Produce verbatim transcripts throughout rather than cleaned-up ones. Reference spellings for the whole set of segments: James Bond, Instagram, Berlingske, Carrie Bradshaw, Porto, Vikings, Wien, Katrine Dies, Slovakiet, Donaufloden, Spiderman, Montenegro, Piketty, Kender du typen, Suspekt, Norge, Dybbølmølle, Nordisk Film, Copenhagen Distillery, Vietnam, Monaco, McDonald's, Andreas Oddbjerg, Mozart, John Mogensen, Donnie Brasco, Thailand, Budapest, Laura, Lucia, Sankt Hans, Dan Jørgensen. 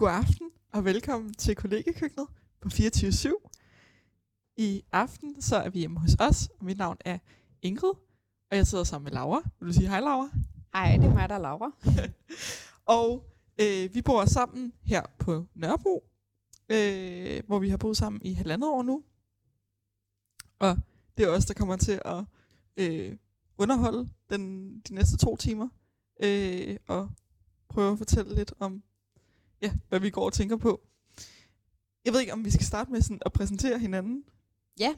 God aften og velkommen til Kollegekøkkenet på fireogtyve syv. I aften så er vi hjemme hos os, og mit navn er Ingrid, og jeg sidder sammen med Laura. Vil du sige hej, Laura? Hej, det er mig, der er Laura. Og øh, vi bor sammen her på Nørrebro, øh, hvor vi har boet sammen i halvandet år nu. Og det er os, der kommer til at øh, underholde den, de næste to timer øh, og prøve at fortælle lidt om, ja, hvad vi går og tænker på. Jeg ved ikke, om vi skal starte med sådan at præsentere hinanden. Ja,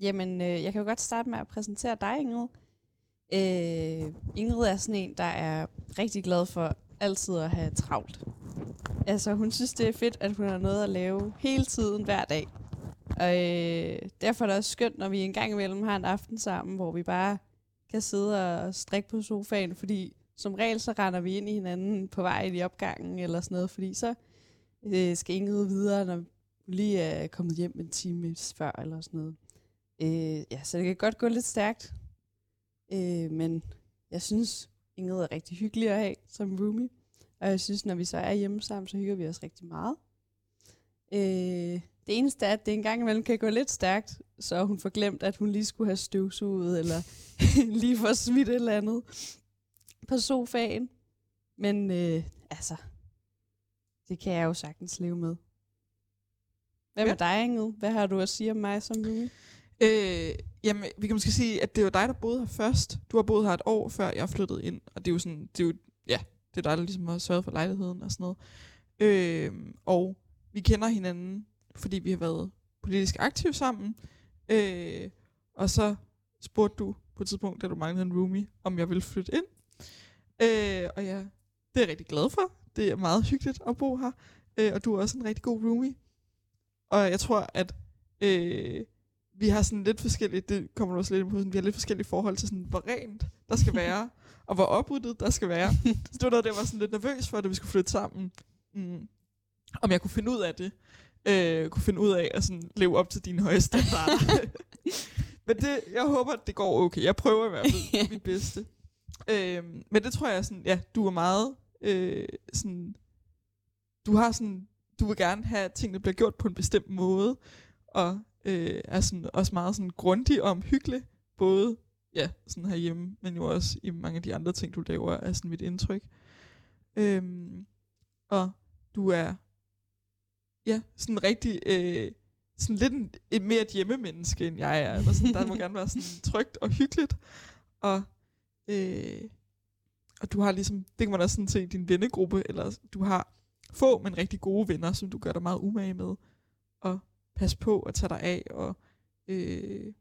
jamen øh, jeg kan jo godt starte med at præsentere dig, Ingrid. Øh, Ingrid er sådan en, der er rigtig glad for altid at have travlt. Altså hun synes, det er fedt, at hun har noget at lave hele tiden, hver dag. Og øh, derfor er det også skønt, når vi en gang imellem har en aften sammen, hvor vi bare kan sidde og strikke på sofaen, fordi som regel så render vi ind i hinanden på vej ind i opgangen eller sådan noget, fordi så øh, skal Ingrid videre, når vi lige er kommet hjem en time før eller sådan noget. Øh, ja, så det kan godt gå lidt stærkt, øh, men jeg synes, Ingrid er rigtig hyggelig at have som roomie, og jeg synes, når vi så er hjemme sammen, så hygger vi os rigtig meget. Øh, det eneste er, at det engang imellem kan gå lidt stærkt, så hun får glemt, at hun lige skulle have støvsuget eller lige få smidt et eller andet på sofaen, men øh, altså, det kan jeg jo sagtens leve med. Hvem ja. er dig, Ingrid? Hvad har du at sige om mig som roomie? Øh, jamen, vi kan måske sige, at det var dig, der boede her først. Du har boet her et år, før jeg flyttede ind, og det er jo sådan, det er jo, ja, det er dig, der ligesom har sørget for lejligheden og sådan noget. Øh, og vi kender hinanden, fordi vi har været politisk aktive sammen, øh, og så spurgte du på et tidspunkt, da du manglede en roomie, om jeg ville flytte ind. Øh, og ja, det er jeg rigtig glad for. Det er meget hyggeligt at bo her, øh, og du er også en rigtig god roomie. Og jeg tror, at øh, vi har sådan lidt forskellige, det kommer du også lidt på, sådan, vi har lidt forskellige forhold til sådan, hvor rent der skal være, og hvor opryddet der skal være. Så det var noget, der var sådan lidt nervøs for, at vi skulle flytte sammen. Mm. Om jeg kunne finde ud af det. Øh, kunne finde ud af at sådan, leve op til dine høje standarder. Men det, jeg håber, det går okay. Jeg prøver i hvert fald mit bedste. Øh, men det tror jeg sådan, ja, du er meget øh, sådan, du har sådan, du vil gerne have tingene bliver gjort på en bestemt måde, og øh, er sådan også meget sådan grundig og omhyggelig, både ja sådan herhjemme, men jo også i mange af de andre ting du laver, er sådan mit indtryk. Øh, og du er ja sådan rigtig øh, sådan lidt en, et mere et hjemmemenneske end jeg er, sådan, der må gerne være sådan trygt og hyggeligt og Øh, og du har ligesom, det kan man også sådan se i din vennegruppe, eller du har få, men rigtig gode venner, som du gør dig meget umage med, og pas på at tage dig af, og øh,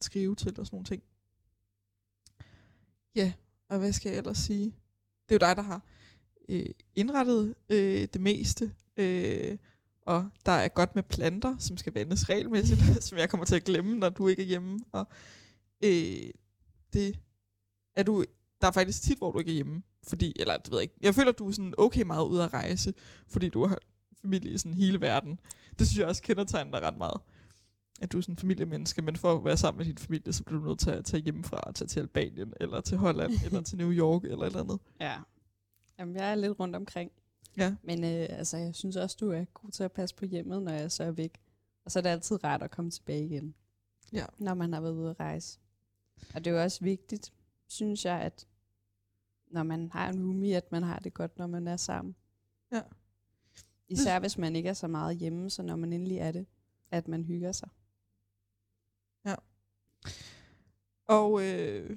skrive til og sådan nogle ting. Ja, og hvad skal jeg ellers sige? Det er jo dig, der har øh, indrettet øh, det meste, øh, og der er godt med planter, som skal vandes regelmæssigt, som jeg kommer til at glemme, når du ikke er hjemme, og øh, det er du, der er faktisk tit, hvor du ikke er hjemme, fordi, eller det ved jeg ikke, jeg føler, at du er sådan okay meget ude at rejse, fordi du har familie i sådan hele verden. Det synes jeg også kendetegner dig ret meget, at du er sådan en familiemenneske, men for at være sammen med din familie, så bliver du nødt til at tage hjemmefra og tage til Albanien, eller til Holland, eller til New York, eller et eller andet. Ja, jamen jeg er lidt rundt omkring, ja. Men øh, altså, jeg synes også, du er god til at passe på hjemmet, når jeg så er væk, og så er det altid rart at komme tilbage igen, ja, når man har været ude at rejse. Og det er jo også vigtigt, synes jeg, at når man har en roomie, at man har det godt, når man er sammen. Ja. Især hvis man ikke er så meget hjemme, så når man endelig er det, at man hygger sig. Ja. Og øh,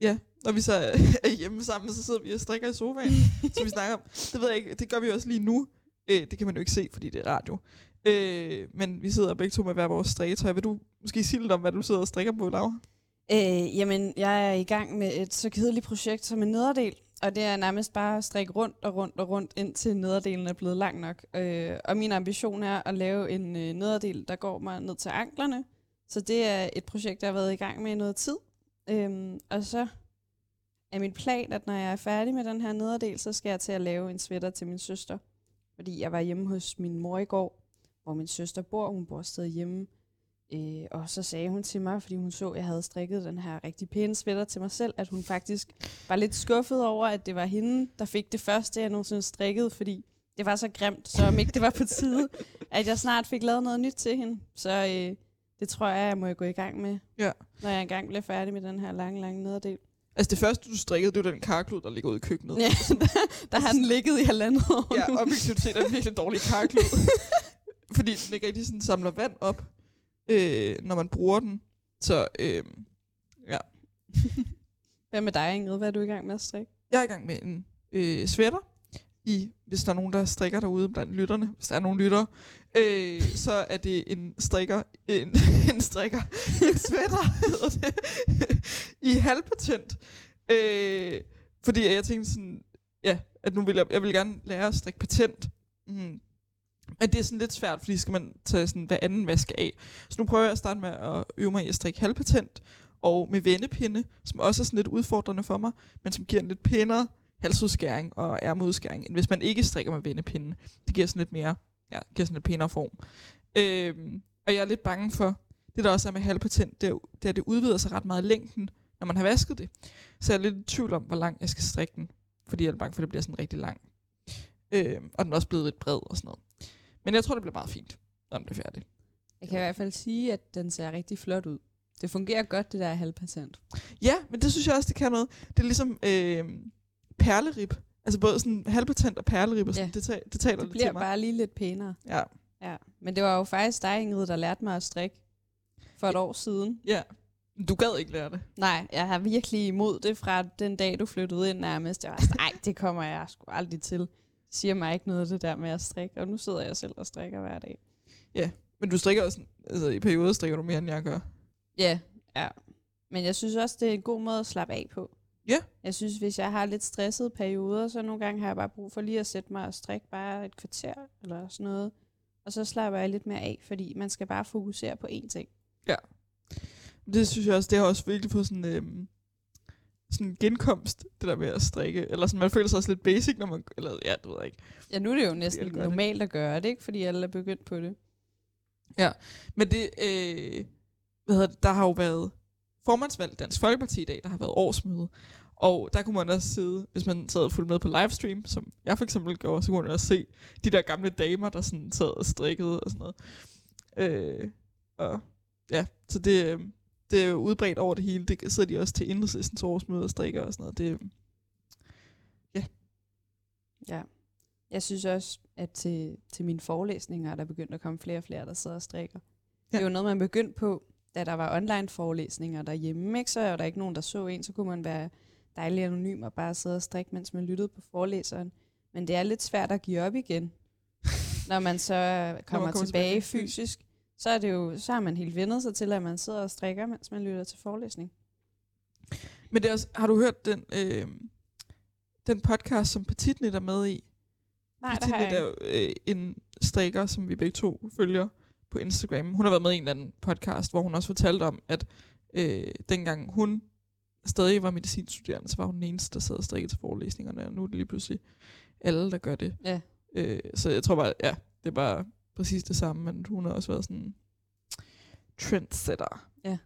ja, når vi så er hjemme sammen, så sidder vi og strikker i sofaen, som vi snakker om. Det ved jeg ikke, det gør vi også lige nu. Øh, det kan man jo ikke se, fordi det er radio. Øh, men vi sidder begge to med hver vores strikketøj. Vil du måske sige lidt om, hvad du sidder og strikker på, Laura? Øh, jamen, jeg er i gang med et så kedeligt projekt som en nederdel, og det er nærmest bare at strikke rundt og rundt og rundt, indtil nederdelen er blevet lang nok. Øh, og min ambition er at lave en øh, nederdel, der går mig ned til anklerne. Så det er et projekt, jeg har været i gang med i noget tid. Øh, og så er min plan, at når jeg er færdig med den her nederdel, så skal jeg til at lave en sweater til min søster. Fordi jeg var hjemme hos min mor i går, hvor min søster bor. Hun bor stadig hjemme. Øh, og så sagde hun til mig, fordi hun så, at jeg havde strikket den her rigtig pæne sweater til mig selv, at hun faktisk var lidt skuffet over, at det var hende, der fik det første, jeg nogensinde strikkede, fordi det var så grimt, så om ikke det var på tide, at jeg snart fik lavet noget nyt til hende. Så øh, det tror jeg, jeg må gå i gang med, ja. Når jeg engang bliver færdig med den her lange, lange nederdel. Altså det første, du strikkede, det var den karklud, der ligger ude i køkkenet. Ja, der, der har den ligget i halvandet år. Ja, objektivt set er det virkelig dårlig karklud. Fordi den ikke rigtig sådan samler vand op, øh, når man bruger den. Så, øh, ja. Hvad med dig, Ingrid? Hvad er du i gang med at strikke? Jeg er i gang med en øh, sweater. I, hvis der er nogen, der strikker derude blandt lytterne, hvis der er nogen lyttere, øh, så er det en strikker, en, en strikker, en sweater, hedder det, i halvpatent. Øh, fordi jeg tænkte sådan, ja, at nu vil jeg, jeg vil gerne lære at strikke patent. Mm. Men det er sådan lidt svært, fordi skal man tage sådan hver anden vaske af. Så nu prøver jeg at starte med at øve mig i at strikke halvpatent, og med vendepinde, som også er sådan lidt udfordrende for mig, men som giver en lidt pænere halsudskæring og ærmeudskæring, end hvis man ikke strikker med vendepinden. Det giver sådan lidt mere, ja, det giver sådan lidt pænere form. Øhm, og jeg er lidt bange for, det der også er med halvpatent, det er, det, er, det udvider sig ret meget længden, når man har vasket det. Så jeg er lidt i tvivl om, hvor lang jeg skal strikke den, fordi jeg er bange for, det bliver sådan rigtig lang. Øhm, og den er også blevet lidt bred og sådan noget. Men jeg tror, det bliver meget fint, når den er færdig. Jeg kan i hvert fald sige, at den ser rigtig flot ud. Det fungerer godt, det der halvpatent. Ja, men det synes jeg også, det kan noget. Det er ligesom... Øh, perlerib. Altså både sådan halvpatent og perlerib, og sådan, ja. det, ta- det taler det lidt til mig. Det bliver bare lige lidt pænere. Ja. ja. Men det var jo faktisk dig, Ingrid, der lærte mig at strikke for et ja. år siden. Ja. Du gad ikke lære det. Nej, jeg har virkelig imod det fra den dag, du flyttede ind nærmest. Jeg var sådan, nej, det kommer jeg sgu aldrig til. Det siger mig ikke noget, det der med at strikke. Og nu sidder jeg selv og strikker hver dag. Ja, men du strikker også, altså i perioder strikker du mere, end jeg gør. Ja, ja. Men jeg synes også, det er en god måde at slappe af på. Ja. Yeah. Jeg synes, hvis jeg har lidt stressede perioder, så nogle gange har jeg bare brug for lige at sætte mig og strikke bare et kvarter eller sådan noget. Og så slapper jeg lidt mere af, fordi man skal bare fokusere på én ting. Ja. Det synes jeg også, det har også virkelig fået sådan øhm, sådan genkomst, det der med at strikke. Eller sådan, man føler sig også lidt basic, når man... Eller, ja, det ved jeg ikke. Ja, nu er det jo næsten det. normalt at gøre det, ikke? Fordi alle er begyndt på det. Ja, men det... Øh, hvad hedder det? Der har jo været... formandsvalg Dansk Folkeparti i dag, der har været årsmøde. Og der kunne man også sidde, hvis man sad og fulgte med på livestream, som jeg for eksempel gjorde, så kunne man også se de der gamle damer, der sådan sad og strikkede og sådan noget. Øh, og ja, så det, det er jo udbredt over det hele. Det sidder de også til Enhedslistens årsmøde og strikker og sådan noget. Det, ja. Ja. Jeg synes også, at til, til mine forelæsninger er der begyndt at komme flere og flere, der sidder og strikker. Ja. Det er jo noget, man begyndte på, da der var online-forelæsninger derhjemme, ikke? Så var der ikke nogen, der så en, så kunne man være dejlig anonym og bare sidde og strikke, mens man lyttede på forelæseren. Men det er lidt svært at give op igen. Når man så kommer, man kommer tilbage, tilbage fysisk, så er det jo, så har man helt vendet sig til, at man sidder og strikker, mens man lytter til forelæsning. Men det er også, har du hørt den, øh, den podcast, som Patitnit er med i? Nej, Patitnit det har jeg ikke. er jo, øh, en strikker, som vi begge to følger på Instagram. Hun har været med i en eller anden podcast, hvor hun også fortalte om, at øh, dengang hun stadig var medicinstuderende, så var hun den eneste, der sad og strikkede til forelæsningerne, og nu er det lige pludselig alle, der gør det. Ja. Øh, så jeg tror bare, ja, det er bare præcis det samme, men hun har også været sådan en trendsetter. Ja.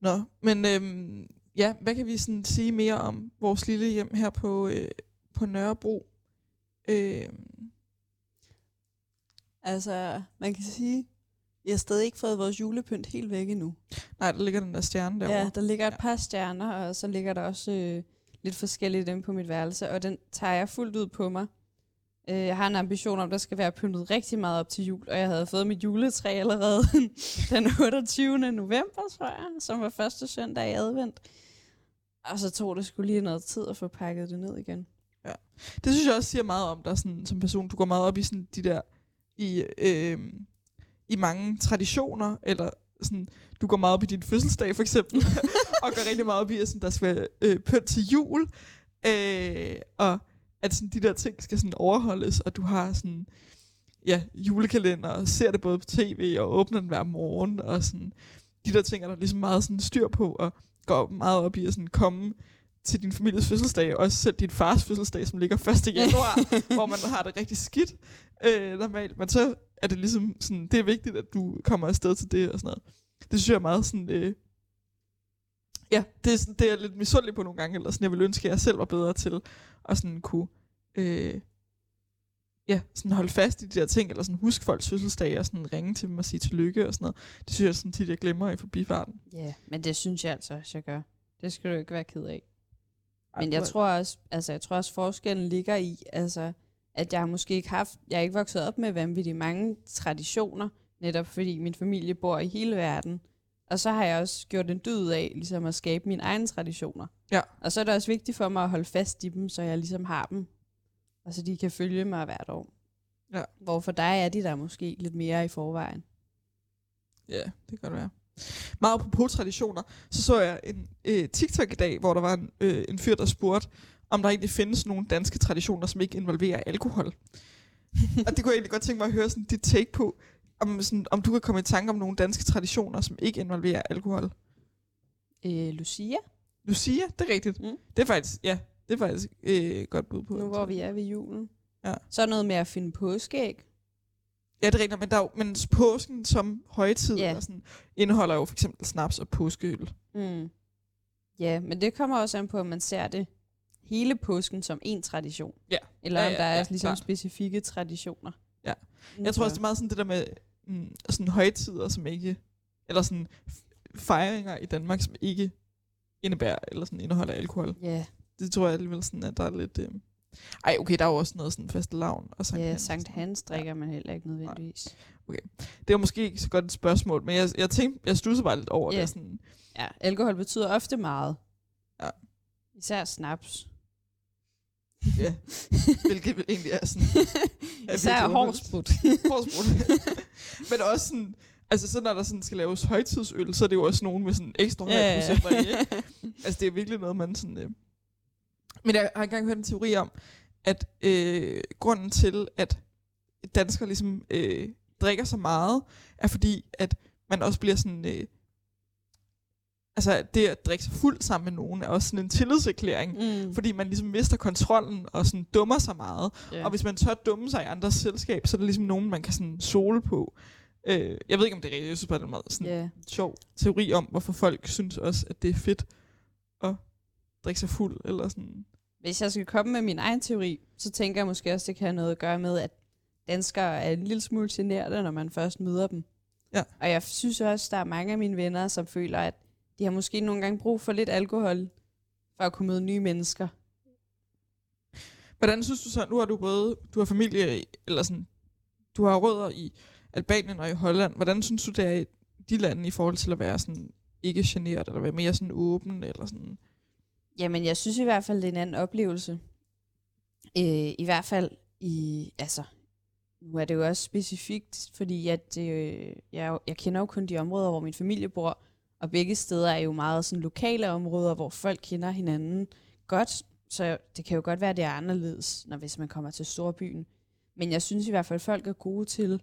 Nå, men øhm, ja, hvad kan vi sådan sige mere om vores lille hjem her på, øh, på Nørrebro? Øh, Altså, man kan sige, vi har stadig ikke fået vores julepynt helt væk endnu. Nej, der ligger den der stjerne derovre. Ja, der ligger et par stjerner, og så ligger der også øh, lidt forskellige dem på mit værelse, og den tager jeg fuldt ud på mig. Øh, jeg har en ambition om, der skal være pyntet rigtig meget op til jul, og jeg havde fået mit juletræ allerede den otteogtyvende november, tror jeg, som var første søndag i advent. Og så tog det sgu lige noget tid at få pakket det ned igen. Ja, det synes jeg også siger meget om dig sådan, som person. Du går meget op i sådan de der... I, øh, i mange traditioner, eller sådan, du går meget op i din fødselsdag for eksempel, og går rigtig meget op i, at sådan, der skal være øh, pynt til jul, øh, og at sådan, de der ting skal sådan, overholdes, og du har sådan, ja, julekalender, og ser det både på tv, og åbner den hver morgen, og sådan, de der ting er der ligesom meget sådan, styr på, og går meget op i at sådan, komme til din families fødselsdag, og også selv din fars fødselsdag, som ligger første januar, hvor man har det rigtig skidt øh, normalt. Men så er det ligesom sådan, det er vigtigt, at du kommer afsted til det og sådan noget. Det synes jeg er meget sådan, øh, ja, det er, sådan, det er jeg lidt misundelig på nogle gange, eller sådan, jeg ville ønske, at jeg selv var bedre til at sådan kunne øh, ja, sådan holde fast i de der ting, eller sådan huske folks fødselsdage, og sådan ringe til dem og sige tillykke og sådan noget. Det synes jeg sådan tit, jeg glemmer i forbifarten. Ja, yeah, men det synes jeg altså også, jeg gør. Det skal du ikke være ked af. Men Ej, jeg, tror også, altså, jeg tror også, forskellen ligger i, altså, at jeg måske ikke haft, jeg er ikke vokset op med vanvittigt mange traditioner, netop fordi min familie bor i hele verden. Og så har jeg også gjort en dyd af ligesom at skabe mine egne traditioner. Ja. Og så er det også vigtigt for mig at holde fast i dem, så jeg ligesom har dem. Og så de kan følge mig hvert år. Ja. Hvor for dig er de der måske lidt mere i forvejen. Ja, det kan det være. Meget apropos traditioner, så så jeg en øh, TikTok i dag, hvor der var en, øh, en fyr, der spurgte, om der egentlig findes nogle danske traditioner, som ikke involverer alkohol. Og det kunne jeg egentlig godt tænke mig at høre sådan, dit take på, om, sådan, om du kan komme i tanke om nogle danske traditioner, som ikke involverer alkohol. Øh, Lucia? Lucia, det er rigtigt. Mm. Det er faktisk, ja, det er faktisk øh, godt bud på. Nu hvor vi er ved julen. Ja. Så noget med at finde påskeæg. Ja, det er rigtigt, men, der jo, men påsken som højtid yeah. og sådan, indeholder jo for eksempel snaps og påskeøl. Mm. Ja, men det kommer også an på, at man ser det hele påsken som en tradition. Ja. Eller ja, ja, om der ja, er ja, ligesom klart. specifikke traditioner. Ja. Jeg okay. tror også, det er meget sådan det der med mm, sådan højtider, som ikke, eller sådan fejringer i Danmark, som ikke indebærer, eller sådan indeholder alkohol. Ja. Yeah. Det tror jeg alligevel sådan, at der er lidt... Øh, Ej, okay, der er jo også noget sådan Fastelavn og Sankt Hans. Ja, Sankt Hans drikker ja. man heller ikke nødvendigvis. Okay. Det var måske ikke så godt et spørgsmål, men jeg, jeg tænkte, jeg studser bare lidt over ja. det. Sådan. Ja, alkohol betyder ofte meget. Ja. Især snaps. Ja, hvilket vel egentlig er sådan... er især hårdsprut. hårdsprut. Men også sådan... Altså så når der sådan skal laves højtidsøl, så er det jo også nogen med sådan ekstra ja, ja. højt procent. Ikke? Altså det er virkelig noget, man sådan... Øh, Men jeg har engang hørt en teori om, at øh, grunden til, at danskere ligesom øh, drikker så meget, er fordi, at man også bliver sådan... Øh, altså, det at drikke sig fuld sammen med nogen, er også sådan en tillidserklæring. Mm. Fordi man ligesom mister kontrollen og sådan dummer sig meget. Yeah. Og hvis man tør dumme sig i andres selskab, så er der ligesom nogen, man kan sådan sole på. Øh, jeg ved ikke, om det er rigtigt. Jeg synes bare, det er meget sådan yeah. sjov teori om, hvorfor folk synes også, at det er fedt at... drikke sig fuld, eller sådan. Hvis jeg skal komme med min egen teori, så tænker jeg måske også, det kan have noget at gøre med, at danskere er en lille smule generte, når man først møder dem. Ja. Og jeg synes også, der er mange af mine venner, som føler, at de har måske nogle gange brug for lidt alkohol, for at kunne møde nye mennesker. Hvordan synes du så, nu har du både, du har familie i, eller sådan, du har rødder i Albanien og i Holland. Hvordan synes du, det er i de lande i forhold til at være sådan, ikke genert, eller være mere sådan åben, eller sådan... Jamen, jeg synes i hvert fald, det er en anden oplevelse. Øh, I hvert fald i, altså, nu er det jo også specifikt, fordi at, øh, jeg, jeg kender jo kun de områder, hvor min familie bor, og begge steder er jo meget sådan lokale områder, hvor folk kender hinanden godt, så det kan jo godt være, at det er anderledes, når hvis man kommer til storbyen. Men jeg synes i hvert fald, at folk er gode til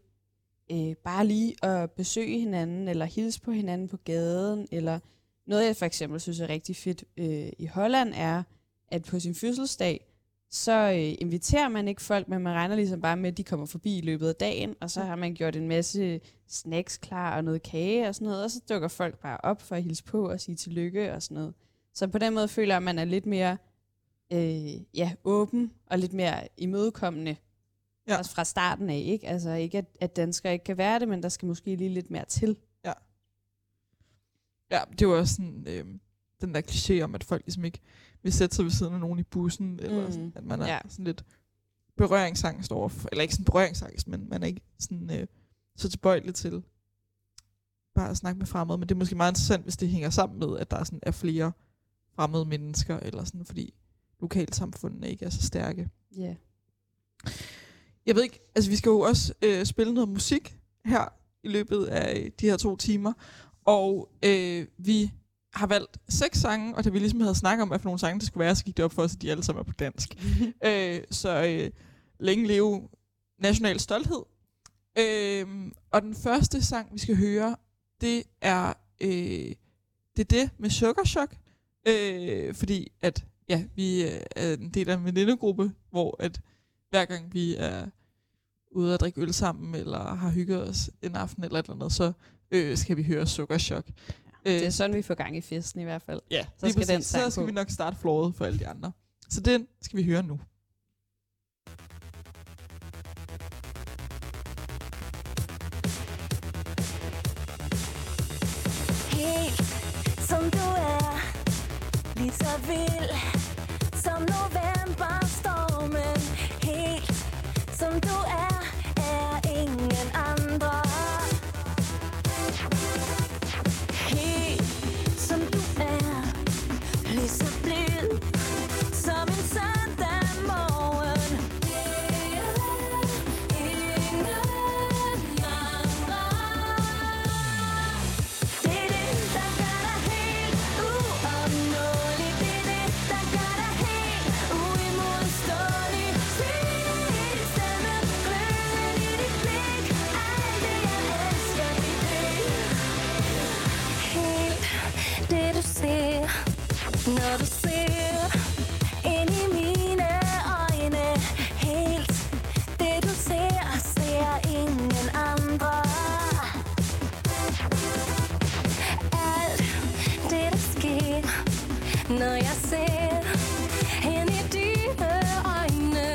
øh, bare lige at besøge hinanden, eller hilse på hinanden på gaden, eller... Noget, jeg for eksempel synes er rigtig fedt øh, i Holland, er, at på sin fødselsdag, så øh, inviterer man ikke folk, men man regner ligesom bare med, at de kommer forbi i løbet af dagen, og så har man gjort en masse snacks klar og noget kage og sådan noget, og så dukker folk bare op for at hilse på og sige tillykke og sådan noget. Så på den måde føler jeg, at man er lidt mere øh, ja, åben og lidt mere imødekommende. Ja. Også fra starten af, ikke? Altså ikke, at, at danskere ikke kan være det, men der skal måske lige lidt mere til. Ja, det var også sådan, øh, den der kliché om, at folk ligesom ikke vil sætte sig ved siden af nogen i bussen, eller mm. sådan, at man er ja. sådan lidt berøringsangst overfor, eller ikke sådan berøringsangst, men man er ikke sådan, øh, så tilbøjelig til bare at snakke med fremmede, men det er måske meget interessant, hvis det hænger sammen med, at der sådan er flere fremmede mennesker, eller sådan, fordi lokalsamfundene ikke er så stærke. Ja. Yeah. Jeg ved ikke, altså vi skal jo også øh, spille noget musik her i løbet af de her to timer, Og øh, vi har valgt seks sange, og da vi ligesom havde snakket om, hvad for nogle sange det skulle være, så gik det op for os, at de alle sammen er på dansk. øh, så øh, længe leve national stolthed. Øh, og den første sang, vi skal høre, det er øh, det, er det med Sugar Shock. Øh, fordi at, ja, vi er en del af en venindegruppe, hvor at hver gang vi er ude at drikke øl sammen, eller har hygget os en aften eller et eller andet, så... Øh, skal vi høre Sukkerchok. Ja, øh, det er sådan, vi får gang i festen i hvert fald. Ja, så skal, den så skal vi nok starte flowet for alle de andre. Så den skal vi høre nu. eller vild, som novemberstormen. Helt som du er, er ingen andre. Helt som du er, lige så blid, som en søndag morgen. Når du ser ind i mine øjne, helt det du ser, ser ingen andre. Alt det der sker, når jeg ser ind i dine øjne.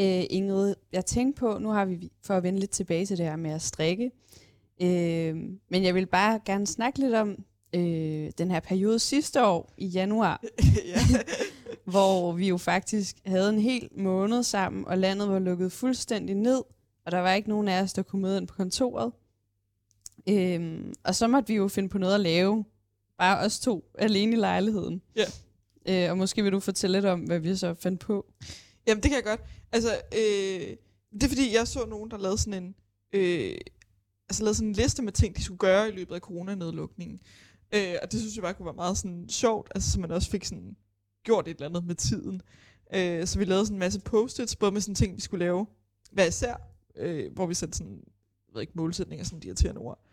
Øh, Ingrid, jeg tænkte på, nu har vi for at vende lidt tilbage til det her med at strikke, øh, men jeg vil bare gerne snakke lidt om øh, den her periode sidste år i januar, hvor vi jo faktisk havde en hel måned sammen, og landet var lukket fuldstændig ned, og der var ikke nogen af os, der kunne møde ind på kontoret. Øh, og så måtte vi jo finde på noget at lave, bare os to, alene i lejligheden. Yeah. Øh, og måske vil du fortælle lidt om, hvad vi så fandt på. Jamen, det kan jeg godt. Altså, øh, det er fordi, jeg så nogen, der lavede sådan en øh, altså lavede sådan en liste med ting, de skulle gøre i løbet af coronanedlukningen. Øh, og det synes jeg bare kunne være meget sådan sjovt, altså så man også fik sådan gjort et eller andet med tiden. Øh, så vi lavede sådan en masse post-its, både med sådan ting, vi skulle lave hver især, øh, hvor vi satte sådan, jeg ved ikke, målsætninger, sådan de irriterende ord.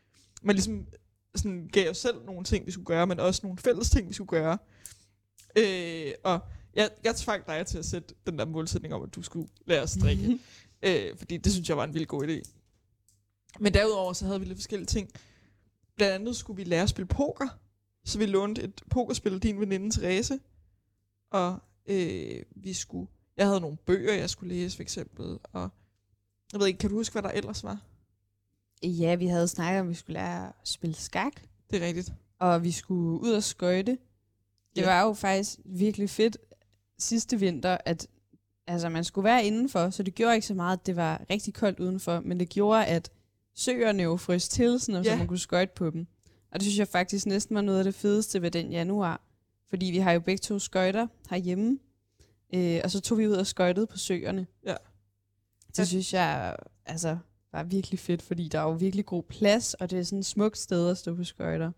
Men ligesom sådan gav os selv nogle ting, vi skulle gøre, men også nogle fælles ting, vi skulle gøre. Øh, og Jeg, jeg tvang dig til at sætte den der målsætning om, at du skulle lære at strikke. øh, fordi det synes jeg var en vildt god idé. Men derudover så havde vi lidt forskellige ting. Blandt andet skulle vi lære at spille poker. Så vi lånte et pokerspil af din veninde Therese. Og øh, vi skulle... Jeg havde nogle bøger, jeg skulle læse for eksempel. Og jeg ved ikke, kan du huske, hvad der ellers var? Ja, vi havde snakket om, at vi skulle lære at spille skak. Det er rigtigt. Og vi skulle ud og skøjte. Det ja. var jo faktisk virkelig fedt sidste vinter, at altså, man skulle være indenfor, så det gjorde ikke så meget, at det var rigtig koldt udenfor, men det gjorde, at søerne jo frøs til, sådan, og yeah. så man kunne skøjte på dem. Og det synes jeg faktisk næsten var noget af det fedeste ved den januar, fordi vi har jo begge to skøjter herhjemme, øh, og så tog vi ud og skøjtede på søerne. Yeah. Det synes jeg altså, var virkelig fedt, fordi der er jo virkelig god plads, og det er sådan et smukt sted at stå på skøjter.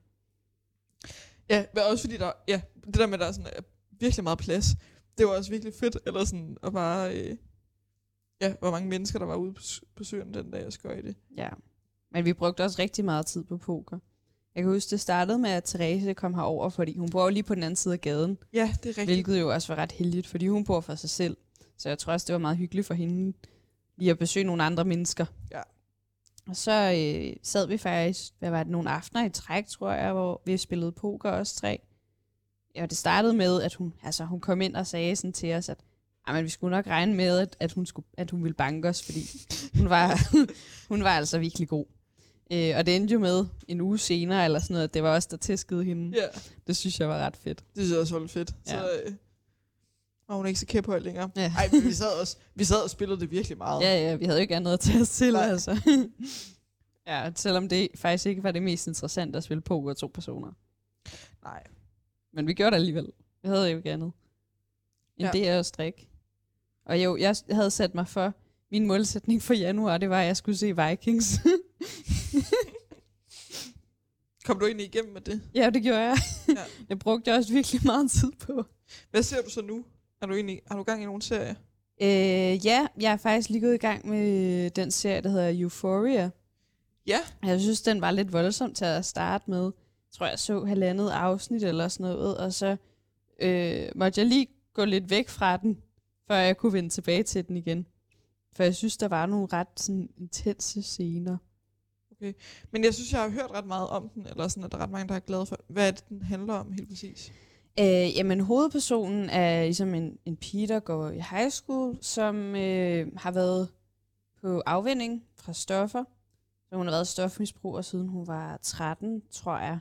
Ja, men også fordi der, ja, det der med, der er sådan, er virkelig meget plads. Det var også virkelig fedt, eller sådan, at bare, øh, ja, hvor mange mennesker, der var ude på, på søen den dag, jeg skøjte. Ja, men vi brugte også rigtig meget tid på poker. Jeg kan huske, det startede med, at Therese kom herover, fordi hun bor lige på den anden side af gaden. Ja, det er rigtigt. Hvilket jo også var ret heldigt, fordi hun bor for sig selv. Så jeg tror også, det var meget hyggeligt for hende, i at besøge nogle andre mennesker. Ja. Og så øh, sad vi faktisk, hvad var det, nogle aftener i træk, tror jeg, hvor vi spillede poker også tre. Ja, og det startede med, at hun, altså, hun kom ind og sagde sådan til os, at men vi skulle nok regne med, at, at, hun skulle, at hun ville banke os, fordi hun var, hun var altså virkelig god. Øh, og det endte jo med en uge senere, eller sådan noget, at det var os, der tæskede hende. Ja. Det synes jeg var ret fedt. Det synes jeg også var fedt. Ja. Så øh, var hun ikke så kæphøjt længere. Ja. Ej, men vi sad, også, vi sad og spillede det virkelig meget. Ja, ja, vi havde jo ikke andet til at stille, nej, altså. Ja, selvom det faktisk ikke var det mest interessante at spille poker to personer. Nej. Men vi gjorde det alligevel. Vi havde jo ikke andet end ja. det er at strikke. Og jo, jeg havde sat mig for, min målsætning for januar, det var, at jeg skulle se Vikings. Kom du egentlig igennem med det? Ja, det gjorde jeg. Ja. Jeg brugte også virkelig meget tid på. Hvad ser du så nu? Er du egentlig, har du gang i nogen serie? Øh, ja, jeg er faktisk lige gået i gang med den serie, der hedder Euphoria. Ja. Jeg synes, den var lidt voldsom til at starte med. Jeg tror, jeg så halvandet afsnit eller sådan noget, og så øh, måtte jeg lige gå lidt væk fra den, før jeg kunne vende tilbage til den igen. For jeg synes, der var nogle ret sådan, intense scener. Okay. Men jeg synes, jeg har hørt ret meget om den, eller sådan, at der er ret mange, der er glade for. Hvad er det, den handler om helt præcis? Øh, jamen, hovedpersonen er ligesom en, en pige, der går i high school, som øh, har været på afvinding fra stoffer. Så hun har været stofmisbruger, siden hun var tretten, tror jeg.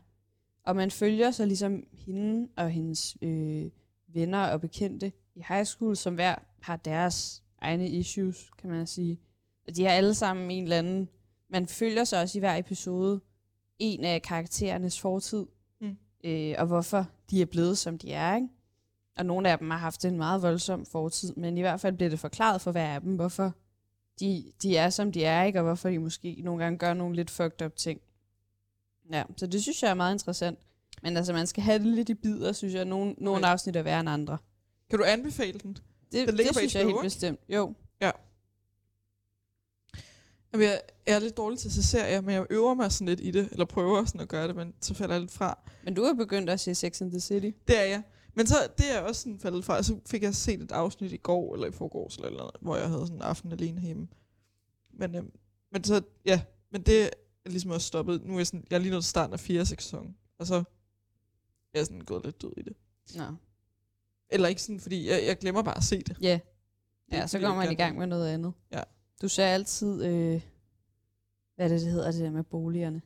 Og man følger så ligesom hende og hendes øh, venner og bekendte i high school, som hver har deres egne issues, kan man sige. Og de har alle sammen en eller anden... Man følger så også i hver episode en af karakterernes fortid, mm. øh, og hvorfor de er blevet, som de er, ikke? Og nogle af dem har haft en meget voldsom fortid, men i hvert fald bliver det forklaret for hver af dem, hvorfor de, de er, som de er, ikke? Og hvorfor de måske nogle gange gør nogle lidt fucked up ting. Ja, så det synes jeg er meget interessant. Men altså, man skal have det lidt i bidder, synes jeg. Nogle, nogle okay. afsnit er værre end andre. Kan du anbefale den? Det, det, det synes jeg helt bestemt, jo. Ja. Jeg er lidt dårlig til at se serier, men jeg øver mig sådan lidt i det, eller prøver sådan at gøre det, men så falder jeg lidt fra. Men du har begyndt at se Sex and the City. Det er jeg. Men så det er også sådan faldet fra, så fik jeg set et afsnit i går, eller i forgårs, eller, eller hvor jeg havde sådan en aften alene hjemme. Men, øhm, men så, ja, men det er ligesom også stoppet. Nu er jeg sådan, jeg er lige nået starten af fjerde sæson, og så er jeg sådan gået lidt død i det. Nå. Eller ikke sådan, fordi jeg, jeg glemmer bare at se det. Yeah. Ja, det, så kommer man i gang med noget andet. Ja. Du ser altid, øh, hvad det, det hedder, det der med boligerne.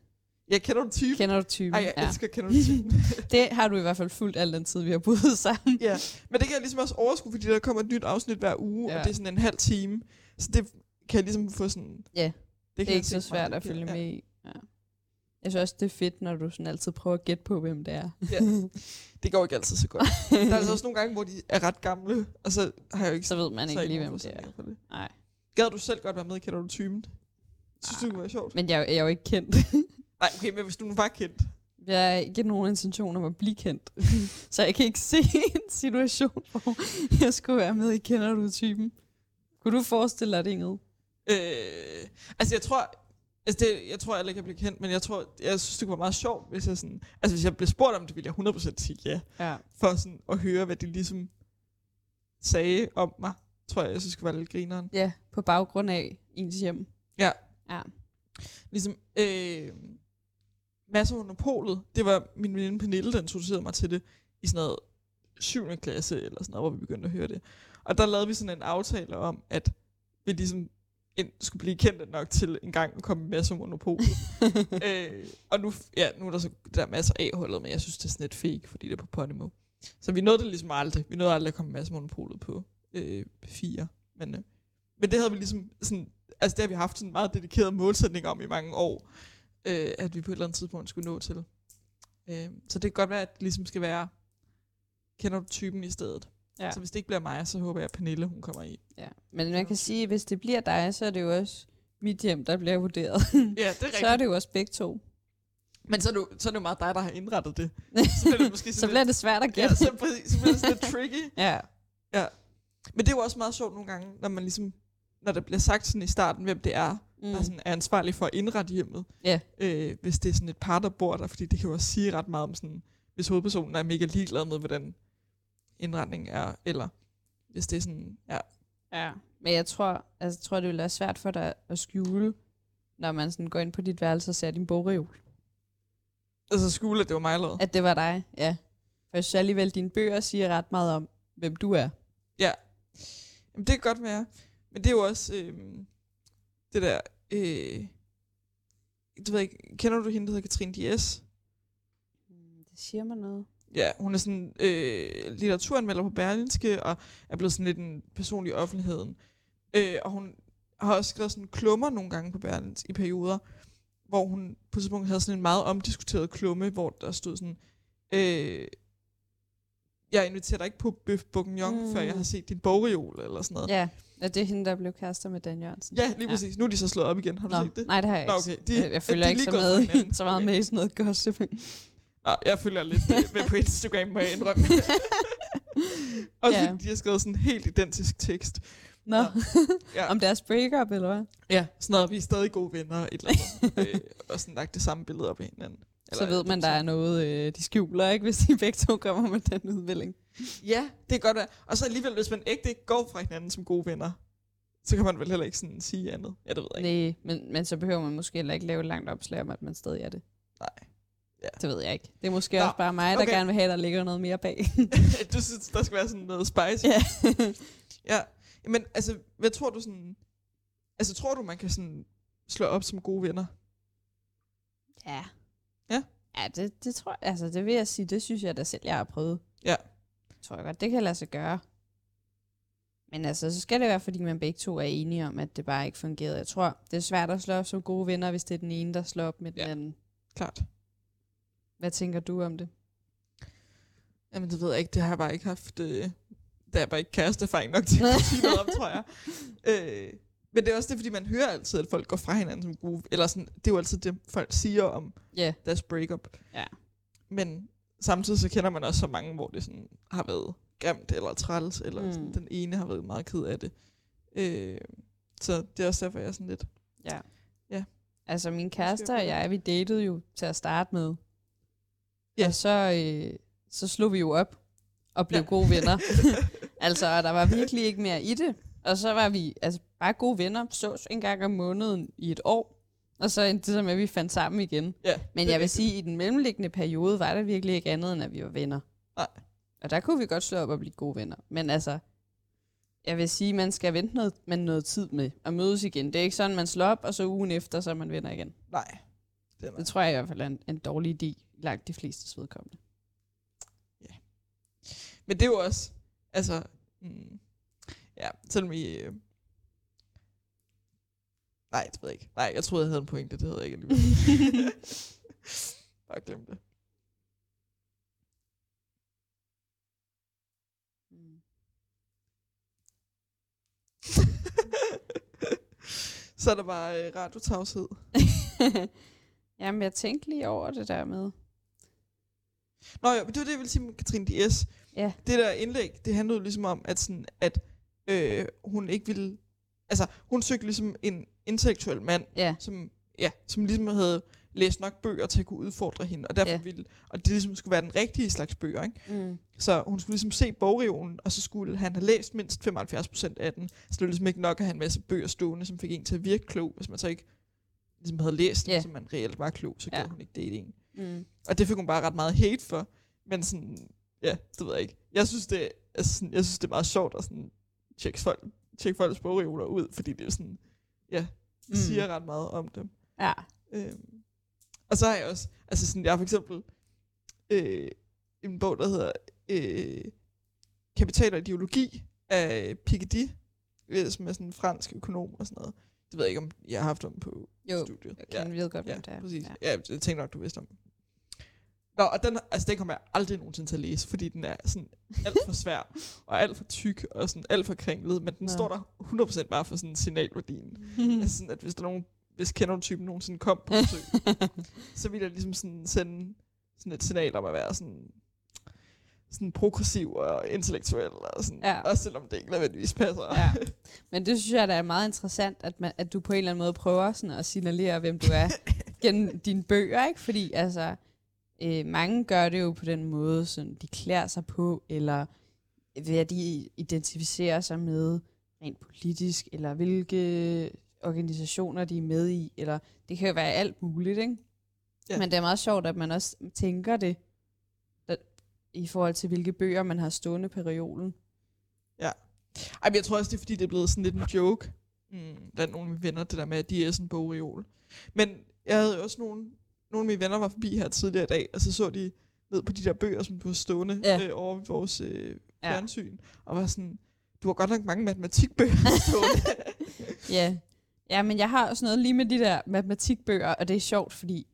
Ja, kender du typen? Kender du typen? Ej, jeg ja. elsker kender du typen. Det har du i hvert fald fuldt al den tid, vi har boet sammen. Ja, men det kan jeg ligesom også overskue, fordi der kommer et nyt afsnit hver uge, ja. og det er sådan en halv time. Så det kan jeg ligesom få sådan... Ja, det, det er ikke så svært at følge med i. Ja. Jeg synes også, det er fedt, når du sådan altid prøver at gætte på, hvem det er. Ja, det går ikke altid så godt. Der er altså også nogle gange, hvor de er ret gamle, og så har jeg ikke... Så ved man ikke lige, hvem det er. Det. Nej. Gad du selv godt være med, kender du typen? Synes du, det var sjovt? Men jeg, jeg er jo ikke kendt. Nej, okay, men hvis du nu var kendt? Jeg har ikke nogen intention om at blive kendt. Så jeg kan ikke se en situation, hvor jeg skulle være med i kender du typen. Kunne du forestille dig det, Ingrid? Øh, altså, jeg tror... Altså det, jeg tror, jeg ikke kan blive kendt, men jeg tror, jeg synes, det var meget sjovt, hvis jeg sådan... Altså, hvis jeg blev spurgt om det, ville jeg hundrede procent sige ja. ja. For sådan at høre, hvad de ligesom sagde om mig, tror jeg, jeg synes, det var lidt grineren. Ja, på baggrund af ens hjem. Ja. Ja. Ligesom, øh... Masser under polet, det var min veninde Pernille, der introducerede mig til det i sådan noget syvende klasse, eller sådan noget, hvor vi begyndte at høre det. Og der lavede vi sådan en aftale om, at vi ligesom... Ind, skulle blive kendt nok til en gang at komme med som monopol. øh, og nu, ja, nu er der så der er masser af A-holdet, men jeg synes, det er sådan lidt fake, fordi det er på Podimo. Så vi nåede det ligesom aldrig. Vi nåede aldrig at komme med som monopolet på øh, fire. Men, øh, men det havde vi ligesom sådan, altså det har vi haft sådan en meget dedikeret målsætning om i mange år, øh, at vi på et eller andet tidspunkt skulle nå til. Øh, så det kan godt være, at det ligesom skal være, kender du typen i stedet? Ja. Så hvis det ikke bliver mig, så håber jeg, at Pernille, hun kommer i. Ja. Men man kan sige, at hvis det bliver dig, så er det jo også mit hjem, der bliver vurderet. Ja, det er rigtigt. Så er det jo også begge to. Men så er det jo, så er det jo meget dig, der har indrettet det. Så bliver det, måske så bliver lidt, det svært at gætte. Ja, så, præcis, så bliver det sådan lidt tricky. Ja. Ja. Men det er jo også meget sjovt nogle gange, når man ligesom, når der bliver sagt sådan i starten, hvem det er, mm. der sådan er ansvarlig for at indrette hjemmet. Ja. Øh, hvis det er sådan et par, der bor der, fordi det kan jo også sige ret meget om sådan, hvis hovedpersonen er mega ligeglad med, hvordan indretning er, eller hvis det er sådan, ja, Ja, men jeg tror, altså, tror det vil være svært for dig at skjule, når man sådan går ind på dit værelse og ser din bogreol. Altså skjule, at det var mig allerede? At det var dig, ja. For jeg synes alligevel, dine bøger siger ret meget om, hvem du er. Ja, jamen, det kan godt være. Men det er jo også øh, det der... Øh, du ved ikke, kender du hende, der hedder Katrine Dies? Det siger mig noget. Ja, hun er sådan øh, litteraturanmelder på Berlingske, og er blevet sådan lidt en personlig i offentligheden. Øh, og hun har også skrevet sådan klummer nogle gange på Berlingske i perioder, hvor hun på et tidspunkt havde sådan en meget omdiskuteret klumme, hvor der stod sådan, øh, jeg inviterer dig ikke på bøf bourguignon, mm. før jeg har set din bogreol, eller sådan noget. Ja, og det er hende, der blev kærester med Dan Jørgensen. Ja, lige præcis. Ja. Nu er de så slået op igen. Har du Nå, set det? Nej, det har jeg Nå, okay. ikke. De, jeg følger ikke så, med, så meget okay. med i sådan noget gossip. Nej, jeg følger lidt med på Instagram, må jeg indrømme. Og så, yeah. de har skrevet sådan en helt identisk tekst. Nå, no. ja. Om deres breakup, eller hvad? Ja, sådan noget, vi er stadig gode venner, et eller andet. øh, og sådan lagt det samme billede op i hinanden. Eller så ved man, der er noget, øh, de skjuler, ikke, hvis de begge to kommer med den udvikling. Ja, det er godt være. Og så alligevel, hvis man ægte ikke går fra hinanden som gode venner, så kan man vel heller ikke sådan sige andet. Ja, det ved jeg ikke. Nej, men, men så behøver man måske heller ikke lave et langt opslag om, at man stadig er det. Nej. Ja. Det ved jeg ikke. Det er måske Nå. også bare mig, der okay. gerne vil have, der ligger noget mere bag. Du synes, der skal være sådan noget spicy? Ja. ja. Men altså, hvad tror du sådan... Altså, tror du, man kan sådan slå op som gode venner? Ja. Ja? Ja, det, det tror jeg... Altså, det vil jeg sige, det synes jeg da selv, jeg har prøvet. Ja. Tror jeg godt, det kan lade sig gøre. Men altså, så skal det være, fordi man begge to er enige om, at det bare ikke fungerede. Jeg tror, det er svært at slå op som gode venner, hvis det er den ene, der slår op med ja. den anden. Klart. Hvad tænker du om det? Jamen, det ved jeg ikke. Det har jeg bare ikke haft... Øh, det har bare ikke kæresteerfaring nok til at sige noget om, tror jeg. Øh, men det er også det, fordi man hører altid, at folk går fra hinanden som gode... Eller sådan, det er jo altid det, folk siger om yeah. deres breakup. Ja. Men samtidig så kender man også så mange, hvor det sådan har været grimt eller træls, eller mm. sådan, den ene har været meget ked af det. Øh, så det er også derfor, jeg er sådan lidt... Ja. ja. Altså, min kæreste og jeg, vi datede jo til at starte med. Ja. Og så, øh, så slog vi jo op og blev ja. gode venner. Altså, og der var virkelig ikke mere i det. Og så var vi altså bare gode venner, sås en gang om måneden i et år. Og så endte det så med, at vi fandt sammen igen. Ja, men jeg vil sige, at i den mellemliggende periode var der virkelig ikke andet, end at vi var venner. Nej. Og der kunne vi godt slå op og blive gode venner. Men altså, jeg vil sige, at man skal vente noget, man noget tid med at mødes igen. Det er ikke sådan, man slår op, og så ugen efter, så er man venner igen. Nej. Det, det tror jeg i hvert fald er en, en dårlig idé. Langt de flestes vedkommende. Ja. Men det er jo også, altså, mm, ja, selvom I, øh, nej, det ved jeg ikke. Nej, jeg troede, jeg havde en pointe, det havde jeg ikke alligevel. Bare glem det. Mm. Så er der bare øh, radiotavshed. Jamen, jeg tænkte lige over det der med... Nå jo, det var det, jeg ville sige med Katrine Dies. Ja. Det der indlæg, det handlede ligesom om, at, sådan, at øh, hun ikke ville... Altså, hun søgte ligesom en intellektuel mand, ja. som, ja, som ligesom havde læst nok bøger til at kunne udfordre hende. Og derfor ja. ville... Og det ligesom skulle være den rigtige slags bøger, ikke? Mm. Så hun skulle ligesom se bogreolen, og så skulle han have læst mindst femoghalvfjerds procent af den. Så det var ligesom ikke nok at have en masse bøger stående, som fik en til at virke klog, hvis man så ikke... ligesom havde læst, yeah. så man reelt var klog, så yeah. gjorde hun ikke dating. Mm. Og det fik hun bare ret meget hate for, men sådan, ja, det ved jeg ikke. Jeg synes, det, altså sådan, jeg synes, det er meget sjovt at sådan tjekke folk, tjekke folks bogreoler ud, fordi det er sådan, ja, det mm. siger ret meget om dem. Ja. Øhm, og så har jeg også, altså sådan, jeg har for eksempel øh, en bog, der hedder øh, Kapital og ideologi af Piketty, som er sådan en fransk økonom og sådan noget. Det ved jeg ikke, om jeg har haft om på jo, studiet. Jo, jeg ved godt, hvem det er. Præcis. Ja. Ja, jeg tænkte nok, du vidste om. Nå, og den, altså, den kommer jeg aldrig nogensinde til at læse, fordi den er sådan alt for svær, og alt for tyk, og sådan alt for kringlet, men den Nå. står der hundrede procent bare for sådan signalværdien. Altså sådan, at hvis der er nogen, hvis kender du typen nogensinde kom på besøg, så vil jeg ligesom sådan sende sådan et signal om at være sådan, sådan progressiv og intellektuel, og sådan, ja. også selvom det ikke nødvendigvis passer. Ja. Men det synes jeg, der er meget interessant, at, man, at du på en eller anden måde prøver sådan at signalere, hvem du er gennem dine bøger, ikke? Fordi altså, øh, mange gør det jo på den måde, sådan, de klæder sig på, eller hvad de identificerer sig med, rent politisk, eller hvilke organisationer de er med i, eller det kan jo være alt muligt, ikke? Ja. Men det er meget sjovt, at man også tænker det, at, i forhold til hvilke bøger man har stående på reolen. Ja. Ej, men jeg tror også, det er fordi, det er blevet sådan lidt en joke, mm, blandt nogle af mine venner, det der med, at de er sådan en bogreol. Men jeg havde også nogle, nogle af mine venner var forbi her tidligere i dag, og så så de ned på de der bøger, som du var stående ja. øh, over vores øh, fjernsyn, ja. Og var sådan, du har godt nok mange matematikbøger stående. Ja. Ja, men jeg har også noget lige med de der matematikbøger, og det er sjovt, fordi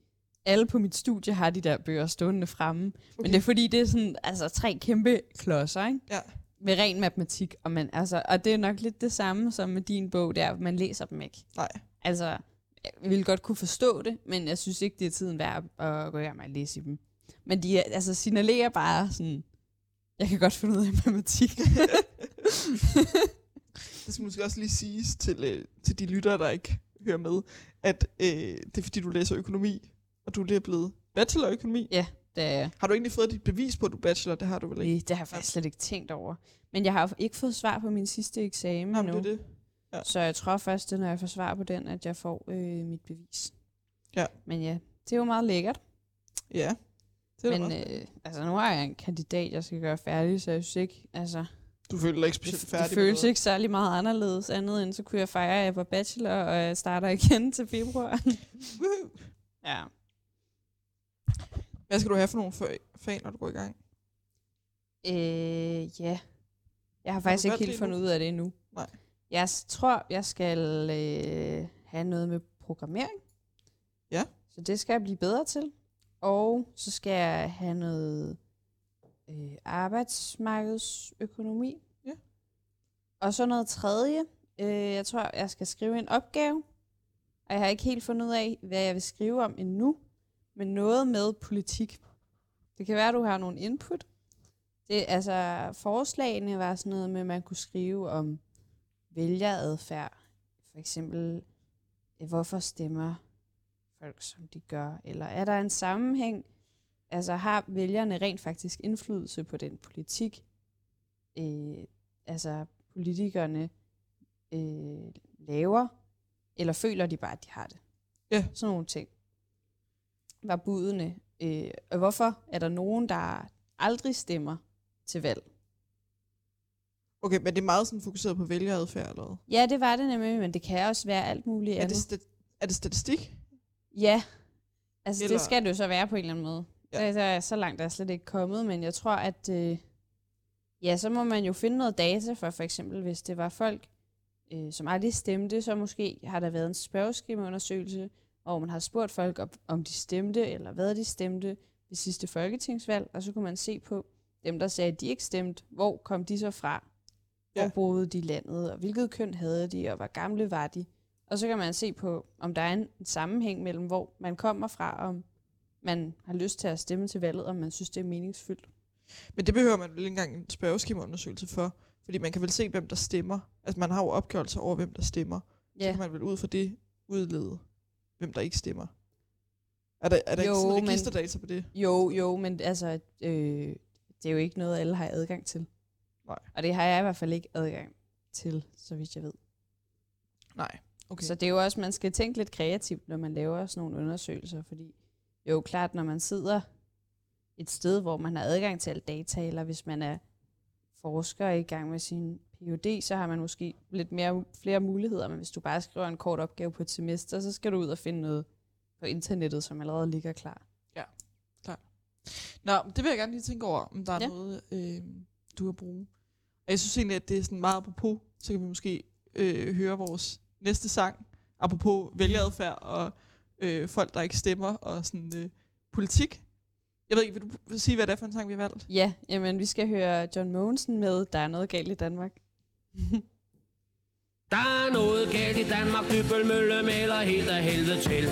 alle på mit studie har de der bøger stående fremme. Okay. Men det er fordi, det er sådan, altså tre kæmpe klodser, ikke? Ja. Med ren matematik, og, man, altså, og det er nok lidt det samme som med din bog, der man læser dem ikke. Nej. Altså, jeg ville godt kunne forstå det, men jeg synes ikke, det er tiden værd at gå i gang med at læse dem. Men de altså, signalerer bare sådan, jeg kan godt finde ud af matematik. Det skal måske også lige siges til, øh, til de lyttere, der ikke hører med, at øh, det er fordi, du læser økonomi, og du lige er blevet bachelor i økonomi. Ja. Da, har du egentlig fået dit bevis på, at du er bachelor? Det har du vel ikke? Det, det har jeg faktisk slet ikke tænkt over. Men jeg har ikke fået svar på min sidste eksamen. Jamen, nu. Det det. Ja. Så jeg tror først, når jeg får svar på den, at jeg får øh, mit bevis. Ja. Men ja, det er jo meget lækkert. Ja, det er Men øh, altså, nu har jeg en kandidat, jeg skal gøre færdig, så jeg synes ikke... Altså, du føler ikke specielt færdig? Det, det føles ikke særlig meget anderledes andet, end så kunne jeg fejre, at jeg var bachelor, og jeg starter igen til februar. Ja. Hvad skal du have for nogle fag, når du går i gang? Øh, ja. Jeg har faktisk har ikke helt fundet ud af det endnu. Nej. Jeg tror, jeg skal øh, have noget med programmering. Ja. Så det skal jeg blive bedre til. Og så skal jeg have noget øh, arbejdsmarkedsøkonomi. Ja. Og så noget tredje. Øh, jeg tror, jeg skal skrive en opgave. Og jeg har ikke helt fundet ud af, hvad jeg vil skrive om endnu. Men noget med politik. Det kan være, at du har nogle input. Det, altså, forslagene var sådan noget med, at man kunne skrive om vælgeradfærd. For eksempel, hvorfor stemmer folk, som de gør? Eller er der en sammenhæng? Altså, har vælgerne rent faktisk indflydelse på den politik? Øh, altså, politikerne øh, laver, eller føler de bare, at de har det? Ja. Sådan nogle ting. Var budene. Øh, og hvorfor er der nogen, der aldrig stemmer til valg? Okay, men det er meget sådan fokuseret på vælgeradfærd, eller hvad? Ja, det var det nemlig, men det kan også være alt muligt er andet. Det sta- er det statistik? Ja, altså eller... det skal det jo så være på en eller anden måde. Ja. Så, er så langt er jeg slet ikke kommet, men jeg tror, at øh, ja, så må man jo finde noget data for, for eksempel hvis det var folk, øh, som aldrig stemte, så måske har der været en spørgeskemaundersøgelse, og man har spurgt folk, om de stemte, eller hvad de stemte ved sidste folketingsvalg, og så kunne man se på dem, der sagde, at de ikke stemte, hvor kom de så fra, hvor ja. Boede de landet, og hvilket køn havde de, og hvor gamle var de. Og så kan man se på, om der er en sammenhæng mellem, hvor man kommer fra, om man har lyst til at stemme til valget, og man synes, det er meningsfyldt. Men det behøver man vel ikke engang en spørgeskemaundersøgelse for, fordi man kan vel se, hvem der stemmer. Altså man har jo opgørelser over, hvem der stemmer. Ja. Så kan man vel ud fra det udlede. Hvem der ikke stemmer. Er der, er der jo, ikke sådan registerdata på det? Jo, jo, men altså, øh, det er jo ikke noget, alle har adgang til. Nej. Og det har jeg i hvert fald ikke adgang til, så vidt jeg ved. Nej, okay. Så det er jo også, man skal tænke lidt kreativt, når man laver sådan nogle undersøgelser, fordi jo, klart, når man sidder et sted, hvor man har adgang til alt data, eller hvis man er forsker i gang med sin P H D, så har man måske lidt mere, flere muligheder, men hvis du bare skriver en kort opgave på et semester, så skal du ud og finde noget på internettet, som allerede ligger klar. Ja, klar. Nå, det vil jeg gerne lige tænke over, om der er ja. noget, øh, du har brug. Og jeg synes egentlig, at det er sådan meget apropos, så kan vi måske øh, høre vores næste sang, apropos vælgeradfærd og øh, folk, der ikke stemmer, og sådan øh, politik. Jeg ved ikke, vil du sige, hvad det er for en sang, vi har valgt? Ja, jamen vi skal høre John Mogensen med Der er noget galt i Danmark. Der er noget galt i Danmark, Dybbølmølle maler helt af helvede til.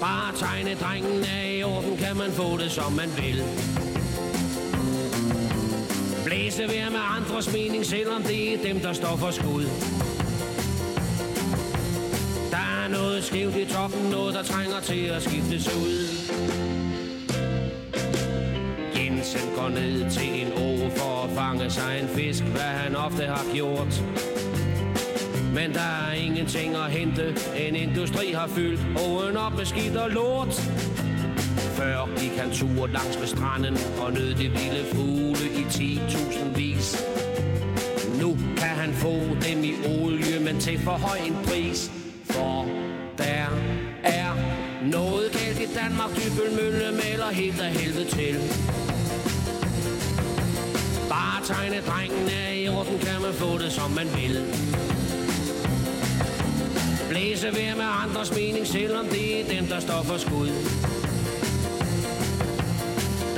Bare tegne drengen af i orden, kan man få det som man vil. Blæse vær med andres mening, selvom det er dem, der står for skud. Der er noget skævt i toppen, noget der trænger til at skiftes ud. Jensen går ned til en å for at fange sig en fisk, hvad han ofte har gjort. Men der er ingenting at hente, en industri har fyldt åen op med skidt og lort. Før gik han tur langs ved stranden og nød de vilde fugle i ti tusind vis. Nu kan han få dem i olie, men til for høj en pris. For der er noget galt i Danmark, Dybbølmølle maler helt af helvede til. Bare tegne drengen af i orden, kan man få det som man vil. Blæse ved med andres mening, selvom det er dem, der står for skud.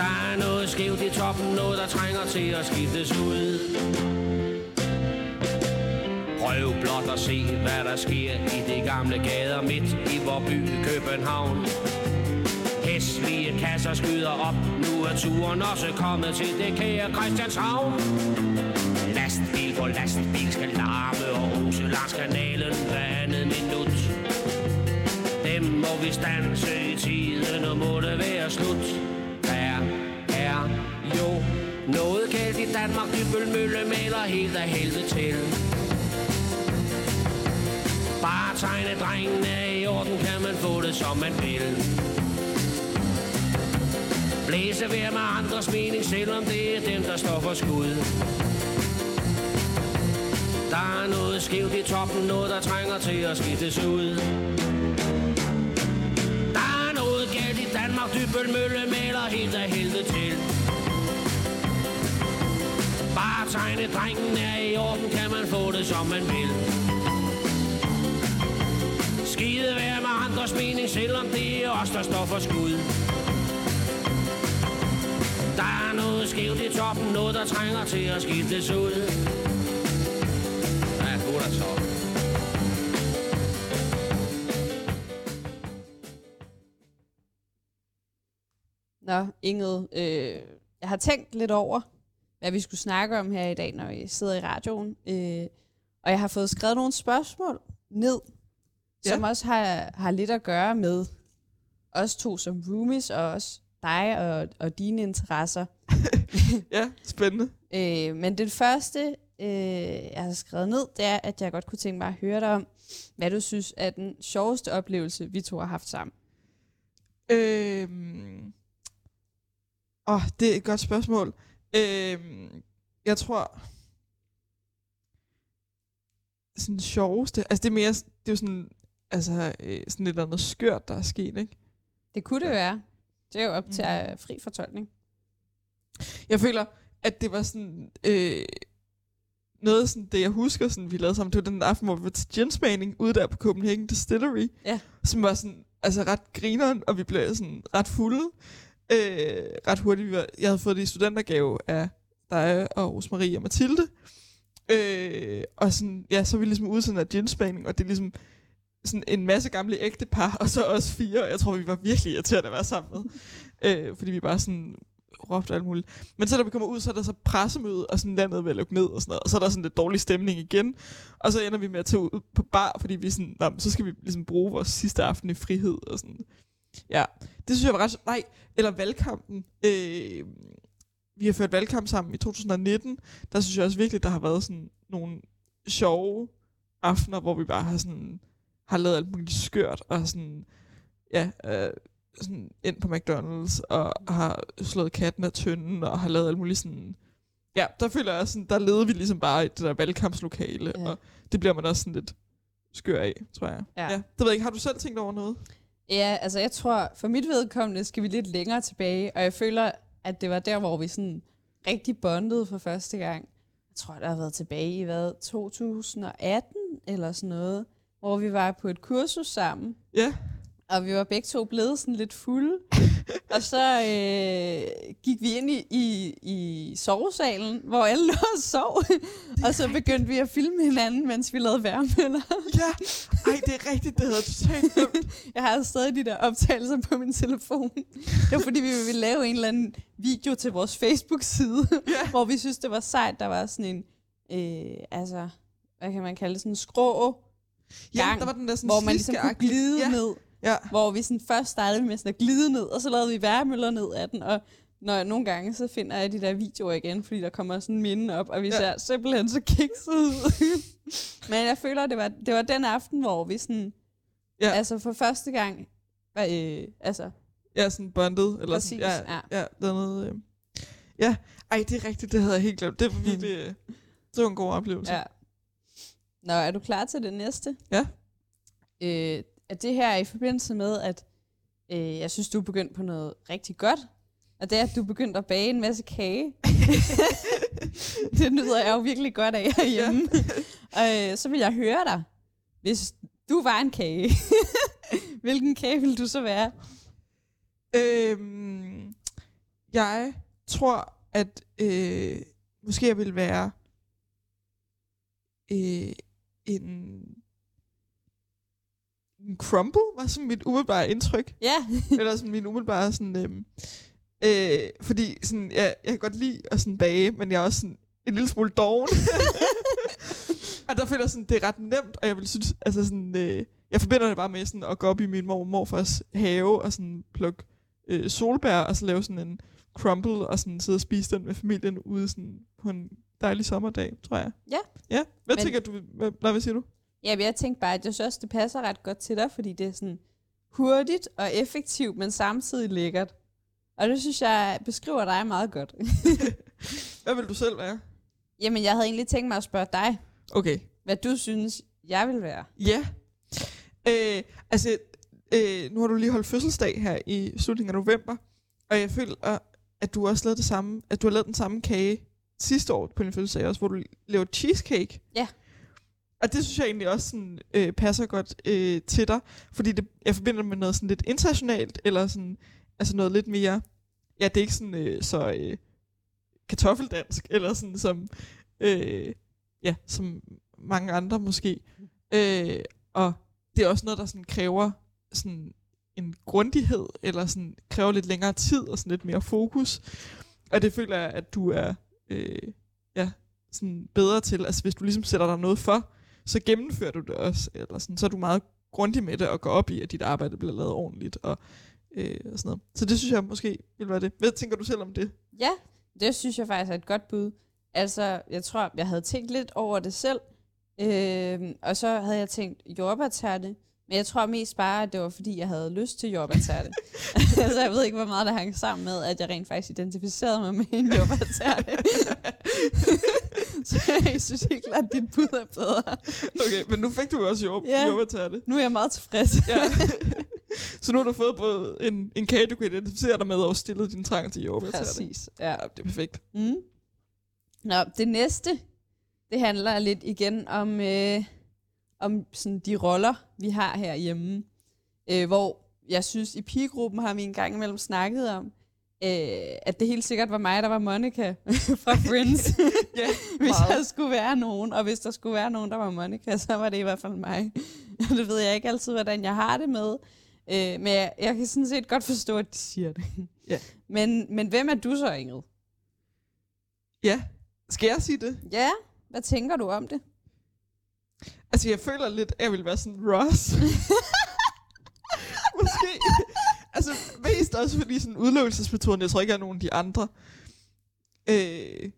Der er noget skævt i toppen, noget der trænger til at skiftes ud. Prøv blot at se, hvad der sker i de gamle gader midt i vor by København. Hæslige kasser skyder op, nu er turen også kommet til det kære Christianshavn. Lastbil på lastbil skal larme, og Oselandskanalen hver andet minut. Dem må vi standse i tiden, og må det være slut. Der er jo noget galt i Danmark, Dybbølmølle maler helt af helvede til. Bare tegne drengen af i orden, kan man få det som man vil. Blæse ved med andres mening, selvom det er dem, der står for skud. Der er noget skævt i toppen, noget der trænger til at skiftes ud. Der er noget galt i Danmark, Dybbølmølle maler helt af helvede til. Bare tegne drengen er i orden, kan man få det som man vil. Skide være med andres mening, selvom det er os, der står for skud. Der er noget skævt i toppen, noget der trænger til at skiftes ud. Ja, nu er der top. Nå, Ingrid, øh, jeg har tænkt lidt over, hvad vi skulle snakke om her i dag, når vi sidder i radioen. Øh, og jeg har fået skrevet nogle spørgsmål ned, ja. Som også har, har lidt at gøre med os to som roomies og os. dig og, og dine interesser. Ja, spændende. øh, men det første, øh, jeg har skrevet ned, det er, at jeg godt kunne tænke mig at høre dig om, hvad du synes er den sjoveste oplevelse, vi to har haft sammen. Åh, øhm. oh, det er et godt spørgsmål. Øhm, jeg tror, sådan det sjoveste, altså det er mere, det er jo sådan, altså sådan et eller andet skørt, der er sket, ikke? Det kunne det jo være. Det er jo op til mm. fri fortolkning. Jeg føler, at det var sådan øh, noget sådan det jeg husker sådan vi lavede sammen. Det var den aften hvor vi var til ginsmagning ude der på Copenhagen Distillery, ja. Som var sådan altså ret grineren, og vi blev sådan ret fulde øh, ret hurtigt. Vi var, jeg havde fået det i studentergave af dig og Rosemarie og Mathilde, øh, og sådan ja så var vi ligesom ude sådan af ginsmagning, og det er ligesom sådan en masse gamle ægte par, og så også fire, og jeg tror, vi var virkelig irriterende at være sammen med, øh, fordi vi bare sådan råbte alt muligt. Men så da vi kommer ud, så er der så pressemøde, og sådan landet ved at lukke ned, og sådan noget, og så er der sådan lidt dårlig stemning igen, og så ender vi med at tage ud på bar, fordi vi sådan, nej, så skal vi ligesom bruge vores sidste aften i frihed, og sådan, ja. Det synes jeg var ret, nej, eller valgkampen, øh, vi har ført valgkamp sammen i to tusind nitten, der synes jeg også virkelig, der har været sådan nogle sjove aftener, hvor vi bare har sådan, har lavet alt muligt skørt, og sådan, ja, øh, sådan ind på McDonald's, og har slået katten af tynden, og har lavet alt muligt sådan, ja, der føler jeg sådan, der levede vi ligesom bare i det der valgkampslokale, ja. Og det bliver man også sådan lidt skør af, tror jeg. Ja. Ja, det ved jeg ikke, har du selv tænkt over noget? Ja, altså jeg tror, for mit vedkommende skal vi lidt længere tilbage, og jeg føler, at det var der, hvor vi sådan rigtig bondede for første gang. Jeg tror, der har været tilbage i, hvad, to tusind atten, eller sådan noget, hvor vi var på et kursus sammen. Ja. Yeah. Og vi var begge to blevet sådan lidt fulde. Og så øh, gik vi ind i, i, i sovesalen, hvor alle lå og sov. Og så begyndte vi at filme hinanden, mens vi lavede værmøller. Ja, ej, det er rigtigt, det havde totalt dumt. Jeg har stadig de der optagelser på min telefon. Det var fordi, vi ville lave en eller anden video til vores Facebook-side, yeah. Hvor vi synes det var sejt. Der var sådan en, øh, altså, hvad kan man kalde det, sådan en skrå. Ja, gang, der var den der, sådan hvor man ligesom kunne glide ja. Ned. Ja. Hvor vi sådan først startede med sådan at glide ned, og så lavede vi værmøller ned af den, og når jeg nogle gange, så finder jeg de der videoer igen, fordi der kommer sådan en minde op, og vi ja. ser simpelthen så kikset ud. Men jeg føler, det var, det var den aften, hvor vi sådan, ja. altså for første gang, var, øh, altså... Ja, sådan bondet, eller præcis, sådan, ja, ja. ja, dernede, øh. ja, ej, det er rigtigt, det havde jeg helt glemt. Det var virkelig, øh, det var en god oplevelse. Ja. Nå, er du klar til det næste? Ja. Øh, at det her er i forbindelse med, at øh, jeg synes, du er begyndt på noget rigtig godt, og det er, at du begyndte at bage en masse kage. Det nyder jeg jo virkelig godt af herhjemme. Ja. Og øh, så vil jeg høre dig, hvis du var en kage. Hvilken kage ville du så være? Øhm, jeg tror, at øh, måske jeg ville være øh, en... en crumble, var sådan mit umiddelbare indtryk. Ja. Eller sådan min umiddelbare sådan... Øh, Øh, fordi sådan, jeg, jeg kan godt lide at sådan bage, men jeg er også sådan en lille smule doven. Og der føler jeg sådan, det er ret nemt, og jeg vil synes, altså sådan, øh, jeg forbinder det bare med sådan at gå op i min mor og morfars have og sådan plukke øh, solbær og så lave sådan en crumble og sådan sidde og spise den med familien ude sådan på en dejlig sommerdag, tror jeg. Ja. Ja. Hvad men, tænker du? Hvad, hvad siger du? Ja, jeg tænkte bare, at jeg synes også, det passer ret godt til dig, fordi det er sådan hurtigt og effektivt, men samtidig lækkert. Og det synes jeg beskriver dig meget godt. Hvad vil du selv være? Jamen, jeg havde egentlig tænkt mig at spørge dig. Okay. Hvad du synes, jeg vil være. Ja. Øh, altså, øh, nu har du lige holdt fødselsdag her i slutningen af november. Og jeg føler, at du også lavede det samme, at du har lavet den samme kage sidste år på din fødselsdag også, hvor du lavede cheesecake. Ja. Og det synes jeg egentlig også sådan, øh, passer godt øh, til dig. Fordi det, jeg forbinder det med noget sådan lidt internationalt, eller sådan... Altså noget lidt mere... Ja, det er ikke sådan øh, så øh, kartoffeldansk, eller sådan som... Øh, ja, som mange andre måske. Øh, og det er også noget, der sådan kræver sådan en grundighed, eller sådan kræver lidt længere tid, og sådan lidt mere fokus. Og det føler jeg, at du er øh, ja, sådan bedre til. Altså hvis du ligesom sætter dig noget for, så gennemfører du det også. Eller sådan, så er du meget grundig med det, og går op i, at dit arbejde bliver lavet ordentligt, og... Øh, og sådan noget. Så det synes jeg måske vil være det. Hvad tænker du selv om det? Ja, det synes jeg faktisk er et godt bud. Altså, jeg tror, jeg havde tænkt lidt over det selv, øh, og så havde jeg tænkt jordbærtærte, men jeg tror mest bare, at det var fordi, jeg havde lyst til jordbærtærte. Altså, jeg ved ikke, hvor meget der hang sammen med, at jeg rent faktisk identificerede mig med en jordbærtærte. Så jeg synes helt klart, at dit bud er bedre. Okay, men nu fik du også jord- ja, jordbærtærte. Nu er jeg meget tilfreds. Ja. Så nu har du fået både en, en kage, du kan identificere dig med, og stillet din trang til jordbær. Præcis, ja. Ja. Det er perfekt. Mm. Nå, det næste, det handler lidt igen om, øh, om sådan de roller, vi har herhjemme. Øh, hvor jeg synes, i pigegruppen har vi en gang imellem snakket om, øh, at det helt sikkert var mig, der var Monica fra Friends. Ja, hvis wow. der skulle være nogen, og hvis der skulle være nogen, der var Monica, så var det i hvert fald mig. Det ved jeg ikke altid, hvordan jeg har det med. Øh, men jeg, jeg kan sådan set godt forstå, at de siger det. Ja. Men, men hvem er du så, Ingrid? Ja, skal jeg sige det? Ja, hvad tænker du om det? Altså, jeg føler lidt, at jeg ville være sådan Ross. Måske. Altså, mest også fordi sådan udløbelsesmetoden, jeg tror ikke, jeg er nogen af de andre. Øh,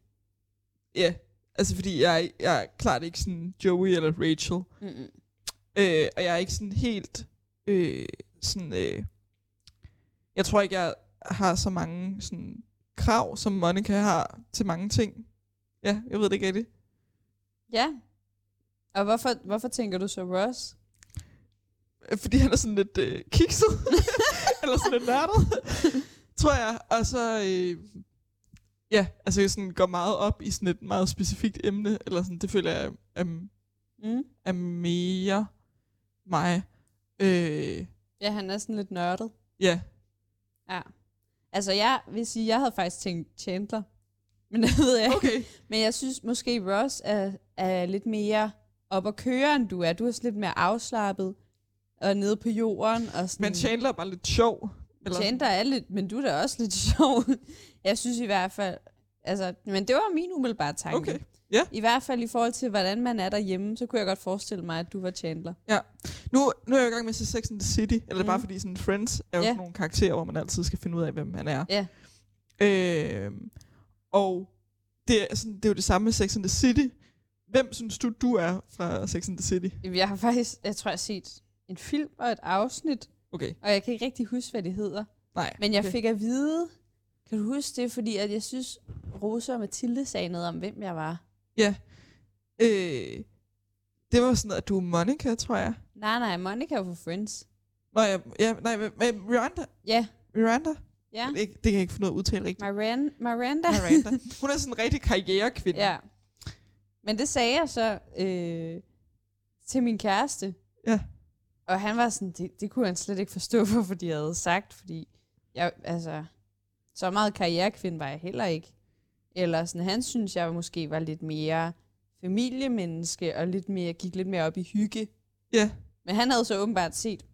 ja, altså fordi jeg, jeg er klart ikke sådan Joey eller Rachel. Øh, og jeg er ikke sådan helt... Øh, sådan, øh, jeg tror ikke, jeg har så mange sådan, krav, som Monica har til mange ting. Ja, jeg ved det ikke af det. Ja. Og hvorfor, hvorfor tænker du så Ross? Fordi han er sådan lidt øh, kikset. Eller sådan lidt nørdet. Tror jeg. Og så... Øh, ja, altså jeg sådan går meget op i sådan et meget specifikt emne. Eller sådan, det føler jeg er, mm. er mere mig... Øh. Ja, han er sådan lidt nørdet. Ja. Ja. Altså, jeg vil sige, jeg havde faktisk tænkt Chandler. Men det ved jeg okay. ikke. Men jeg synes måske, Ross er, er lidt mere op at køre, end du er. Du er lidt mere afslappet og nede på jorden. Og sådan. Men Chandler er bare lidt sjov. Eller? Chandler er lidt, men du er da også lidt sjov. Jeg synes i hvert fald... Altså, men det var min umiddelbare tanke. Okay. Yeah. I hvert fald i forhold til, hvordan man er derhjemme, så kunne jeg godt forestille mig, at du var Chandler. Ja. Nu, nu er jeg i gang med at se Sex and the City, eller mm. bare fordi sådan Friends er jo yeah. sådan nogle karakterer, hvor man altid skal finde ud af, hvem man er. Yeah. Øh, og det er, sådan, det er jo det samme med Sex and the City. Hvem synes du, du er fra Sex and the City? Jeg har faktisk, jeg tror, jeg har set en film og et afsnit. Okay. Og jeg kan ikke rigtig huske, hvad det hedder. Nej. Men jeg okay. fik at vide, kan du huske det? Fordi at jeg synes, Rosa og Mathilde sagde noget om, hvem jeg var. Ja. Øh, det var sådan noget, at du er Monica, tror jeg. Nej, nej, Monica er fra Friends. Nå ja, ja nej, men, men Miranda? Ja. Miranda? Ja. Det, det kan jeg ikke finde noget at udtale rigtigt. Miranda? Miranda. Miranda. Hun er sådan en rigtig karrierekvinde. Ja. Men det sagde jeg så øh, til min kæreste. Ja. Og han var sådan, det, det kunne han slet ikke forstå, hvorfor de havde sagt, fordi jeg, altså, så meget karrierekvinde var jeg heller ikke. Eller sådan, han synes, jeg måske var lidt mere familiemenneske, og lidt mere, gik lidt mere op i hygge. Ja. Men han havde så åbenbart set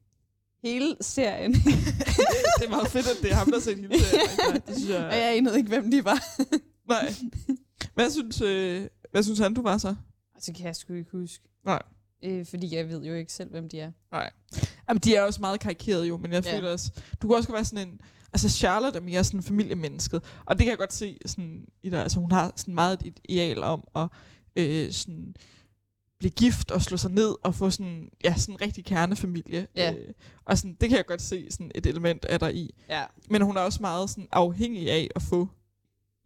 hele serien. Det er meget fedt, at det er ham, der har set hele serien. Det synes jeg... Og jeg anede ikke, hvem de var. Nej. Hvad synes, øh, hvad synes han, du var så? Altså, kan jeg sgu ikke huske. Nej. Øh, fordi jeg ved jo ikke selv, hvem de er. Nej. Jamen, de er også meget karikerede jo, men jeg ja. føler også... Du kunne også være sådan en... Altså, Charlotte er mere sådan familiemennesket. Og det kan jeg godt se sådan i dig. Altså, hun har sådan meget et ideal om at øh, sådan... blive gift og slå sig ned og få sådan, ja, sådan en rigtig kernefamilie. Ja. Øh, og sådan, det kan jeg godt se sådan et element af der i. Ja. Men hun er også meget sådan afhængig af at få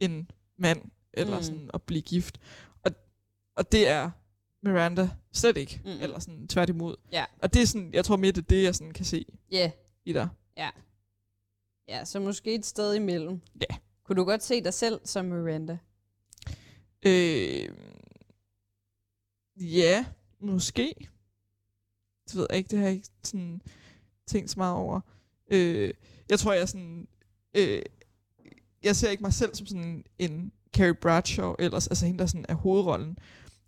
en mand, eller mm. sådan at blive gift. Og, og det er Miranda slet ikke, mm. eller sådan tværtimod. Ja. Og det er sådan, jeg tror mere, det er det, jeg sådan kan se yeah. i dig. Ja. Ja, så måske et sted imellem. Ja. Kunne du godt se dig selv som Miranda? Øh... Ja, måske. Det ved jeg ikke, det har jeg ikke sådan tænkt så meget over. Øh, jeg tror, jeg sådan... Øh, jeg ser ikke mig selv som sådan en Carrie Bradshaw, ellers, altså hende, der sådan er hovedrollen.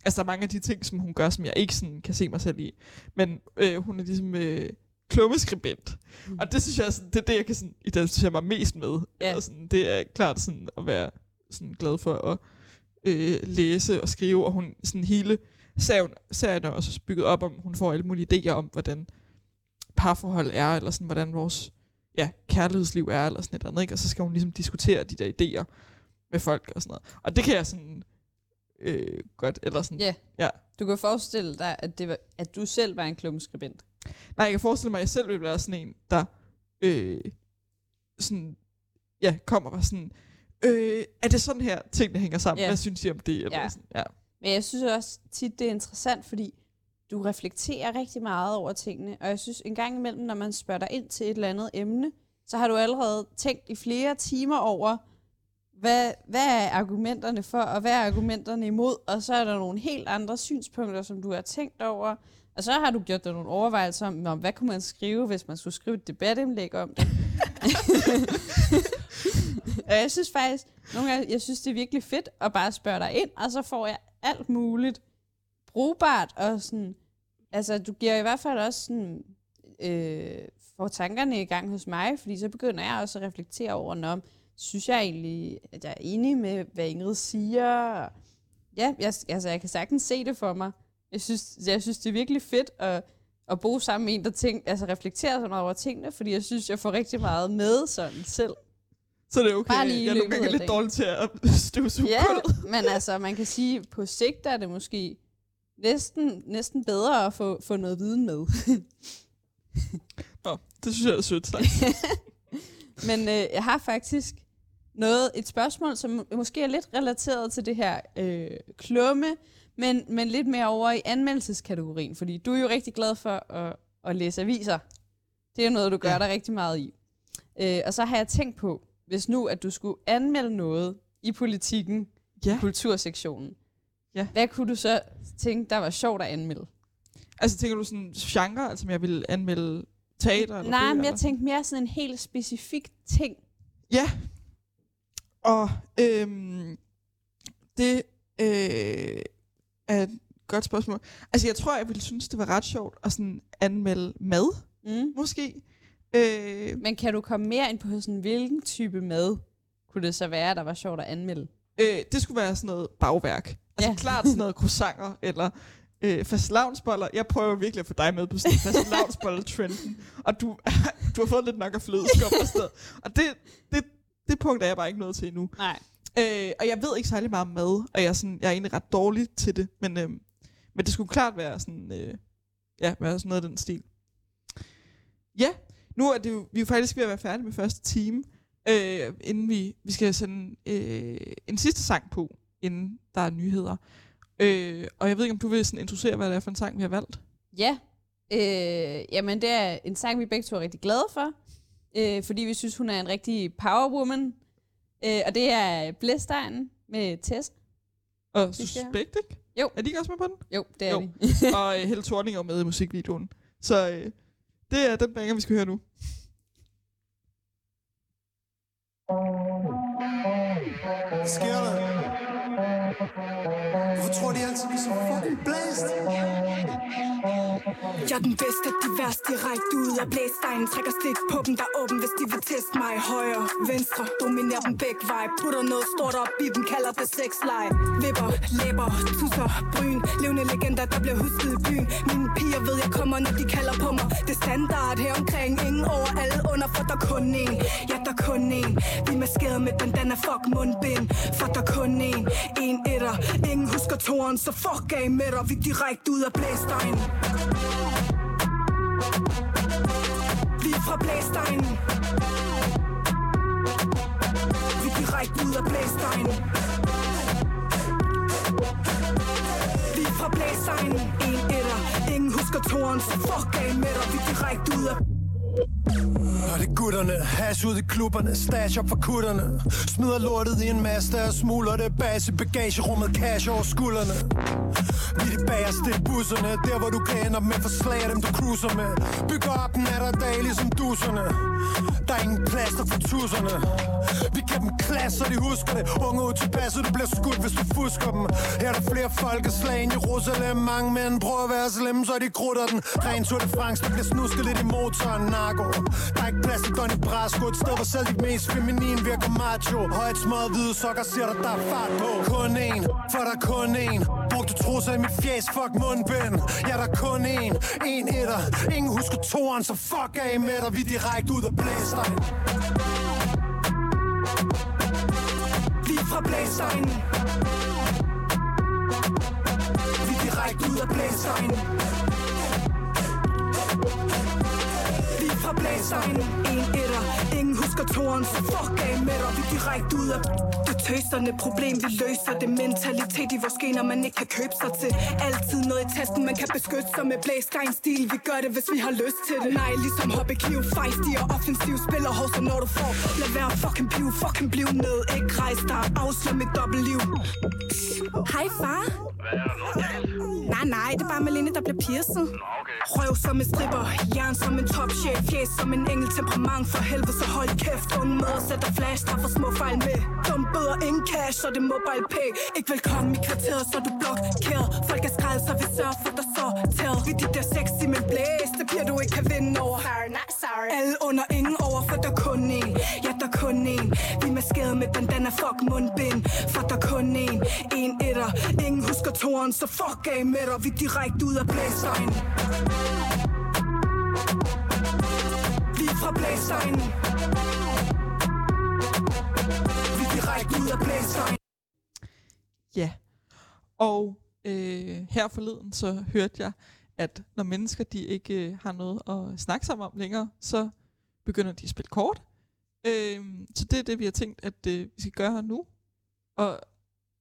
Altså, der er mange af de ting, som hun gør, som jeg ikke sådan kan se mig selv i. Men øh, hun er ligesom øh, klummeskribent. Mm. Og det synes jeg, sådan, det er det, jeg kan sådan identificere mig mest med. Ja. Sådan, det er klart sådan at være sådan glad for at øh, læse og skrive, og hun sådan hele... serien er også bygget op om, hun får alle mulige idéer om, hvordan parforhold er, eller sådan, hvordan vores ja, kærlighedsliv er, eller sådan et eller andet, ikke? Og så skal hun ligesom diskutere de der idéer med folk og sådan noget. Og det kan jeg sådan øh, godt, eller sådan... Yeah. Ja. Du kan forestille dig, at, det var, at du selv var en klummeskribent. Nej, jeg kan forestille mig, at jeg selv ville være sådan en, der øh, sådan, ja, kommer og var sådan, øh, er det sådan her, tingene hænger sammen? Yeah. Hvad synes I om det? Eller yeah. sådan, ja. Men jeg synes også tit, det er interessant, fordi du reflekterer rigtig meget over tingene. Og jeg synes, en gang imellem, når man spørger dig ind til et eller andet emne, så har du allerede tænkt i flere timer over, hvad, hvad er argumenterne for, og hvad er argumenterne imod? Og så er der nogle helt andre synspunkter, som du har tænkt over. Og så har du gjort dig nogle overvejelser om, om hvad kunne man skrive, hvis man skulle skrive et debatindlæg om det. Og jeg synes faktisk, nogle gange, jeg synes, det er virkelig fedt at bare spørge dig ind, og så får jeg alt muligt brugbart, og sådan, altså du giver i hvert fald også sådan, øh, får tankerne i gang hos mig, fordi så begynder jeg også at reflektere over, om synes jeg egentlig, at jeg er enig med, hvad Ingrid siger, ja, jeg, altså jeg kan sagtens se det for mig, jeg synes, jeg synes det er virkelig fedt at, at bo sammen med en, der tænker, altså reflekterer så meget over tingene, fordi jeg synes, jeg får rigtig meget med sådan selv. Så det er okay. Jeg er nogle gange lidt dårlig til at støvsuge ja, på. Men altså, man kan sige, at på sigt er det måske næsten, næsten bedre at få, få noget viden med. Nå, det synes jeg er sødt sagt. Men øh, jeg har faktisk noget, et spørgsmål, som måske er lidt relateret til det her øh, klumme, men, men lidt mere over i anmeldelseskategorien, fordi du er jo rigtig glad for at, at læse aviser. Det er noget, du gør ja. dig rigtig meget i. Øh, og så har jeg tænkt på, hvis nu, at du skulle anmelde noget i politikken, ja. kultursektionen, ja. hvad kunne du så tænke, der var sjovt at anmelde? Altså tænker du sådan genre, altså jeg ville anmelde teater? Eller nej, bøger, men jeg eller? tænkte mere sådan en helt specifik ting. Ja, og øhm, det øh, er et godt spørgsmål. Altså jeg tror, jeg ville synes, det var ret sjovt at sådan anmelde mad, mm. måske. Øh, Men kan du komme mere ind på sådan, hvilken type mad kunne det så være, der var sjovt at anmelde? Øh, det skulle være sådan noget bagværk. Altså ja. klart sådan noget croissanter, eller øh, fastelavnsboller. Jeg prøver virkelig at få dig med på sådan fastelavnsboller-trenden. Og du, du har fået lidt nok af flødeskum og sådan noget. Og det, det, det punkt er jeg bare ikke nået til endnu. Nej. Øh, og jeg ved ikke særlig meget om mad, og jeg er, sådan, jeg er egentlig ret dårlig til det, men, øh, men det skulle klart være sådan, øh, ja, være sådan noget af den stil. Ja, nu er det jo, vi er jo faktisk ved at være færdige med første time, øh, inden vi, vi skal sende øh, en sidste sang på, inden der er nyheder. Øh, og jeg ved ikke, om du vil sådan introducere, hvad det er for en sang, vi har valgt? Ja, øh, jamen det er en sang, vi begge to er rigtig glade for, øh, fordi vi synes, hun er en rigtig powerwoman. Øh, og det er Blæstegnen med Tess. Og Suspekt, ikke? Jo. Er de ikke også med på den? Jo, det er jo. Vi. Og Helle Thorning er med i musikvideoen. Så øh, det er den banger, vi skal høre nu. Hvad sker der? Hvorfor tror de altid, vi er så fucking blæst? Jeg er den bedste, de værste direkte ud af blæstegnen. Trækker stik på dem, der åben, hvis de vil teste mig. Højre, venstre, dominerer dem begge vej. Putter noget stort op i dem, kalder det sexleje. Vipper, læber, tusser, bryn. Levende legender, der bliver husket i byen. Mine piger ved, jeg kommer, når de kalder på mig. Det standard her omkring, ingen over alle under. For der kun én, ja der kun én. Vi maskerer med den, den er fuck mundbind. For der kun én, én etter. Ingen husker toren, så fuck af med dig. Vi direkte ud af blæstegnen. Vi er fra blæstegnen. Vi er direkte ud af blæstegnen. Vi er fra blæstegnen. En etter. Ingen husker toren, så fuck af med dig. Vi er direkte ud af. Og det gutterne, hash ud i klubberne, stash op for kutterne. Smider lortet i en masse og smuler det bas i bagagerummet, cash over skuldrene. Vi de bagerste i busserne, der hvor du kan ender med forslag af dem du cruiser med. Bygger op den natter dag ligesom duserne. Der er ingen plaster for tusserne. Vi giver dem klasse, så de husker det. Unge ud til passet, du bliver skudt hvis du fusker dem. Her er der flere folkeslag end Jerusalem. Mange mænd prøver at være slemme, så de krutter den. Ren Tour de France, der bliver snusket lidt i motoren. Der er ikke plads til Donnie Brasco. Et sted hvor selv de mest feminine virker macho. Højt smøget hvide sokker siger dig der er fart på. Kun én, for der er kun én. Brugte trusser i mit fjes, fuck mundbind. Ja der er kun én, én etter. Ingen husker toren, så fuck af med dig. Vi er direkte ud af blæstegnen. Vi er fra blæstegnen. Vi er direkte ud af blæstegnen. Vi er fra blæstegnen, en etter. Ingen husker toren, så fuck af med dig. Vi er direkte ud af det tøserne problem, vi løser det. Mentalitet i vores gener, man ikke kan købe sig til. Altid noget i tasken, man kan beskytte sig med blæstegnstil. Vi gør det, hvis vi har lyst til det. Nej, ligesom hoppekiv, fejstig og offensiv. Spiller hård, så når du får. Lad være fucking piv, fucking bliv ned. Ikke rejs dig, afslå mit dobbeltliv. Hej far. Hvad er der noget galt? Nej, nej, det er bare Malene, der bliver pierced. Nå, okay. Røv som en stripper, jern som en topchef. Fjæs som en engel, temperament for helvede, så hold kæft. Unge møder sætter flash, der får små fejl med. Dumme bøder, ingen cash, så det mobile pay. Ikke velkommen i kvarteret, så du blokeret. Folk er skræd, så vi sørger for dig så tæt. Vi de der sexy, men blæs, det bliver du ikke kan vinde over. Sorry, not sorry. Alle under, ingen over, for der kun én. Ja, der kun én. Vi maskeret med den, den er fuck mundbind. For der kun én, en etter. Ingen husker toren, så fuck af med dig. Vi direkte ud af blæstegnen. Vi er fra blæstegnen. Vi er direkte ud af blæstegnen. Ja, og øh, her forleden så hørte jeg, at når mennesker de ikke øh, har noget at snakke sammen om længere, så begynder de at spille kort. Øh, så det er det, vi har tænkt, at øh, vi skal gøre nu. Og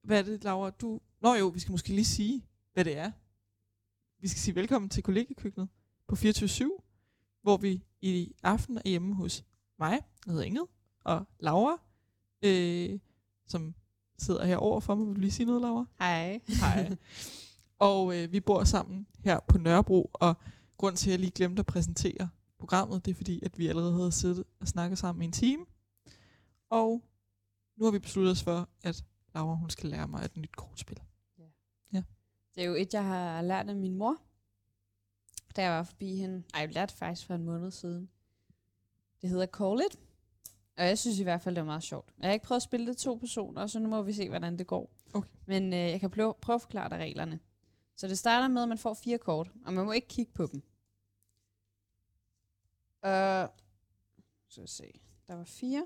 hvad er det, Laura? Du... Nå jo, vi skal måske lige sige, hvad det er. Vi skal sige velkommen til Kollegekøkkenet på fireogtyve syv, hvor vi i aften er hjemme hos mig, der hedder Ingrid, og Laura, øh, som sidder herovre for mig. Vil du lige sige noget, Laura? Hej. Hej. Og øh, vi bor sammen her på Nørrebro, og grund til, at jeg lige glemte at præsentere programmet, det er fordi, at vi allerede havde siddet og snakket sammen i en time. Og nu har vi besluttet os for, at Laura hun skal lære mig et nyt kortspil. Ja. Ja. Det er jo et, jeg har lært af min mor, da jeg var forbi hende. Ej, jeg lærte faktisk for en måned siden. Det hedder Call It. Og jeg synes i hvert fald, det var meget sjovt. Jeg har ikke prøvet at spille det to personer, så nu må vi se, hvordan det går. Okay. Men øh, jeg kan prøve at forklare dig reglerne. Så det starter med, at man får fire kort, og man må ikke kigge på dem. Og... så se. Der var fire.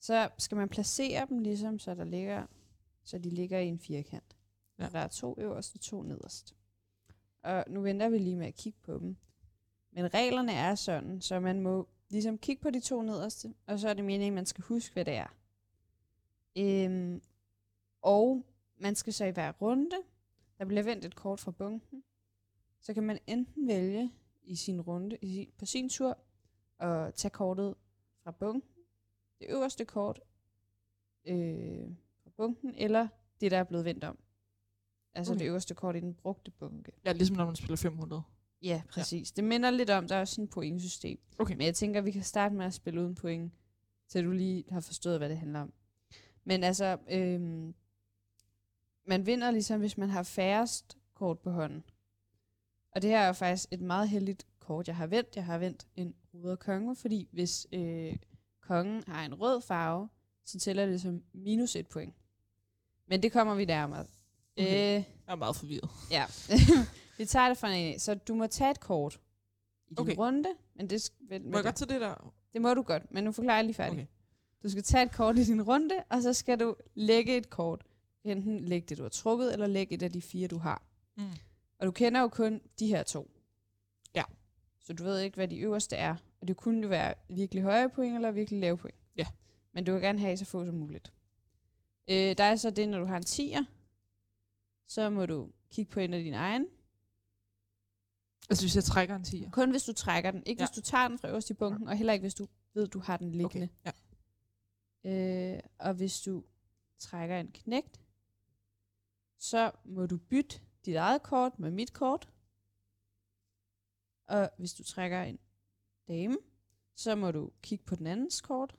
Så skal man placere dem ligesom, så der ligger, så de ligger i en firkant. Ja. Der er to øverst og to nederst. Og nu venter vi lige med at kigge på dem. Men reglerne er sådan, så man må ligesom kigge på de to nederste, og så er det meningen, at man skal huske, hvad det er. Øhm, og man skal så i hver runde, der bliver vendt et kort fra bunken, så kan man enten vælge i sin runde, i sin, på sin tur, at tage kortet fra bunken, det øverste kort øh, fra bunken, eller det, der er blevet vendt om. Altså okay. Det øverste kort i den brugte bunke. Ja, ligesom når man spiller fem hundrede. Ja, præcis. Ja. Det minder lidt om, der er sådan et pointsystem. Okay. Men jeg tænker, vi kan starte med at spille uden point, så du lige har forstået, hvad det handler om. Men altså, øhm, man vinder ligesom, hvis man har færrest kort på hånden. Og det her er jo faktisk et meget heldigt kort, jeg har vendt. Jeg har vendt en ruder konge, fordi hvis øh, kongen har en rød farve, så tæller det som minus et point. Men det kommer vi nærmere. Okay. Øh, jeg er meget forvirret. Ja. Vi tager det fra en af. Så du må tage et kort i din okay. runde. Men det sk- vent, må jeg det. godt tage det der? Det må du godt, men nu forklarer jeg lige færdigt. Okay. Du skal tage et kort i din runde, og så skal du lægge et kort. Enten lægge det, du har trukket, eller lægge et af de fire, du har. Mm. Og du kender jo kun de her to. Ja. Så du ved ikke, hvad de øverste er. Og det kunne jo være virkelig høje point, eller virkelig lave point. Ja. Men du vil gerne have så få som muligt. Øh, der er så det, når du har en tier, så må du kigge på en af dine egne. Altså hvis jeg trækker en tier? Kun hvis du trækker den. Ikke ja. hvis du tager den fra øverst i bunken, ja. og heller ikke hvis du ved, du har den liggende. Okay. Ja. Øh, og hvis du trækker en knægt, så må du bytte dit eget kort med mit kort. Og hvis du trækker en dame, så må du kigge på den andens kort.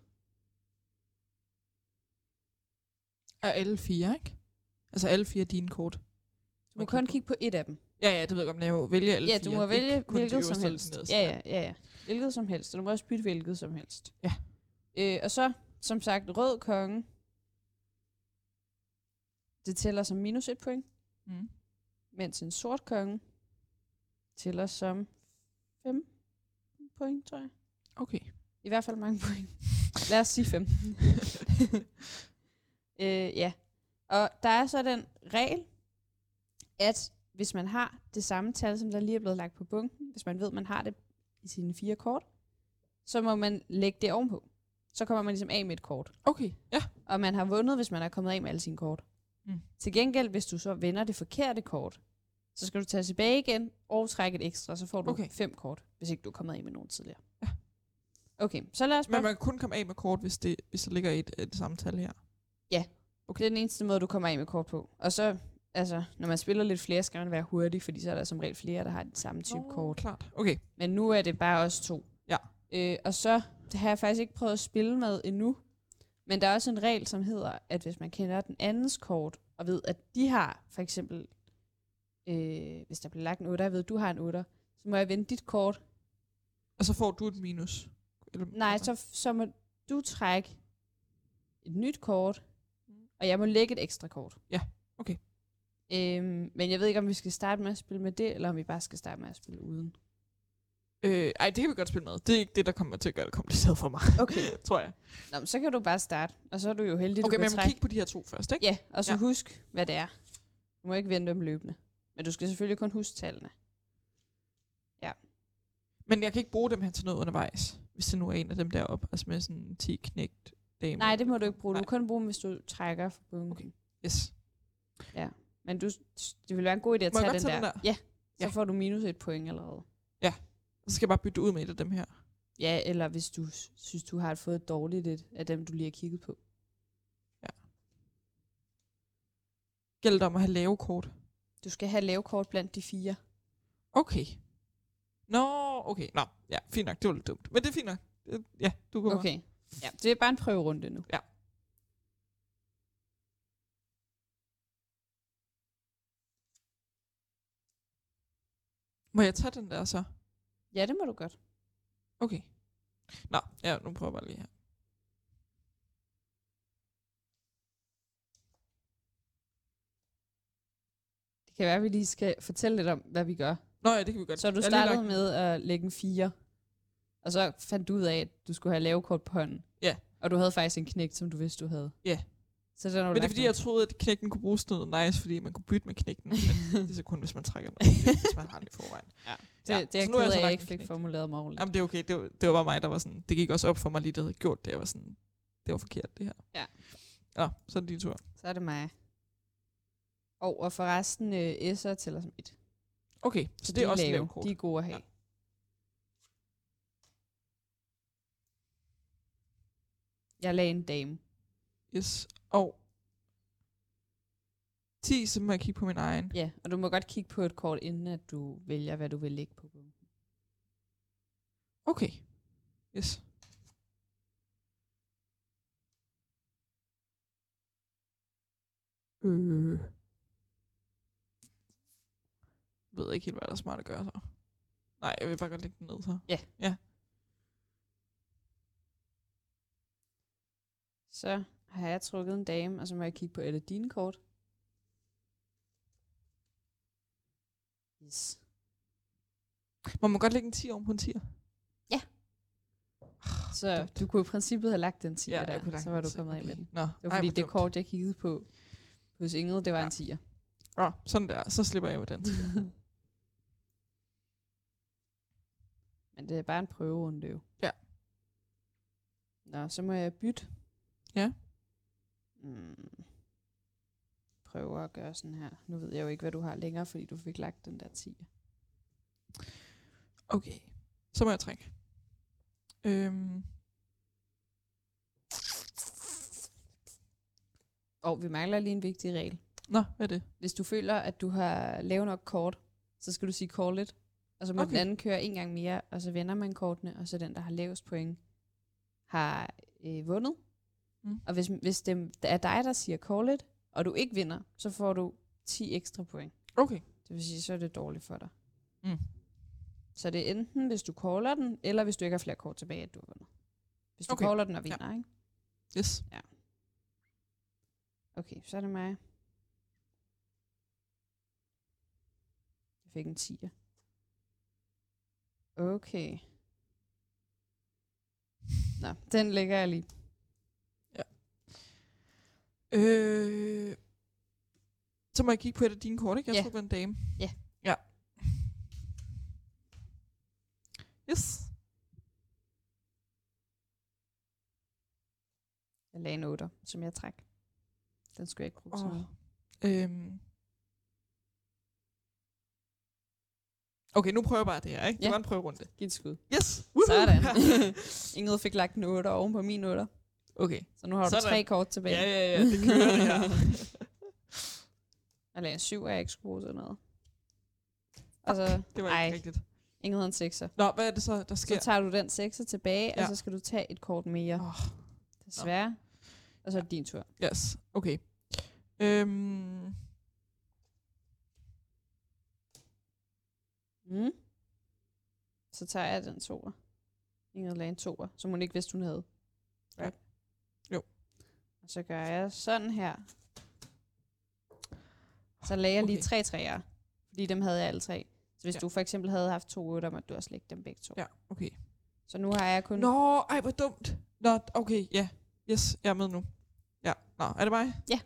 Og alle fire, ikke? Altså alle fire dine kort. Du må, må kun kigge på et af dem. Ja, ja, det ved jeg godt, men jeg må vælge alle ja, fire. Ja, du må vælge hvilket som helst. Ja, ja, ja, ja. Hvilket som helst. Du må også bytte hvilket som helst. Ja. Øh, og så, som sagt, rød konge. Det tæller som minus et point. Mm. Mens en sort konge tæller som fem point, tror jeg. Okay. I hvert fald mange point. Lad os sige fem. øh, ja. Og der er så den regel, at hvis man har det samme tal, som der lige er blevet lagt på bunken, hvis man ved, man har det i sine fire kort, så må man lægge det ovenpå. Så kommer man ligesom af med et kort. Okay, ja. Og man har vundet, hvis man er kommet af med alle sine kort. Mm. Til gengæld, hvis du så vender det forkerte kort, så skal du tage tilbage igen og trække et ekstra, så får du okay. fem kort, hvis ikke du er kommet af med nogen tidligere. Ja. Okay, så lad os bare... Men man kan kun komme af med kort, hvis, det, hvis der ligger et, et samme tal her? Ja, okay. Det er den eneste måde, du kommer af med kort på. Og så... Altså, når man spiller lidt flere, skal man være hurtig, fordi så er der som regel flere, der har den samme type oh, kort. Klart. Okay. Men nu er det bare os to. Ja. Øh, og så det har jeg faktisk ikke prøvet at spille med endnu, men der er også en regel, som hedder, at hvis man kender den andens kort, og ved, at de har for eksempel, øh, hvis der bliver lagt en otter, jeg ved, du har en otter, så må jeg vende dit kort. Og så får du et minus? Eller Nej, så, så må du trække et nyt kort, og jeg må lægge et ekstra kort. Ja, okay. Øhm, men jeg ved ikke, om vi skal starte med at spille med det, eller om vi bare skal starte med at spille uden. Øh, ej, det kan vi godt spille med. Det er ikke det, der kommer til at gøre det kompliceret for mig, okay. tror jeg. Nå, så kan du bare starte, og så er du jo heldig, okay, du kan trække. Okay, men jeg må kigge på de her to først, ikke? Ja, og så ja. husk, hvad det er. Du må ikke vente om løbende. Men du skal selvfølgelig kun huske tallene. Ja. Men jeg kan ikke bruge dem her til noget undervejs, hvis det nu er en af dem deroppe, altså med sådan ti knægt dame. Nej, det må du ikke bruge. Nej. Du kan kun bruge dem, hvis du trækker for bunken. Okay, yes. Ja. Men du, det ville være en god idé at tage den, tage den der. der? Ja, så ja. får du minus et point allerede. Ja, så skal jeg bare bytte ud med et af dem her. Ja, eller hvis du synes, du har fået dårligt et af dem, du lige har kigget på. Ja. Gælder det om at have lave kort? Du skal have lave kort blandt de fire. Okay. Nå, okay. Nå, ja, fint nok. Det var lidt dumt. Men det er fint nok. Ja, du kommer. Okay. Ja, det er bare en prøverunde nu. Ja. Må jeg tage den der så? Ja, det må du godt. Okay. Nå, ja, nu prøver jeg bare lige her. Det kan være, at vi lige skal fortælle lidt om, hvad vi gør. Nå ja, det kan vi godt. Så du startede med at lægge en fire, og så fandt du ud af, at du skulle have lavekort på hånden. Ja, Og du havde faktisk en knægt, som du vidste, du havde. Ja. Yeah. Så den, men det er fordi, ud. Jeg troede, at knægten kunne bruges til noget nice, fordi man kunne bytte med knægten. Det er så kun, hvis man trækker den, hvis man har den i forvejen. Ja. Det, ja. Det, det er jeg ked af, ikke fik formuleret mig ordentligt. Jamen det er okay, det var, det var bare mig, der var sådan, det gik også op for mig lige, der havde gjort det, jeg var sådan, det var forkert det her. Ja. Ja, så er det din tur. Så er det mig. Og, og forresten, øh, S'er tæller som et. Okay, så, så det de er også lave. Lavkort. De er gode at have. Ja. Jeg lagde en dame. Yes, og ti, så må jeg kigge på min egen. Ja, og du må godt kigge på et kort, inden at du vælger, hvad du vil lægge på. Okay, yes. Øh. Jeg ved ikke helt, hvad der er smart at gøre så. Nej, jeg vil bare godt lægge den ned så. Ja. Ja. Så har jeg trukket en dame, og så må jeg kigge på et af dine kort. Yes. Må man godt lægge en ti oven på en tier? Ja. Så du kunne i princippet have lagt den tier, ja, der, så var du kommet af med den. Nå, det var fordi ej, det kort, jeg kiggede på hos Ingrid, det var ja. En tier. Ja, sådan der. Så slipper jeg med den tier. Men det er bare en prøverunde jo. Ja. Nå, så må jeg bytte. Ja. Mm. Prøver at gøre sådan her. Nu ved jeg jo ikke, hvad du har længere, fordi du fik lagt den der tier. Okay. Så må jeg trække. Øhm. Og vi mangler lige en vigtig regel. Nå, hvad er det? Hvis du føler, at du har lavet nok kort, så skal du sige call it. Og så må okay. den anden køre en gang mere, og så vender man kortene, og så den, der har lavest point, har øh, vundet. Mm. Og hvis, hvis det er dig, der siger call it, og du ikke vinder, så får du ti ekstra point. Okay. Det vil sige, så er det dårligt for dig. Mm. Så det er enten, hvis du caller den, eller hvis du ikke har flere kort tilbage, at du har vundet. Hvis du okay. caller den og vinder, ja. Ikke? Yes. Ja. Okay, så er det mig. Jeg fik en tier. Okay. Nå, den lægger jeg lige. Øh, så må jeg kigge på et af dine kort, ikke? Jeg yeah. tror, det var en dame. Yeah. Ja. Yes. Jeg lagde en otter, som jeg træk. Den skulle jeg ikke bruge oh. øhm. Okay, nu prøver jeg bare det her, ikke? Det yeah. var en prøverunde. Giv et skud. Yes! Woohoo! Sådan. Ingrid fik lagt en otter oven på min otter. Okay. Så nu har du sådan. Tre kort tilbage. Ja, ja, ja, det kører det her. Jeg lagde syv, og jeg ikke skulle bruge sådan noget. Og så, okay, det var ikke ej, rigtigt. Ingen havde en sekser. Nå, hvad er det så, der sker? Så tager du den sekser tilbage, ja. Og så skal du tage et kort mere. Oh. Desværre. Og så er det din tur. Yes, okay. Øhm. Mm. Så tager jeg den toer. Ingen lagde en toer, som hun ikke vidste, hun havde. Ja. Jo. Og så gør jeg sådan her. Så lagde jeg okay. lige tre træer, fordi dem havde jeg alle tre. Så hvis ja. Du for eksempel havde haft to otter, måtte du også lægge dem begge to. Ja, okay. Så nu har jeg kun... Nå, ej, hvor dumt. Nå, okay, ja. Yeah. Yes, jeg er med nu. Ja, nå, er det mig? Ja.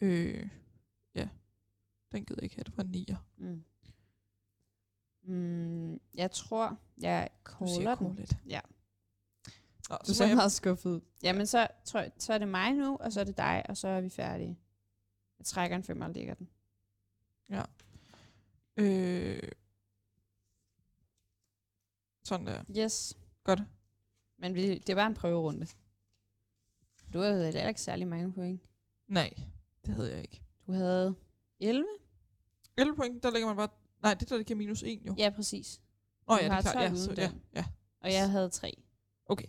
Øh, ja. Den gider ikke have, det var en nier. Mm. Mm, jeg tror, jeg caller den. Lidt. Ja. Nå, du ser meget skuffet. Jamen, så, tror jeg, så er det mig nu, og så er det dig, og så er vi færdige. Jeg trækker en femmer og lægger den. Ja. Øh. Sådan der. Yes. Godt. Men vi, det var en prøverunde. Du havde heller ikke særlig mange point. Nej, det havde jeg ikke. Du havde elleve? elleve point, der lægger man bare... Nej, det der, det giver minus en jo. Ja, præcis. Åh oh, ja, det er klart. Ja, så, ja, ja. Og jeg havde tre. Okay.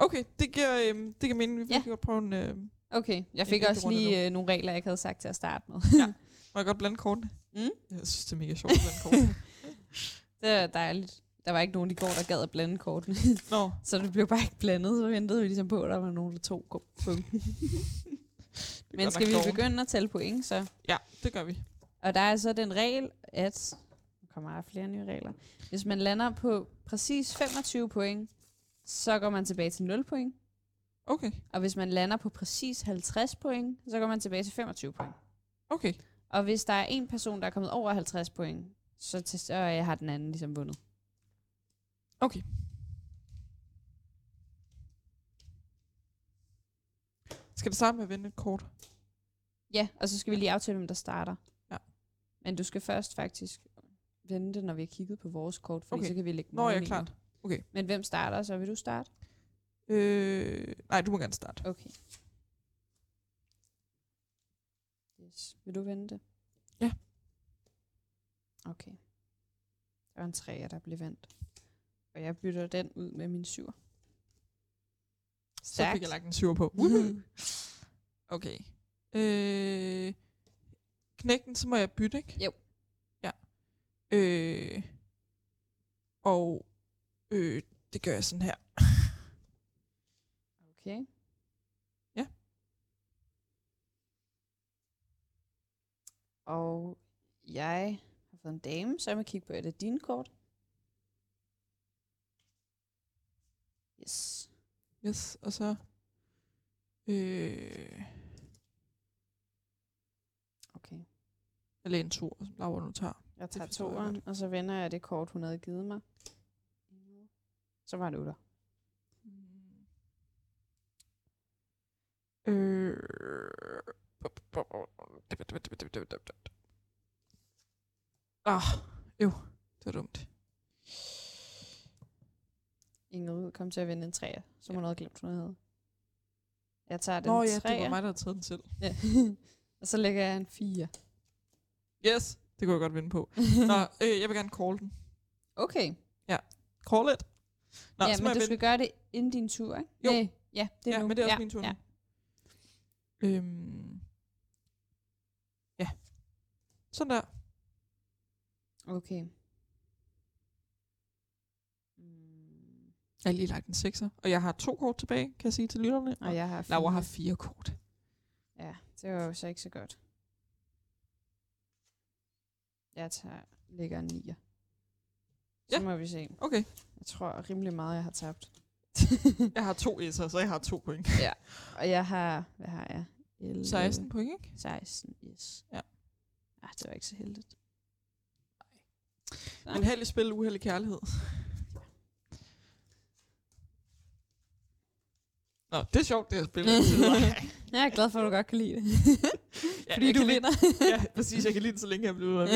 Okay, det giver, øhm, det giver mening, vi ja. Kan godt prøve en... Øhm, okay, jeg fik også lige øh, nogle regler, jeg ikke havde sagt til at starte med. Ja, må jeg godt blande kortene? Mm? Jeg synes, det er mega sjovt at blande kortene. Det er dejligt. Der var ikke nogen i går, der gad at blande kortene. Nå. Så det blev bare ikke blandet, så ventede vi ligesom på, at der var nogen, der tog punkten. Men skal vi begynde at tælle point, så? Ja, det gør vi. Og der er så den regel, at... Nu kommer der flere nye regler. Hvis man lander på præcis femogtyve point, så går man tilbage til nul point. Okay. Og hvis man lander på præcis halvtreds point, så går man tilbage til femogtyve point. Okay. Og hvis der er en person, der er kommet over halvtreds point, så, til, så har den anden ligesom vundet. Okay. Skal vi starte med at vinde et kort? Ja, og så skal vi lige aftale, hvem der starter. Ja. Men du skal først faktisk vende det, når vi har kigget på vores kort, for okay. så kan vi lægge dem. Nå, ja, klart. Okay. Men hvem starter, så vil du starte? Øh, nej, du må gerne starte. Okay. Yes. Vil du vende det? Ja. Okay. Der var en træer, der blev vendt. Og jeg bytter den ud med min syver. Stærkt. Så fik jeg lagt en syver på. Okay. Øh, knækken, så må jeg bytte, ikke? Jo. Ja. Øh, og øh, det gør jeg sådan her. Okay. Ja. Og jeg har fået en dame, så jeg må kigge på et af dine kort. Yes. Yes, og så... Øh, okay. Jeg lægger en to, som Laura nu tager. Jeg tager toeren, og så vender jeg det kort, hun havde givet mig. Så var det otter. Øh. Ah, jo, det var dumt. Ingrid kom til at vinde en træer, som ja. hun havde glemt, hun havde. Jeg tager den Nå, ja, træer. Det var mig, der havde taget den selv. Ja. Og så lægger jeg en fire. Yes, det kunne jeg godt vinde på. Nå, øh, jeg vil gerne call den. Okay. Ja, call it. Nå, ja, men du vinde. skal gøre det inden din tur, ikke? Jo. Næh, ja, det er ja, men det er også ja, min tur. Ja. Øhm. Ja. Sådan der. Okay. Jeg har lige lagt en sekser, og jeg har to kort tilbage, kan jeg sige til lytterne. Og, og jeg har fire. Laura har fire kort. Ja, det var jo så ikke så godt. Jeg tager, lægger en nier. Så ja. må vi se. Okay. Jeg tror rimelig meget, jeg har tabt. Jeg har to S'er, så jeg har to point. Ja, og jeg har, hvad har jeg? elleve seksten point, ikke? seksten, yes. Ja. Ah, det var ikke så heldigt. Nej. Men heldig spil, uheldig kærlighed. Nå, det er sjovt, det her spil. Jeg er glad for, at du godt kan lide det. Fordi ja, du vinder. Lide, ja, præcis. Jeg kan lide det, så længe jeg bliver ude.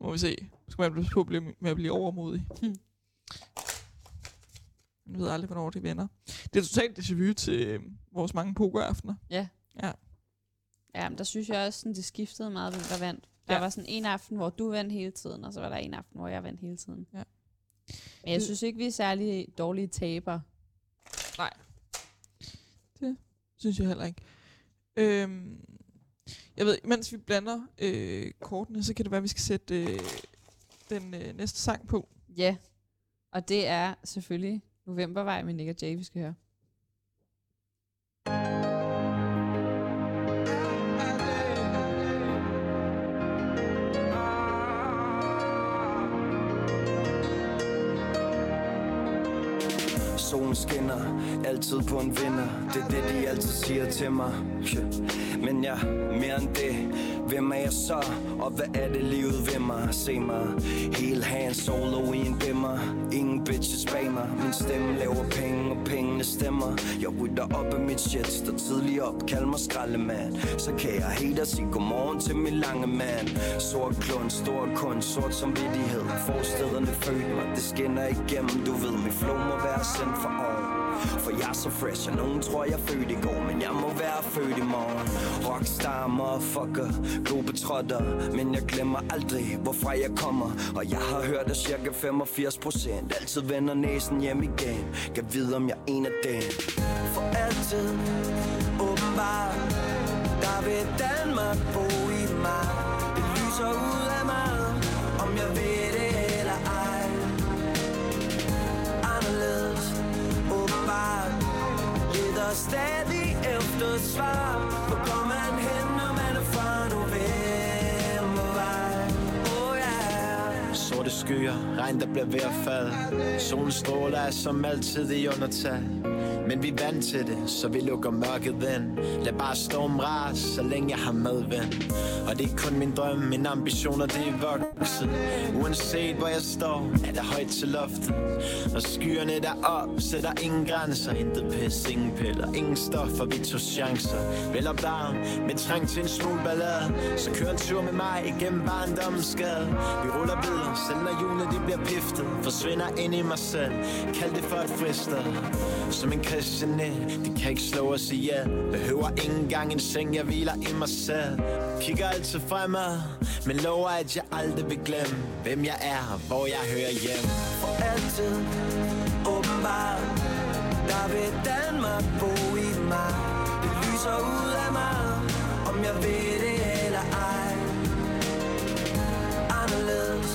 Må vi se. Nu skal man blive på med at blive overmodig. Jeg ved aldrig, hvornår de vender. Det er totalt déjà vu til øh, vores mange pokeraftener. Ja. Ja. Ja, men der synes jeg også, sådan, det skiftede meget, hvem der vandt. Der ja. var sådan en aften, hvor du vandt hele tiden, og så var der en aften, hvor jeg vandt hele tiden. Ja. Men jeg det. synes ikke, vi er særlig dårlige tabere. Nej. Det synes jeg heller ikke. Øhm, jeg ved, mens vi blander øh, kortene, så kan det være, at vi skal sætte øh, den øh, næste sang på. Ja. Og det er selvfølgelig... Novembervej med Nick og Jay, vi skal høre. Solen skinner, altid på en vinder. Det er det, de altid siger til mig. Men jeg mere end det. Hvem er jeg så? Og hvad er det livet ved mig? Se mig, helt hand solo i en dimmer. Ingen bitches bag mig. Min stemme laver penge, og pengene stemmer. Jeg rydder op af mit shit, står tidligt op, kald mig skraldemand. Så kan jeg hate og sige godmorgen til min lange mand. Sort klund, stor kun, sort som vittighed. Forstederne følte mig, det skinner igennem. Du ved, min flow må være sendt for år. For jeg er så fresh, og nogen tror jeg født i går, men jeg må være født i morgen. Rockstar, motherfucker, globetrotter, men jeg glemmer aldrig, hvorfra jeg kommer. Og jeg har hørt, at cirka femogfirs procent altid vender næsen hjem igen. Kan vide, om jeg er en af dem. For altid, åbenbart, der vil Danmark bo i mig. Det lyser ud af mig, om jeg vil det eller ej. Anderledes leder stadig efter svar. Hvor går man hen, når man er fra Novembervej? Oh yeah. Sorte skyer, regn der bliver ved at falde. Solen stråler er som altid i undertag. Men vi er vant til det, så vi lukker mørket ind. Lad bare storm rase, så længe jeg har medvind. Og det er kun min drøm, mine ambitioner, det er vokset. Uanset hvor jeg står, er der højt til loftet. Og skyerne der op, sætter ingen grænser. Intet pis, ingen piller, ingen stoffer, vi tog chancer. Vel op down, med trang til en smule ballade. Så kør en tur med mig igennem barndommens skade. Vi ruller videre, selv når hjulene de bliver piftet. Forsvinder ind i mig selv, kald det for et fristed. Som en kristne, de kan ikke slå os ihjel. Behøver ikke engang en seng, jeg hviler i mig selv. Kigger altid fremad, men lover at jeg aldrig vil glemme, hvem jeg er og hvor jeg hører hjem. For altid, åbenbart, der vil Danmark bo i mig. Det lyser ud af mig, om jeg ved det eller ej. Anderledes,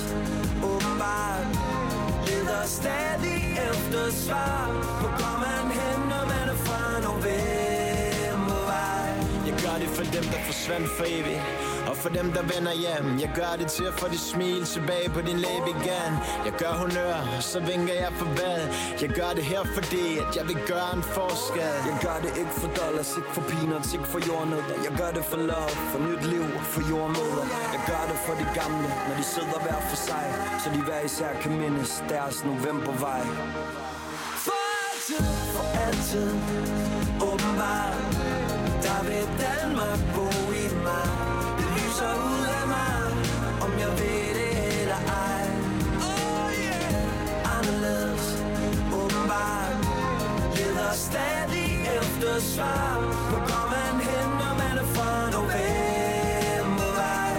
åbenbart, leder stadig efter svar. Hvor går man hen, når man er fra Nordvemmervej? Jeg gør det for dem, der forsvandt for evigt. Og for dem, der vender hjem. Jeg gør det til at få dit smil tilbage på din læb igen. Jeg gør honør, og så vinker jeg farvel. Jeg gør det her, fordi at jeg vil gøre en forskel. Jeg gør det ikke for dollars, ikke for peanuts, ikke for jordnødder. Jeg gør det for love, for nyt liv, for jordmøder. Jeg gør det for de gamle, når de sidder hver for sig. Så de hver især kan mindes deres novembervej. For altid, for altid, åbenbart. Der vil Danmark bo i mig. Så ud af mig, om jeg ved det eller ej. Oh yeah. Anderledes, åbenbart, leder stadig efter svar. Hvor går man hen, når man er fra Novembervej?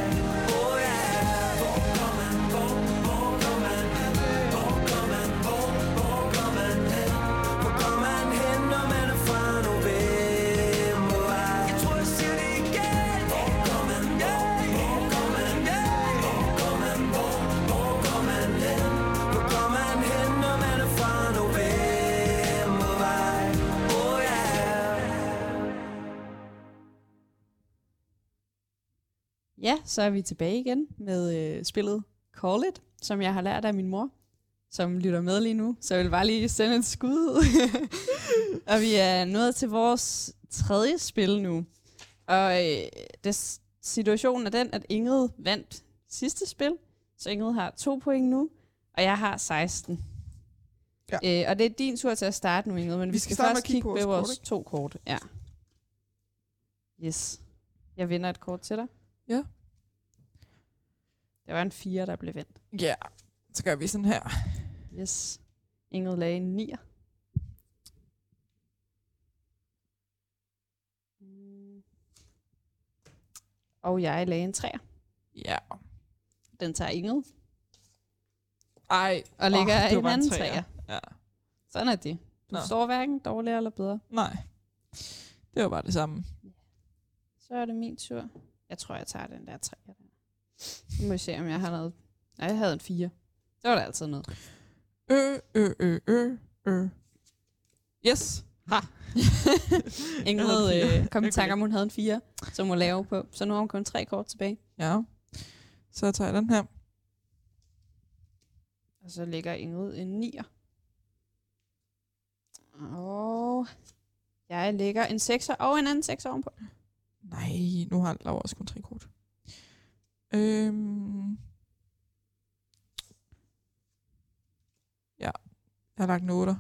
Oh yeah. Hvor går man, hvor, hvor går man hen? Hvor går man, hvor, hvor går man hen? Hvor går man hen, når man er fra Novembervej? Jeg tror, jeg siger det igen. Hvor går man, hvor? Ja, så er vi tilbage igen med øh, spillet Call It, som jeg har lært af min mor, som lytter med lige nu. Så jeg vil bare lige sende et skud. Og vi er nået til vores tredje spil nu. Og øh, des, situationen er den, at Ingrid vandt sidste spil. Så Ingrid har to point nu, og jeg har seksten. Ja. Øh, og det er din tur til at starte nu, Ingrid, men vi, vi skal, skal først kigge på ved vores kort, to kort. Ja. Yes. Jeg vinder et kort til dig. Ja. Der var en fire, der blev vendt. Ja, yeah. Så gør vi sådan her. Yes. Ingrid lagde en nier. Og jeg lagde en treer. Ja. Yeah. Den tager Ingrid. Ej. Og lægger oh, en anden treer. Ja. Sådan er det. Du Nå. står hverken dårligere eller bedre. Nej. Det var bare det samme. Så er det min tur. Jeg tror, jeg tager den der tre. Nu må jeg se, om jeg har noget. Nej, jeg havde en fire. Det var der altid noget. Øh, øh, øh, øh, øh. Yes. Ha. Ingrid øh, kom i tanke om, hun havde en fire, som hun lave på. Så nu har hun kun tre kort tilbage. Ja. Så tager jeg den her. Og så lægger Ingrid en nier. Og jeg lægger en sekser og en anden sekser ovenpå. Nej, nu har Laura også kun tre kort. Øhm. Ja, jeg har lagt en otter.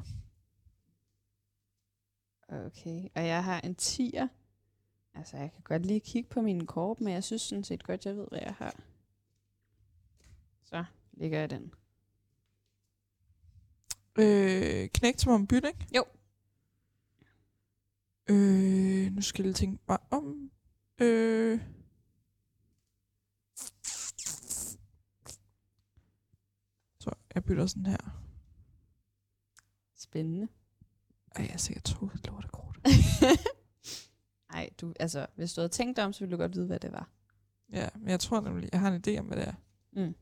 Okay, og jeg har en tier. Altså, jeg kan godt lige kigge på mine kort, men jeg synes sådan set godt, jeg ved, hvad jeg har. Så ligger jeg den. Øh, knægt som om byt, ikke? Jo. Øh, nu skal jeg tænke bare om. Øh. Så jeg bytter sådan her. Spændende. Ej, jeg er sikkert troet et lortekort. Ej, du, altså, hvis du havde tænkt dig om, så ville du godt vide, hvad det var. Ja, men jeg tror nemlig, jeg har en idé om, hvad det er. Mm.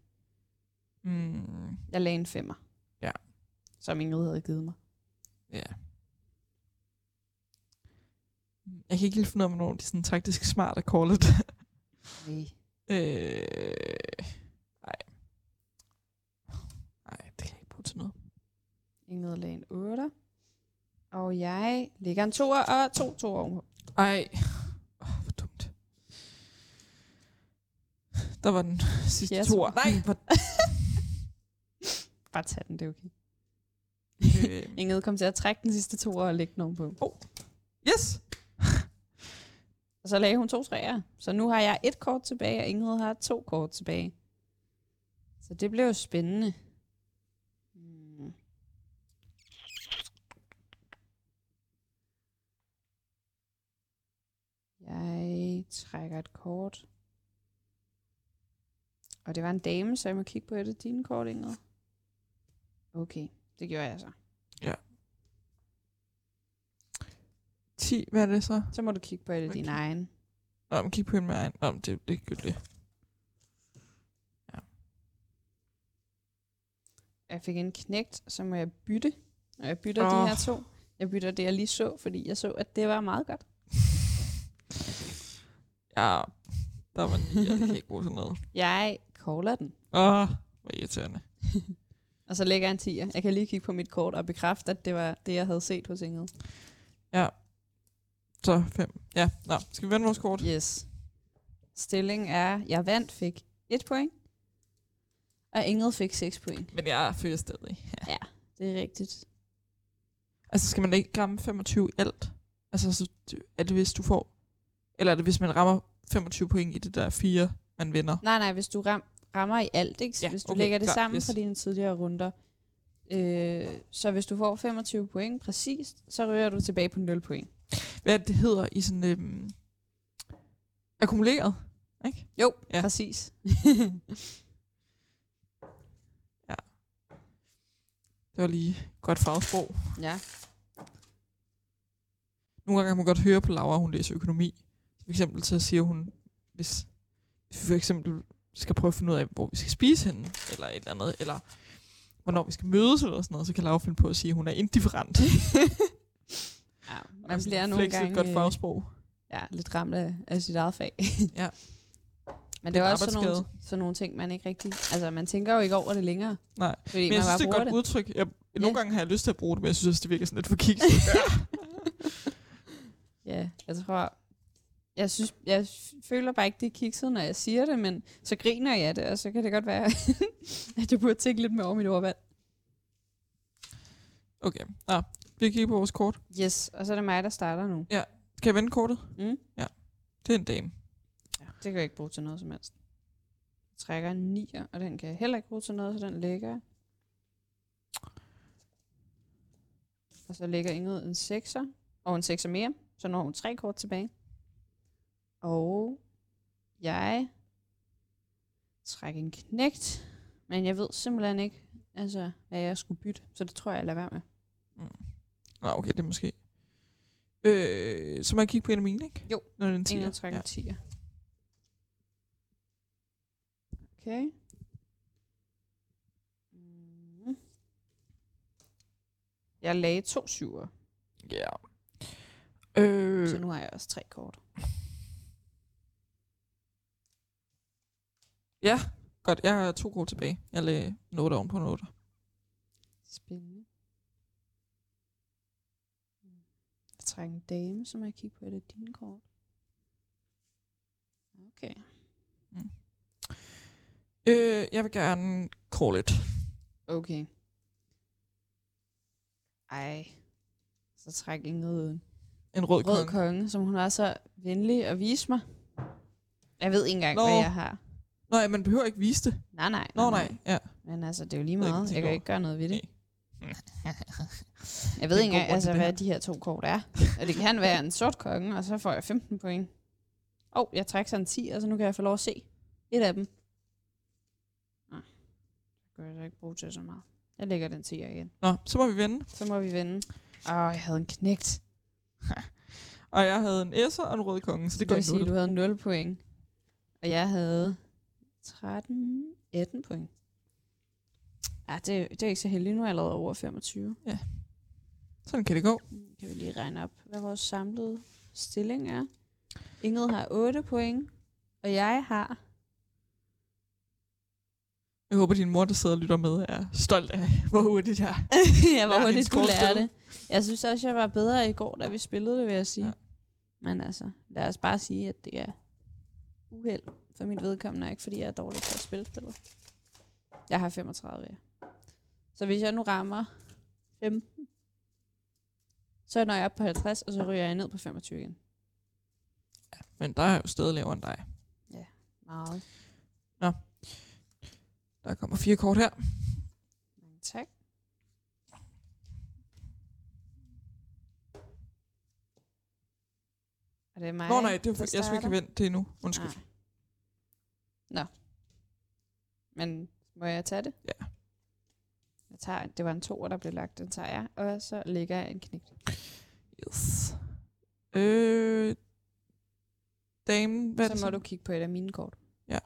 Mm. Jeg lagde en femmer. Ja. Som Ingrid havde givet mig. Ja. Jeg kan ikke helt finde ud af, hvornår de sådan taktisk smarte call it. Nej. øh, nej. og jeg ligger en toer og to toer ovenpå. Ej, oh, hvor dumt. Der var den sidste yes. toer. Nej, hvor... Bare tag den, det er okay. Øhm. Ingrid kom til at trække den sidste toer og lægge den ovenpå. Oh. Yes! Og så lagde hun to træer. Så nu har jeg et kort tilbage, og Ingrid har to kort tilbage. Så det blev jo spændende. Hmm. Jeg trækker et kort. Og det var en dame, så jeg må kigge på et af dine kort, Ingrid. Okay, det gjorde jeg så. Ja. ti, hvad er det så? Så må du kigge på et af dine kig... egne. Nå, men kig på en med egen. Nå, men det er ligegyldigt. Jeg fik en knægt, så må jeg bytte. Og jeg bytter oh. de her to. Jeg bytter det, jeg lige så, fordi jeg så, at det var meget godt. Ja, der var en jeg kan ikke bruge sådan noget. Jeg caller den. Åh, oh, hvor irriterende. Og så lægger jeg en tier. Jeg kan lige kigge på mit kort og bekræfte, at det var det, jeg havde set hos Ingrid. Ja, så fem. Ja, nå, skal vi vende vores kort? Yes. Stilling er, jeg vandt, fik et point. Og Ingrid fik seks point. Men jeg føler stadig. Ja. Ja, det er rigtigt. Altså skal man ikke ramme femogtyve i alt? Altså så er det hvis du får... Eller er det hvis man rammer femogtyve point i det der fire, man vinder? Nej, nej, hvis du ram, rammer i alt, ikke? Ja, hvis du okay, lægger det klar, sammen yes. fra dine tidligere runder. Øh, så hvis du får femogtyve point præcist, så ryger du tilbage på nul point. Hvad det hedder i sådan... Øhm, akkumuleret, ikke? Jo, ja. Præcis. Det var lige godt fagsprog. Ja. Nogle gange kan man godt høre på Laura, hun læser økonomi. For eksempel så siger hun, hvis, hvis vi for eksempel skal prøve at finde ud af, hvor vi skal spise henne, eller et eller andet, eller hvornår vi skal mødes, eller sådan noget, så kan Laura finde på at sige, at hun er indifferent. Ja, man bliver nogle gange... godt fagsprog. Ja, lidt ramt af, af sit eget fag. Ja. Men det er også sådan nogle, sådan nogle ting, man ikke rigtig... Altså, man tænker jo ikke over det længere. Nej, men jeg synes, det er et godt det. udtryk. Jeg, nogle yeah. gange har jeg lyst til at bruge det, men jeg synes, det virker sådan lidt for kikset. Ja, jeg tror... Jeg, synes, jeg føler bare ikke, det er kikset, når jeg siger det, men så griner jeg det, og så kan det godt være, at jeg burde tænke lidt mere over mit ordvalg. Okay, ah, vi kigger på vores kort. Yes, og så er det mig, der starter nu. Ja, kan jeg vende kortet? Mm. Ja, det er en dame. Det kan jeg ikke bruge til noget som helst. Jeg trækker en nier, og den kan jeg heller ikke bruge til noget, så den lægger. Og så lægger Ingrid en sekser, og en sekser mere, så når hun tre kort tilbage. Og jeg trækker en knægt, men jeg ved simpelthen ikke, altså, hvad jeg skulle bytte, så det tror jeg, jeg lader være med. Mm. Nå, okay, det er måske. Øh, så må jeg kigge på en af mine, ikke? Jo, Ingrid trækker en tier. Okay. Mm. Jeg lagde to syver. Ja. Yeah. Øh. Så nu har jeg også tre kort. Ja, godt. Jeg har to kort tilbage. Jeg lagde en otte ovenpå en otte. Spændende. Jeg trækker en dame, så må jeg kigge på et af dine kort. Okay. Mm. Øh, jeg vil gerne call it. Okay. Ej. Så træk Ingrid en, en rød, rød konge. konge, som hun var så venlig at vise mig. Jeg ved ikke engang, Nå. hvad jeg har. Nej, man behøver ikke vise det. Nej, nej. Nå, nej, nej. Ja. Men altså, det er jo lige meget. Jeg, jeg kan ikke gøre noget ved det. Nej. Jeg ved ikke engang, altså, hvad de her to kort er. Og det kan være en sort konge, og så får jeg femten point. Åh, oh, jeg trækker sådan ti, og så nu kan jeg få lov at se et af dem. Jeg kan ikke bruge til så meget. Jeg lægger den til jer igen. Nå, så må vi vende. Så må vi vende. Åh, jeg havde en knægt. Og jeg havde en esser og en rød konge, så det, det går ikke. Det vil sige, du havde nul point. Og jeg havde tretten, atten point. Ja, det, det er ikke så heldigt. Nu er jeg allerede over femogtyve. Ja. Sådan kan det gå. Kan vi lige regne op, hvad vores samlede stilling er. Ingrid har otte point, og jeg har... Jeg håber, din mor, der sidder og lytter med, er stolt af, hvor hurtigt jeg ja, hvor hurtigt du lærer det. Jeg synes også, jeg var bedre i går, da vi spillede det, vil jeg sige. Ja. Men altså, lad os bare sige, at det er uheld for mit vedkommende, ikke fordi jeg er dårlig til at spille spillet. Jeg har femogtredive. Så hvis jeg nu rammer femten, så når jeg op på halvtreds, og så ryger jeg ned på femogtyve igen. Ja, men der er jo stadig lavere end dig. Ja, meget. Nå. Der kommer fire kort her. Tak. Er det mig? Nå nej, det er, jeg synes, vi kan vente til nu. Undskyld. Nej. Nå. Men må jeg tage det? Ja. Jeg tager, det var en toer, der blev lagt. Den tager jeg, og så lægger jeg en knægt. Yes. Øh, dame, hvad så må så? Du kigge på et af mine kort. Ja.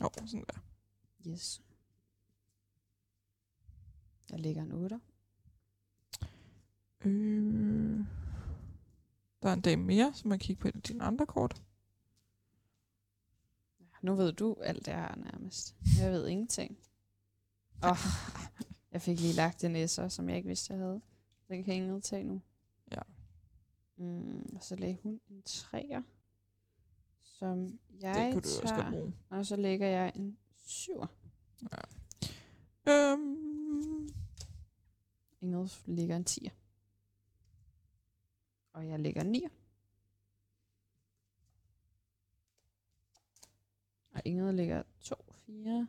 Åh, oh, sådan der. Yes. Jeg lægger en otter. Øh, der er en dame mere, så man kigger på et af dine andre kort. Nu ved du alt det her nærmest. Jeg ved ingenting. Åh, oh, jeg fik lige lagt en esser, som jeg ikke vidste, jeg havde. Den kan ingen tage nu. Ja. Mm, og så lægger hun en treer, som jeg tager. Og så lægger jeg en syver. Ja. Øhm. Ingrid lægger en tier. Og jeg lægger en nier. Og Ingrid ligger to, fire.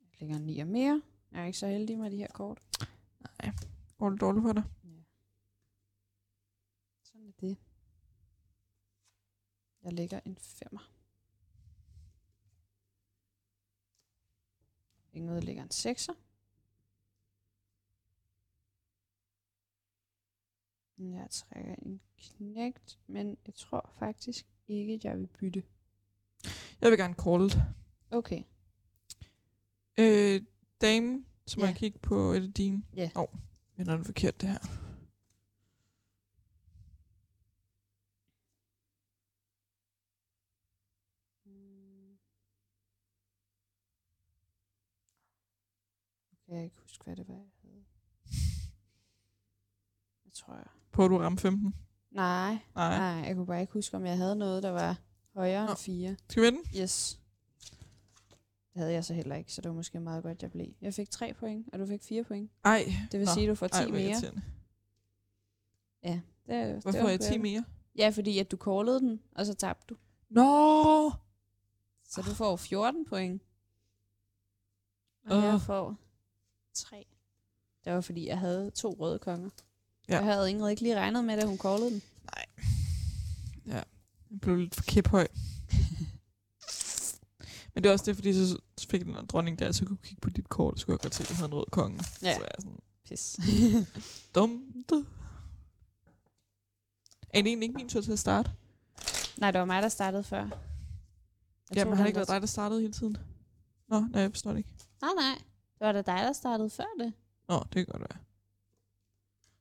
Jeg ligger ni og mere. Jeg er ikke så heldig med de her kort. Nej. Går det dårligt for dig? Ja. Sådan er det. Jeg ligger en femmer. Ingrid ligger en sekser. Jeg trækker en knægt, men jeg tror faktisk ikke, at jeg vil bytte. Jeg vil gerne call it. Okay. Øh, dame, så må yeah. jeg kigge på et af dine. Ja. Åh, jeg er forkert det her. Okay, jeg kan ikke huske, hvad det var, jeg havde. Jeg tror jeg. På du ramme femten? Nej. Nej. Nej, jeg kunne bare ikke huske, om jeg havde noget, der var... Højere end fire. Skal vi vinde? Yes. Det havde jeg så heller ikke, så det var måske meget godt, jeg blev. Jeg fik tre point, og du fik fire point. Ej. Det vil nå, sige, at du får ti ej, mere. Ja. Det, hvorfor får jeg ti mere? Ja, fordi at du callede den, og så tabte du. Nå! Så du får fjorten point. Og uh. jeg får tre. Det var fordi, jeg havde to røde konger. Ja. Jeg havde Ingrid ikke lige regnet med, da hun callede den. Nej. Ja. Jeg blev lidt for kæphøj. Men det er også det, fordi så fik den en dronning der, så kunne kigge på dit kort, og skulle jeg godt se, at du havde en rød konge. Ja. Så var jeg sådan... Pis. Dumt. Er det egentlig ikke min tur til at starte? Nej, det var mig, der startede før. Jeg Jamen, har det ikke været dig, der startede hele tiden? Nå, nej, jeg forstår det ikke. Nej, nej. Det var da dig, der startede før det. Nå, det kan godt være.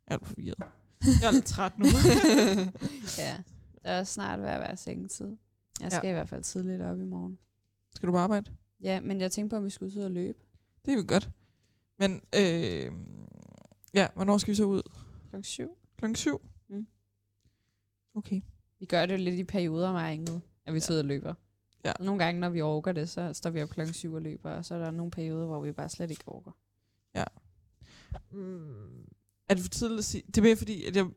Jeg er lidt forvirret. Jeg er lidt træt nu. Ja. Det er snart ved at være sengetid. Jeg skal ja. i hvert fald tidligt op i morgen. Skal du på arbejde? Ja, men jeg tænkte på, om vi skulle ud og løbe. Det er jo godt. Men, øh, ja, hvornår skal vi så ud? klokken syv. klokken syv? Mm. Okay. Vi gør det lidt i perioder, mig og Ingrid, at vi ja. sidder og løber. Ja. Og nogle gange, når vi orker det, så står vi op klokken syv og løber, og så er der nogle perioder, hvor vi bare slet ikke orker. Ja. Mm. Er det for tidligt at sige? Det er mere fordi, at jeg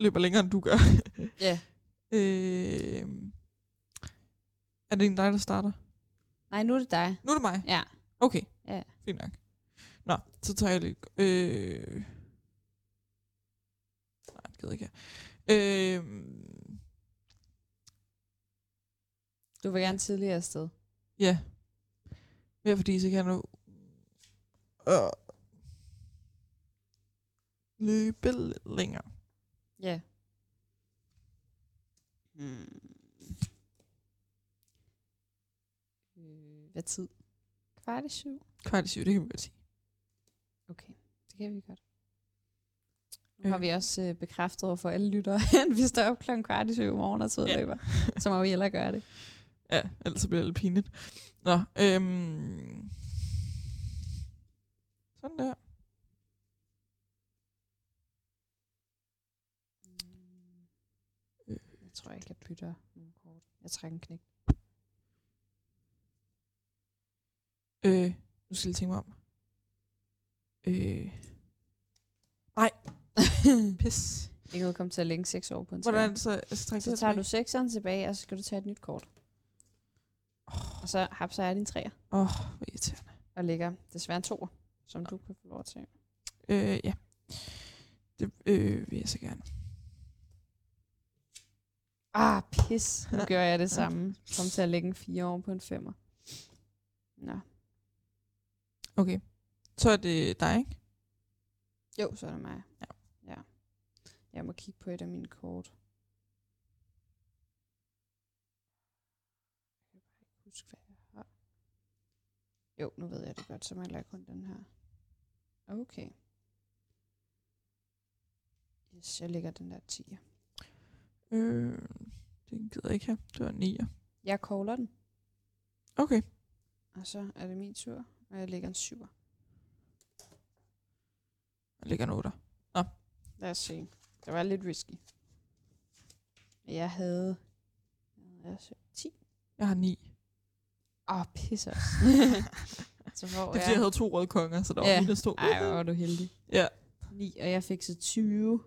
løber længere, end du gør. Ja. Øh, er det en dig, der starter? Nej, nu er det dig. Nu er det mig? Ja. Okay, ja. Fint nok. Nå, så tager jeg lidt... Øh... Nej, det gider ikke jeg. Øh... Du vil gerne tidligere afsted. Ja. Mere fordi, så kan jeg nu... Øh... løbe lidt længere. Ja. Hmm. Hvad tid? Kvart i syv? Kvart i syv, det kan vi godt sige. Okay, det kan vi godt. Nu øh. har vi også øh, bekræftet over for alle lyttere, at vi står op klokken kvart i syv i morgen og sidder og løber. Så må vi heller gøre det. Ja, ellers bliver det lidt pinligt. Nå, øhm... sådan der. Jeg tror ikke, jeg bytter nogen kort. Jeg trækker en knæk. Øh, nu skal jeg tænke mig om. Øh... Nej. Pis. Jeg kan jo komme til at længe seks år på en træk. Hvordan så? Så, så tager du sekseren tilbage, og så skal du tage et nyt kort. Oh. Og så hapser jeg din treer. Åh, oh, hvor irriterende. Og lægger desværre en toer, som oh. du kan få lov at tage. Øh, ja. Det øh, vil jeg så gerne. Ah, pis. Nu gør jeg det samme. Kom til at lægge en fire år på en femmer. Nå. Okay. Så er det dig, ikke? Jo, så er det mig. Ja. Ja. Jeg må kigge på et af mine kort. Jeg kan ikke huske, hvad jeg har. Jo, nu ved jeg det godt, så må jeg lade kun den her. Okay. Yes, jeg lægger den der tier. Øh, den gider jeg ikke have. Det var en nier. Jeg caller den. Okay. Og så er det min tur, og jeg lægger en syver. Jeg lægger en otter. Nå. Lad os se. Det var lidt risky. Jeg havde... Jeg havde ti. Jeg har ni. Åh, oh, pisser. Så hvor det er jeg... jeg havde to røde konger, så der ja. var min, der stod. Ej, hvor var du heldig. Ja. ni, og jeg fik så tyve.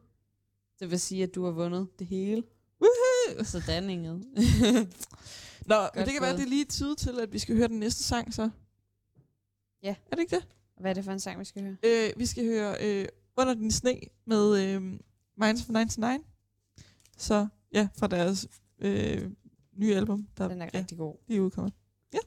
Det vil sige, at du har vundet det hele. Woohoo! Sådan, Inget. Nå, godt, men det kan være, det er lige tid til, at vi skal høre den næste sang, så. Ja. Er det ikke det? Hvad er det for en sang, vi skal høre? Øh, vi skal høre øh, Under den sne med øh, Minds for nioghalvfems. Så ja, fra deres øh, nye album. Der, den er ja, rigtig god. Lige udkommet. Ja.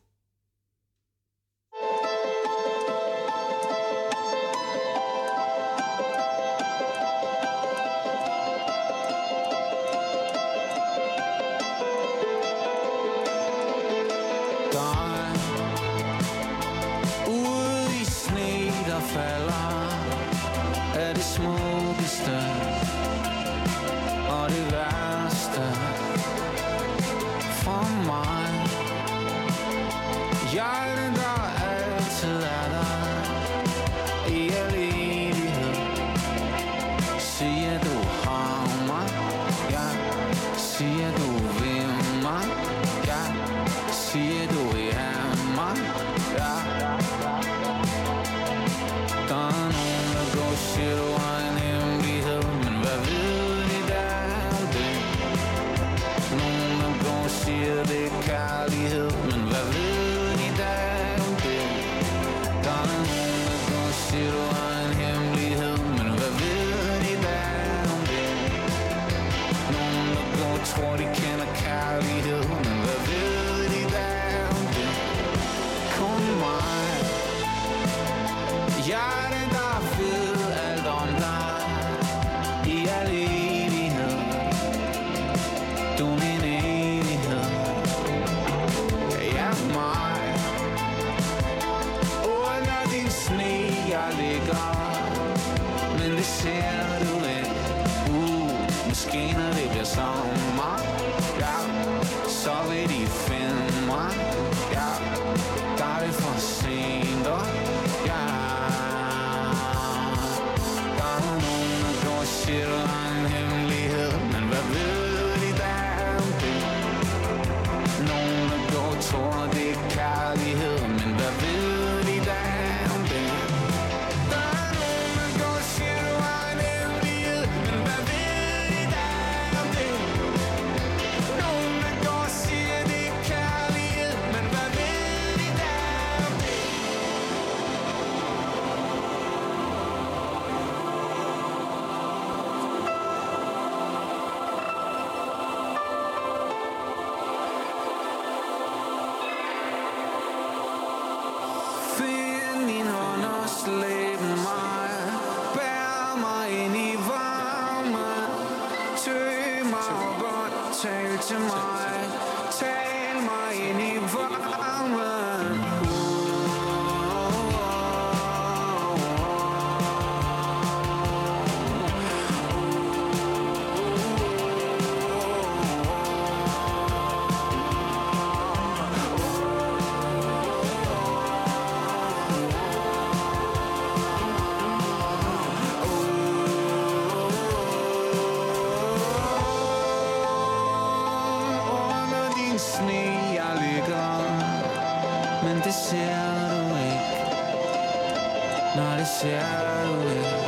kærlighed.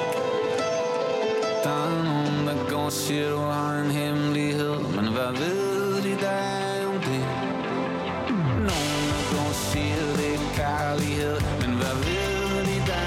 Der er nogen, der går og siger, du har en hemmelighed. Men hvad ved de der om det? Nogen, der går og siger, det er kærlighed. Men hvad ved de der?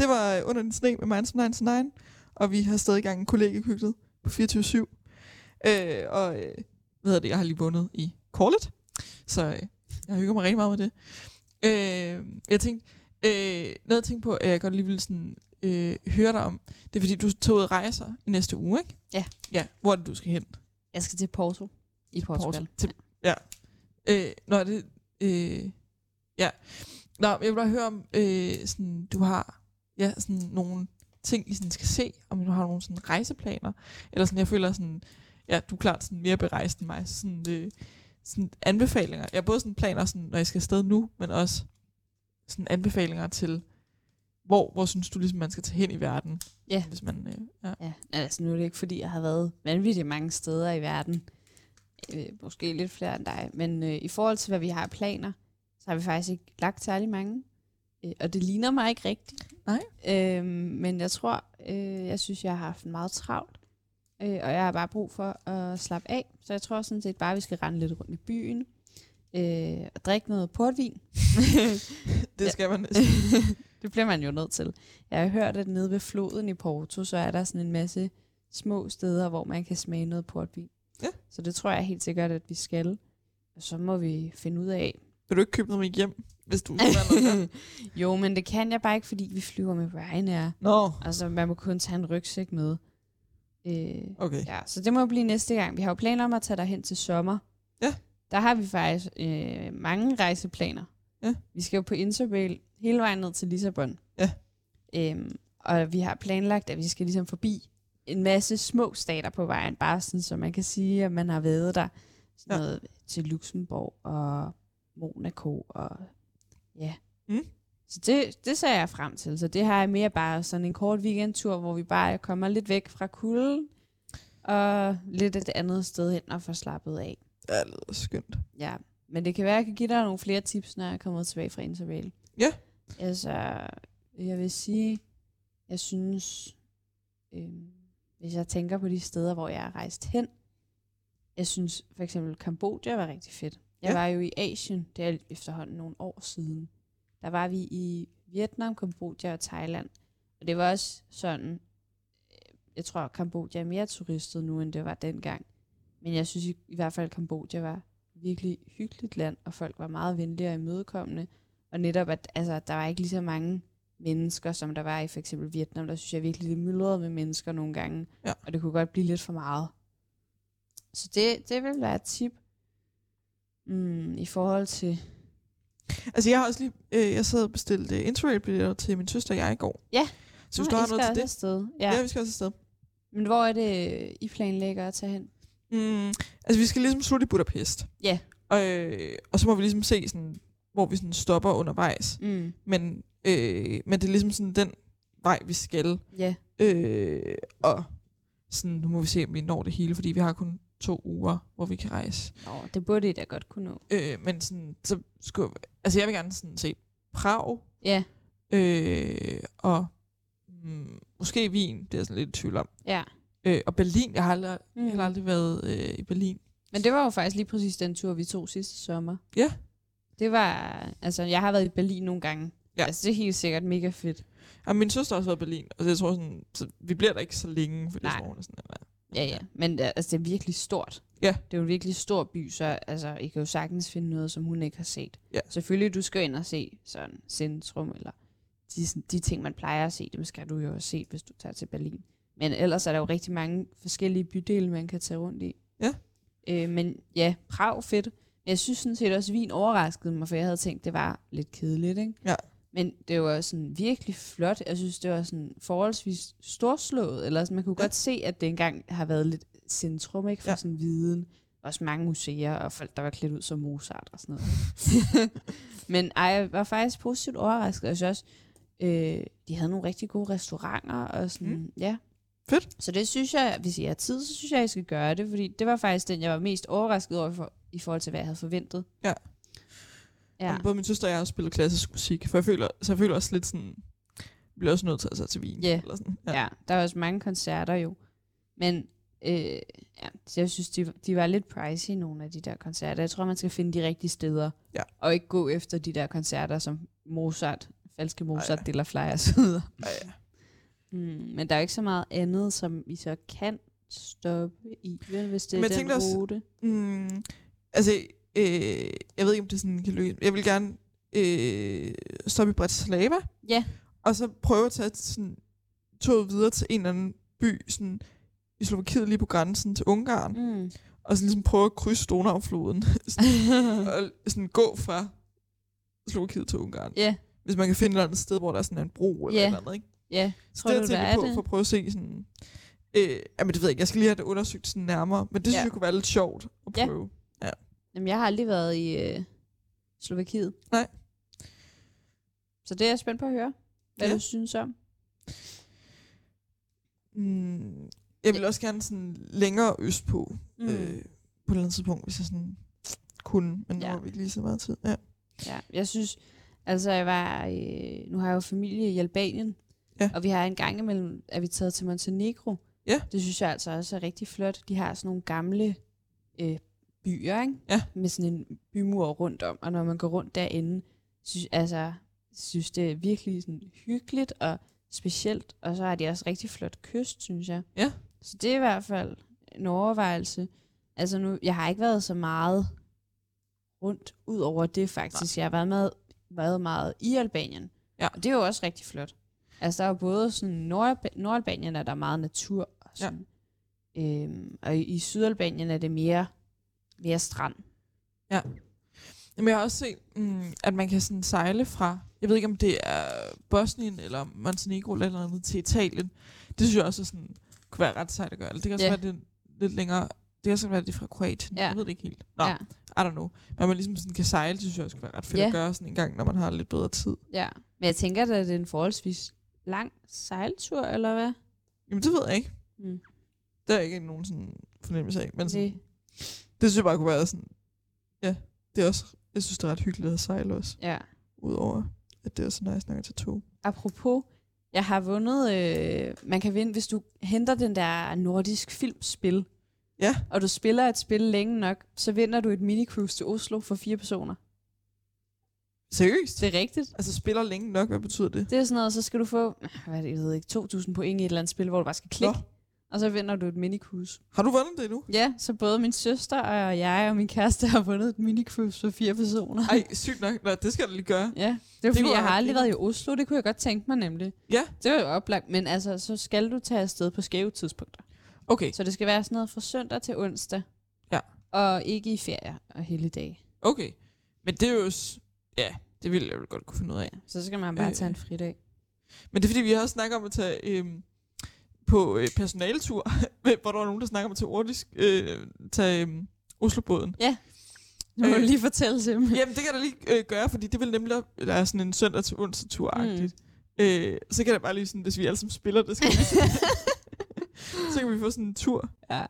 Det var Under den sne med Minds of nioghalvfems, og vi har stadig gang en kollegekøkkenet på fireogtyve syv. Øh, og øh, hvad hedder det, jeg har lige vundet i Korlet, så øh, jeg hygger mig rigtig meget med det. Øh, jeg tænkte, øh, noget jeg tænkte på, at jeg godt lige ville sådan, øh, høre dig om, det er fordi, du tog ud rejser i næste uge, ikke? Ja. Ja, hvor er det, du skal hen? Jeg skal til Porto i Portugal. Porto. Ja. Ja. Øh, når det, øh, ja. Nå, jeg vil bare høre om, øh, sådan, du har... Ja, sådan nogle ting, I sådan skal se, om du har nogle sådan rejseplaner, eller sådan, jeg føler sådan, ja, du er klart sådan mere berejst end mig, så sådan, øh, sådan anbefalinger. Jeg har både sådan planer, sådan, når jeg skal afsted nu, men også sådan anbefalinger til, hvor, hvor synes du ligesom, man skal tage hen i verden? Ja. Hvis man, øh, ja. Ja, altså nu er det ikke, fordi jeg har været vanvittigt mange steder i verden, øh, måske lidt flere end dig, men øh, i forhold til, hvad vi har planer, så har vi faktisk ikke lagt særlig mange, øh, og det ligner mig ikke rigtigt. Nej. Øhm, men jeg tror, øh, jeg synes, jeg har haft meget travlt, øh, og jeg har bare brug for at slappe af. Så jeg tror sådan set bare, at vi skal rende lidt rundt i byen, øh, og drikke noget portvin. Det skal man næsten. Det bliver man jo nødt til. Jeg har hørt, at nede ved floden i Porto, så er der sådan en masse små steder, hvor man kan smage noget portvin. Ja. Så det tror jeg helt sikkert, at vi skal. Og så må vi finde ud af. Vil du ikke købe noget med hjem, hvis du udvandrer? Jo, men det kan jeg bare ikke, fordi vi flyver med Ryanair. Nå. No. Altså, man må kun tage en rygsæk med. Øh, okay. Ja, så det må blive næste gang. Vi har jo planer om at tage derhen til sommer. Ja. Der har vi faktisk øh, mange rejseplaner. Ja. Vi skal jo på Interrail hele vejen ned til Lissabon. Ja. Øhm, og vi har planlagt, at vi skal ligesom forbi en masse små stater på vejen, bare sådan, så man kan sige, at man har været der. Sådan noget ja. Til Luxembourg og... Monaco og ja. Mm. Så det, det ser jeg frem til. Så det her er mere bare sådan en kort weekendtur, hvor vi bare kommer lidt væk fra kulden og lidt et andet sted hen og får slappet af. Ja, det lyder skønt. Ja, men det kan være, at jeg kan give dig nogle flere tips, når jeg kommer tilbage fra Interrail. Ja. Altså, jeg vil sige, jeg synes, øh, hvis jeg tænker på de steder, hvor jeg er rejst hen, jeg synes for eksempel Kambodja var rigtig fedt. Jeg var jo i Asien, det er efterhånden nogle år siden. Der var vi i Vietnam, Kambodja og Thailand. Og det var også sådan, jeg tror, at Kambodja er mere turistet nu, end det var dengang. Men jeg synes i, i hvert fald, at Kambodja var virkelig hyggeligt land, og folk var meget venlige og imødekommende. Og netop, at altså, der var ikke lige så mange mennesker, som der var i for eksempel Vietnam. Der synes jeg virkelig, det myldrede med mennesker nogle gange. Ja. Og det kunne godt blive lidt for meget. Så det, det ville være et tip. Mm, I forhold til... Altså jeg har også lige... Øh, jeg sad og bestilte uh, Interrail-billetter til min søster og jeg i går. Ja. Så hvis du har noget til det... Afsted. Ja. Ja, vi skal også afsted. Men hvor er det, I planlægger at tage hen? Mm, altså vi skal ligesom slutte i Budapest. Ja. Og, øh, og så må vi ligesom se, sådan, hvor vi sådan stopper undervejs. Mm. Men, øh, men det er ligesom sådan den vej, vi skal. Ja. Øh, og sådan, nu må vi se, om vi når det hele, fordi vi har kun... to uger, hvor vi kan rejse. Nå, det burde I da godt kunne nå. Øh, men sådan, så skulle... Altså, jeg vil gerne sådan se Prag. Ja. Øh, og mm, måske Wien, det er sådan lidt i tvivl om. Ja. Øh, og Berlin, jeg har aldrig, mm. jeg har aldrig været øh, i Berlin. Men det var jo faktisk lige præcis den tur, vi tog sidste sommer. Ja. Det var... Altså, jeg har været i Berlin nogle gange. Ja. Altså, det er helt sikkert mega fedt. Ja, min søster har også været i Berlin, og så jeg tror sådan... Så vi bliver der ikke så længe, for det er sådan, at... Ja, ja. Men altså, det er virkelig stort. Ja. Det er jo en virkelig stor by, så altså, I kan jo sagtens finde noget, som hun ikke har set. Ja. Selvfølgelig, du skal ind og se sådan centrum, eller de, de ting, man plejer at se, dem skal du jo også se, hvis du tager til Berlin. Men ellers er der jo rigtig mange forskellige bydele, man kan tage rundt i. Ja. Øh, men ja, Prag fedt. Jeg synes sådan set også, Wien overraskede mig, for jeg havde tænkt, det var lidt kedeligt, ikke? Ja. Men det var sådan virkelig flot. Jeg synes, det var sådan forholdsvis storslået. Eller sådan, man kunne ja. godt se, at det engang har været lidt centrum, ikke? For ja. sådan viden. Også mange museer og folk, der var klædt ud som Mozart og sådan noget. Men ej, jeg var faktisk positivt overrasket. Jeg synes også, øh, de havde nogle rigtig gode restauranter og sådan, mm. ja. Fedt. Så det synes jeg, hvis I har tid, så synes jeg, I skal gøre det, fordi det var faktisk den, jeg var mest overrasket over for, i forhold til, hvad jeg havde forventet. Ja. Ja. Både min søster og jeg har spillet klassisk musik, for jeg føler, så jeg føler også lidt sådan, vi bliver også nødt til at tage til Wien. Yeah. Eller sådan. Ja. Ja, der er også mange koncerter jo. Men øh, ja, så jeg synes, de, de var lidt pricey, nogle af de der koncerter. Jeg tror, man skal finde de rigtige steder, ja. og ikke gå efter de der koncerter, som Mozart, falske Mozart, Ej, ja. deler flyers ud. Ej, ja. Mm, men der er jo ikke så meget andet, som I så kan stoppe i, hvis det er den rute. Mm, altså, øh, jeg ved ikke, om det sådan kan løse. Jeg vil gerne øh, stoppe i Bratislava, yeah. og så prøve at tage sådan, toget videre til en eller anden by sådan, i Slovakiet, lige på grænsen til Ungarn, mm. og så ligesom prøve at krydse Donaufloden, sådan, og sådan gå fra Slovakiet til Ungarn. Yeah. Hvis man kan finde et eller andet sted, hvor der er sådan en bro eller yeah. noget andet, ikke? Ja, tror det, du, der er på, det? For at prøve at se sådan... Øh, jamen, det ved jeg ikke. Jeg skal lige have det undersøgt sådan nærmere. Men det synes ja. jeg kunne være lidt sjovt at prøve. Ja. Ja. Jamen, jeg har aldrig været i øh, Slovakiet. Nej. Så det er jeg spændt på at høre. Hvad ja. du synes om? Mm, jeg vil også gerne sådan længere østpå. Mm. Øh, på et eller andet tidspunkt, hvis jeg sådan kunne. Men ja. nu har vi ikke lige så meget tid. Ja, ja jeg synes... Altså, jeg var, øh, nu har jeg jo familie i Albanien, ja. og vi har en gang imellem, at vi taget til Montenegro. Ja. Det synes jeg altså også er rigtig flot. De har sådan nogle gamle øh, byer, ikke? Ja. Med sådan en bymur rundt om, og når man går rundt derinde, synes, altså, synes det er virkelig sådan hyggeligt og specielt, og så har de også rigtig flot kyst, synes jeg. Ja. Så det er i hvert fald en overvejelse. Altså, nu, jeg har ikke været så meget rundt ud over det, faktisk. Nej. Jeg har været med... været meget i Albanien. Ja. Og det er jo også rigtig flot. Altså, der er jo både sådan Nord- Nordalbanien, er der meget natur og sådan. Ja. Øhm, og i, i Sydalbanien er det mere, mere strand. Ja. Men jeg har også set, mm, at man kan sådan sejle fra, jeg ved ikke, om det er Bosnien eller Montenegro eller noget andet, til Italien. Det synes jeg også sådan, kunne være ret sejt at gøre. Det kan også ja. være lidt, lidt længere. Det kan så være det fra Kroatien. Ja. Jeg ved det ikke helt. Nå, ja. I don't know. Men man ligesom sådan kan sejle, synes jeg også kan være ret fedt ja. at gøre sådan en gang, når man har lidt bedre tid. Ja, men jeg tænker, at det er en forholdsvis lang sejltur, eller hvad? Jamen, det ved jeg ikke. Mm. Der er ikke nogen sådan fornemmelse af. Men sådan, det. det synes jeg bare kunne være sådan... Ja, det er også... Jeg synes, det er ret hyggeligt at sejle også. Ja. Udover, at det er også nice nok at tage tog. Apropos... Jeg har vundet... Øh, man kan vinde, hvis du henter den der nordisk filmspil... Ja. Og du spiller et spil længe nok, så vinder du et minicruise til Oslo for fire personer. Seriøst? Det er rigtigt. Altså spiller længe nok, hvad betyder det? Det er sådan noget, så skal du få, hvad det, jeg ved ikke, to tusind point i et eller andet spil, hvor du bare skal klikke. Nå. Og så vinder du et minicruise. Har du vundet det nu? Ja, så både min søster og jeg og min kæreste har vundet et minicruise for fire personer. Ej, sygt nok. Nå, det skal du lige gøre. Ja, det er fordi, jeg har aldrig været i Oslo, det kunne jeg godt tænke mig nemlig. Ja. Det var jo oplagt, men altså, så skal du tage afsted på skæve tidspunkter. Okay. Så det skal være sådan noget fra søndag til onsdag. Ja. Og ikke i ferie og hele dag. Okay. Men det er jo... S- ja, det ville jeg jo godt kunne finde ud af. Ja, så skal man bare øh. tage en fridag. Men det er fordi, vi har snakket om at tage øh, på øh, personaletur, hvor der var nogen, der snakker om at tage, ordisk, øh, tage øh, Oslobåden. Ja. Det må øh. du lige fortælle til dem. Jamen, det kan der lige øh, gøre, fordi det vil nemlig være sådan en søndag til onsdag tur-agtigt. Mm. Øh, så kan der bare lige sådan, hvis vi alle som spiller, det skal vi... Så kan vi få sådan en tur. Ja.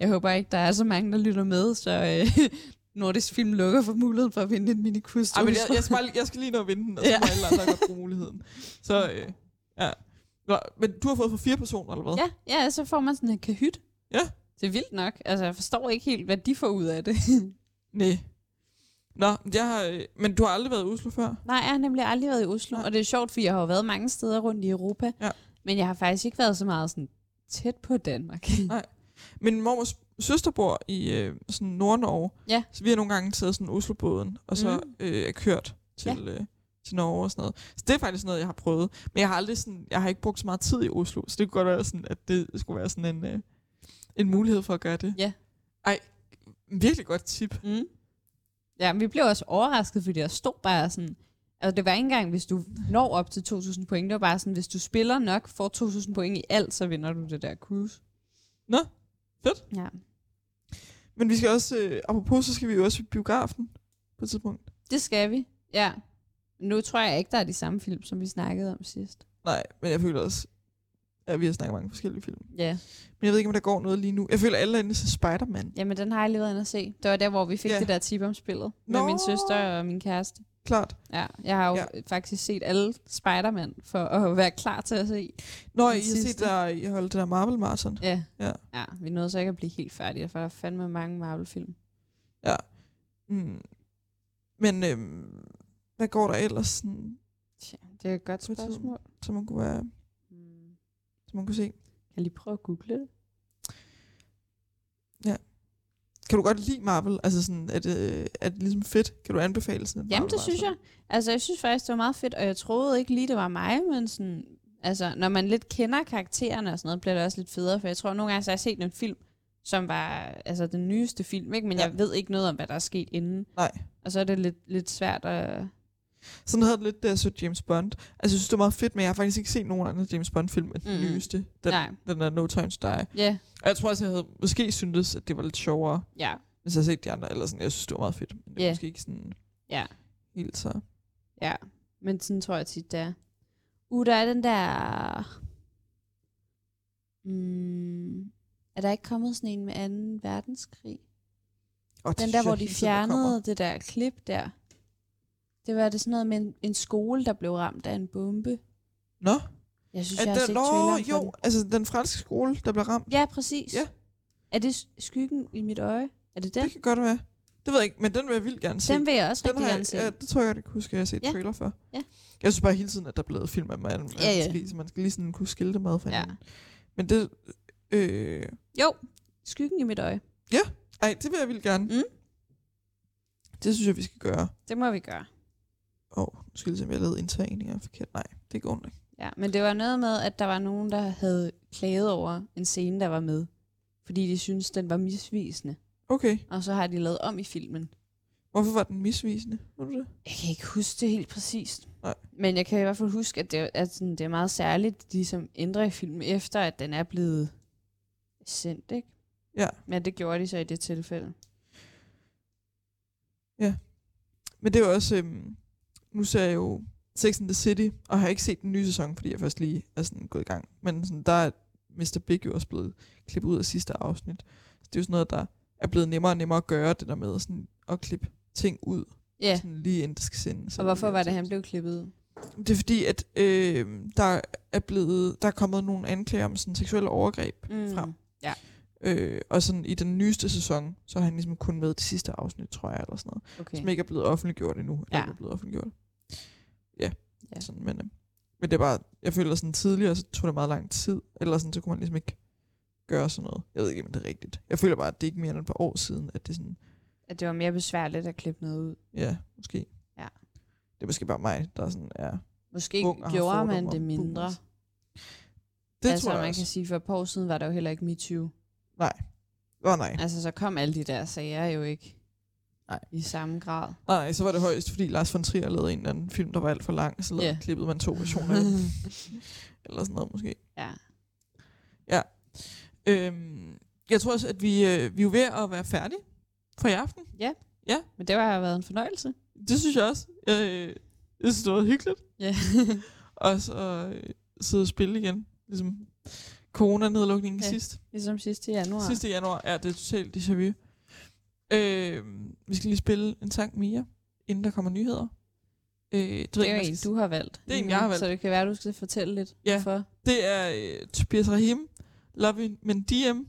Jeg håber ikke, der er så mange, der lytter med, så øh, nordisk film lukker for muligheden for at vinde et mini-quiz. Ej, men jeg, jeg, skal bare, jeg skal lige nå at vinde den, og så ja. må alle andre godt bruge muligheden. Så, øh, ja. Nå, men du har fået for fire personer, eller hvad? Ja, ja, så får man sådan en kahyt. Ja. Det er vildt nok. Altså, jeg forstår ikke helt, hvad de får ud af det. Næh. Nå, jeg har, men du har aldrig været i Oslo før? Nej, jeg har nemlig aldrig været i Oslo, Nej. og det er sjovt, for jeg har jo været mange steder rundt i Europa, ja. men jeg har faktisk ikke været så meget sådan... tæt på Danmark. Nej. Min mormors søster bor i øh, sådan Nord-Norge, ja. så vi har nogle gange taget sådan Oslobåden, og så mm. øh, er kørt til, ja. øh, til Norge og sådan noget. Så det er faktisk noget, jeg har prøvet. Men jeg har aldrig sådan, jeg har ikke brugt så meget tid i Oslo, så det kunne godt være sådan, at det skulle være sådan en, øh, en mulighed for at gøre det. Ja. Ej, virkelig godt tip. Mm. Ja, men vi blev også overrasket, fordi der stod bare sådan, altså det var ikke engang, hvis du når op til to tusind point, det var bare sådan, hvis du spiller nok, får to tusind point i alt, så vinder du det der cruise. Nå, fedt. Ja. Men vi skal også, øh, apropos, så skal vi jo også i biografen på et tidspunkt. Det skal vi, ja. Nu tror jeg ikke, der er de samme film, som vi snakkede om sidst. Nej, men jeg føler også, at vi har snakket mange forskellige film. Ja. Yeah. Men jeg ved ikke, om der går noget lige nu. Jeg føler, alle er inde til Spiderman. Jamen, den har jeg lige været inde at se. Det var der, hvor vi fik yeah. det der tip om spillet. Med no. min søster og min kæreste. Klart. Ja, jeg har jo ja. faktisk set alle Spiderman for at være klar til at se. Nå, I har set der, I holdt det der Marvel-marathon. Ja. ja. Ja, vi nåede så ikke at blive helt færdige, for der er fandme mange Marvel-film. Ja. Mm. Men øhm, hvad går der ellers? Sådan, ja, det er et godt spørgsmål. Som man kunne være... Som man kunne se. Kan lige prøve at google det? Ja. Kan du godt lide Marvel? Altså sådan, er det, er det ligesom fedt? Kan du anbefale sådan en Marvel? Jamen det synes jeg. Altså jeg synes faktisk, det var meget fedt, og jeg troede ikke lige, det var mig, men sådan, altså når man lidt kender karaktererne og sådan noget, bliver det også lidt federe, for jeg tror nogle gange, så har jeg set en film, som var altså den nyeste film, ikke? Men ja. jeg ved ikke noget om, hvad der er sket inden. Nej. Og så er det lidt, lidt svært at... Sådan havde det lidt, da jeg så James Bond. Altså jeg synes, det var meget fedt, men jeg har faktisk ikke set nogen andre James Bond-film end den mm. nyeste. Den, den der No Time to Die. Yeah. Og jeg tror også, jeg havde måske syntes, at det var lidt sjovere, yeah. hvis jeg havde set de andre. Eller sådan, jeg synes, det var meget fedt. Men det yeah. var måske ikke sådan yeah. helt så... Ja, yeah. men sådan tror jeg tit, det er. Uh, der er den der... Mm. Er der ikke kommet sådan en med anden verdenskrig? Oh, den der, hvor de fjernede det der klip der. Det var det sådan noget med en, en skole, der blev ramt af en bombe. Nå? Jeg synes, er jeg har set traileren for den. Jo, altså den franske skole, der blev ramt. Ja, præcis. Ja. Er det skyggen i mit øje? Er det den? Det kan godt være. Det ved jeg ikke, men den vil jeg vildt gerne se. Den vil jeg også den rigtig gerne jeg, se. Ja, det tror jeg, jeg kan huske, at jeg har set ja. trailer for. Ja. Jeg synes bare hele tiden, at der er blevet film af mig. Ja, ja. Så man skal lige sådan kunne skille det meget fra ja. hinanden. Men det... Øh... Jo, skyggen i mit øje. Ja, ej, det vil jeg vildt gerne. Mm. Det synes jeg, vi skal gøre. Det må vi gøre. Åh, oh, nu skal jeg se, om jeg lavede indtagninger forkert. Nej, det går ikke. Ja, men det var noget med, at der var nogen, der havde klaget over en scene, der var med. Fordi de syntes, den var misvisende. Okay. Og så har de lavet om i filmen. Hvorfor var den misvisende? Var det det? Jeg kan ikke huske det helt præcist. Nej. Men jeg kan i hvert fald huske, at det, at det er meget særligt, de som ændrer i filmen efter, at den er blevet sendt, ikke? Ja. Men det gjorde de så i det tilfælde. Ja. Men det var også... Øhm Nu ser jeg jo Sex and the City, og har ikke set den nye sæson, fordi jeg først lige er sådan gået i gang. Men sådan, der er mister Big jo også blevet klippet ud af sidste afsnit. Så det er jo sådan noget, der er blevet nemmere og nemmere at gøre, det der med sådan at klippe ting ud, yeah. sådan lige inden det skal sendes. Og hvorfor var det, han blev klippet ud? Det er fordi, at øh, der, er blevet, der er kommet nogle anklager om sådan seksuelle overgreb mm. frem. Ja. Øh, og sådan i den nyeste sæson, så har han ligesom kun med det sidste afsnit, tror jeg, eller sådan noget. Okay. Som ikke er blevet offentliggjort endnu, eller ja. ikke er blevet offentliggjort. Ja, ja. Sådan, men, øh, men det er bare, jeg føler sådan tidligere, så tog det meget lang tid, eller sådan, så kunne man ligesom ikke gøre sådan noget. Jeg ved ikke, om det er rigtigt. Jeg føler bare, at det ikke mere end et par år siden, at det sådan... At det var mere besværligt at klippe noget ud. Ja, måske. Ja. Det er måske bare mig, der sådan er... Måske ung, gjorde man det mindre. Boomers. Det altså, tror jeg man også. Kan sige, for et par år siden var der jo heller ikke MeToo. Nej. Åh oh, nej. Altså, så kom alle de der sager jo ikke... Nej. I samme grad. Nej, så var det højst, fordi Lars von Trier lavede en eller anden film, der var alt for lang, så yeah. klippede man to versioner. Eller sådan noget måske. Ja. Ja. Øhm, jeg tror også, at vi, øh, vi er ved at være færdige for i aften. Ja. Ja. Men det har været en fornøjelse. Det synes jeg også. Jeg, jeg synes, det var hyggeligt. Ja. Og så øh, sidde og spille igen. Ligesom corona-nedlukningen okay. sidst. Ligesom sidste januar. Sidste januar, ja, det er totalt déjà vu. Øh, vi skal lige spille en sang mere, inden der kommer nyheder. Øh, det, det er en, du har valgt. Det er en, jeg har valgt. Så det kan være, at du skal fortælle lidt. Ja, for. Det er uh, Tobias Rahim, Love You, Men D M,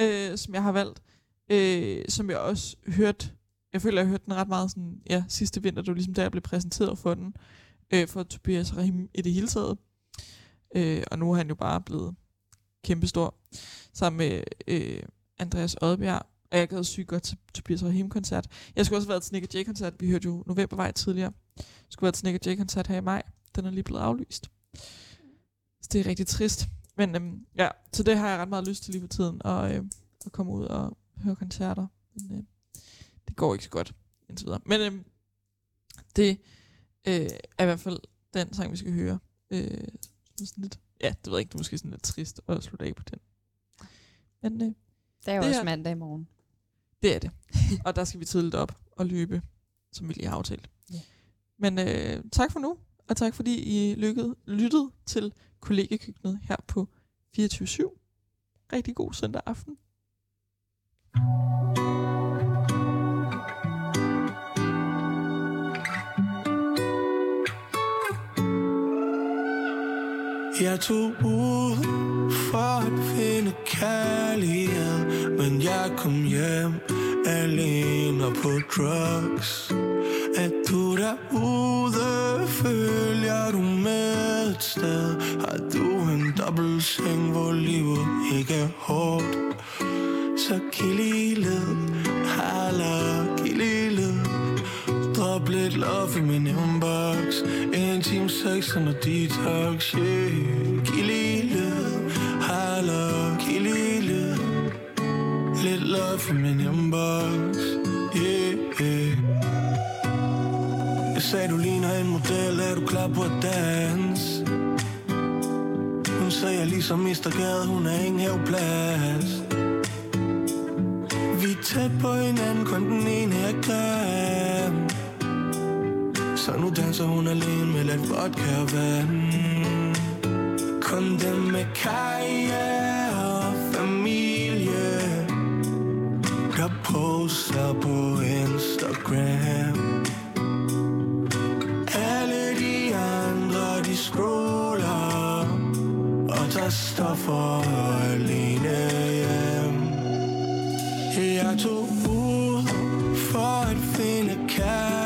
øh, som jeg har valgt. Øh, som jeg også hørte, jeg føler, jeg har hørt den ret meget sådan, ja, sidste vinter, det var ligesom da jeg blev præsenteret for den, øh, for Tobias Rahim i det hele taget. Øh, og nu er han jo bare blevet kæmpestor, sammen med øh, Andreas Oddbjerg. Og jeg gad sygt godt til Tobias Rahim-koncert. Jeg skulle også have været til Nick og Jay-koncert. Vi hørte jo Novembervej tidligere. Jeg skulle være til Nick og Jay-koncert her i maj. Den er lige blevet aflyst. Så det er rigtig trist. Men øhm, ja, så det har jeg ret meget lyst til lige for tiden. Og, øh, at komme ud og høre koncerter. Men øh, det går ikke så godt indtil videre. Men øh, det øh, er i hvert fald den sang, vi skal høre. Øh, sådan lidt, ja, det ved jeg ikke. Det er måske sådan lidt trist at slutte af på den. Men øh, det er jo det også er, mandag i morgen. Det er det. Og der skal vi tidligt op og løbe, som vi lige har aftalt. Yeah. Men øh, tak for nu, og tak fordi I lykkede, lyttede til Kollegekøkkenet her på fireogtyve syv. Rigtig god søndag aften. Jeg tog ud for at finde kærlighed, men jeg kom hjem alene og på drugs. Er du derude, følger du med et sted? Har du en dobbeltseng, hvor livet ikke er hårdt? Så giv lige lidt, hallå, giv lige lidt. Drop lidt love i min inbox. Intim sex and a detox, yeah. Giv lige lidt, hallå, giv lige lidt. Lidt love i min inbox, yeah. Jeg sagde du ligner en model, er du klar på at danse? Hun sagde jeg ligesom mister gade, hun er ingen haveplads. Vi er tæt på hinanden, kun den ene er grim. Så nu danser hun alene med lidt vodka og vand. Kun dem med karriere og familie, der poster på Instagram. Alle de andre, de scroller og tager stoffer alene hjem. Jeg tog ud for at finde kærlighed.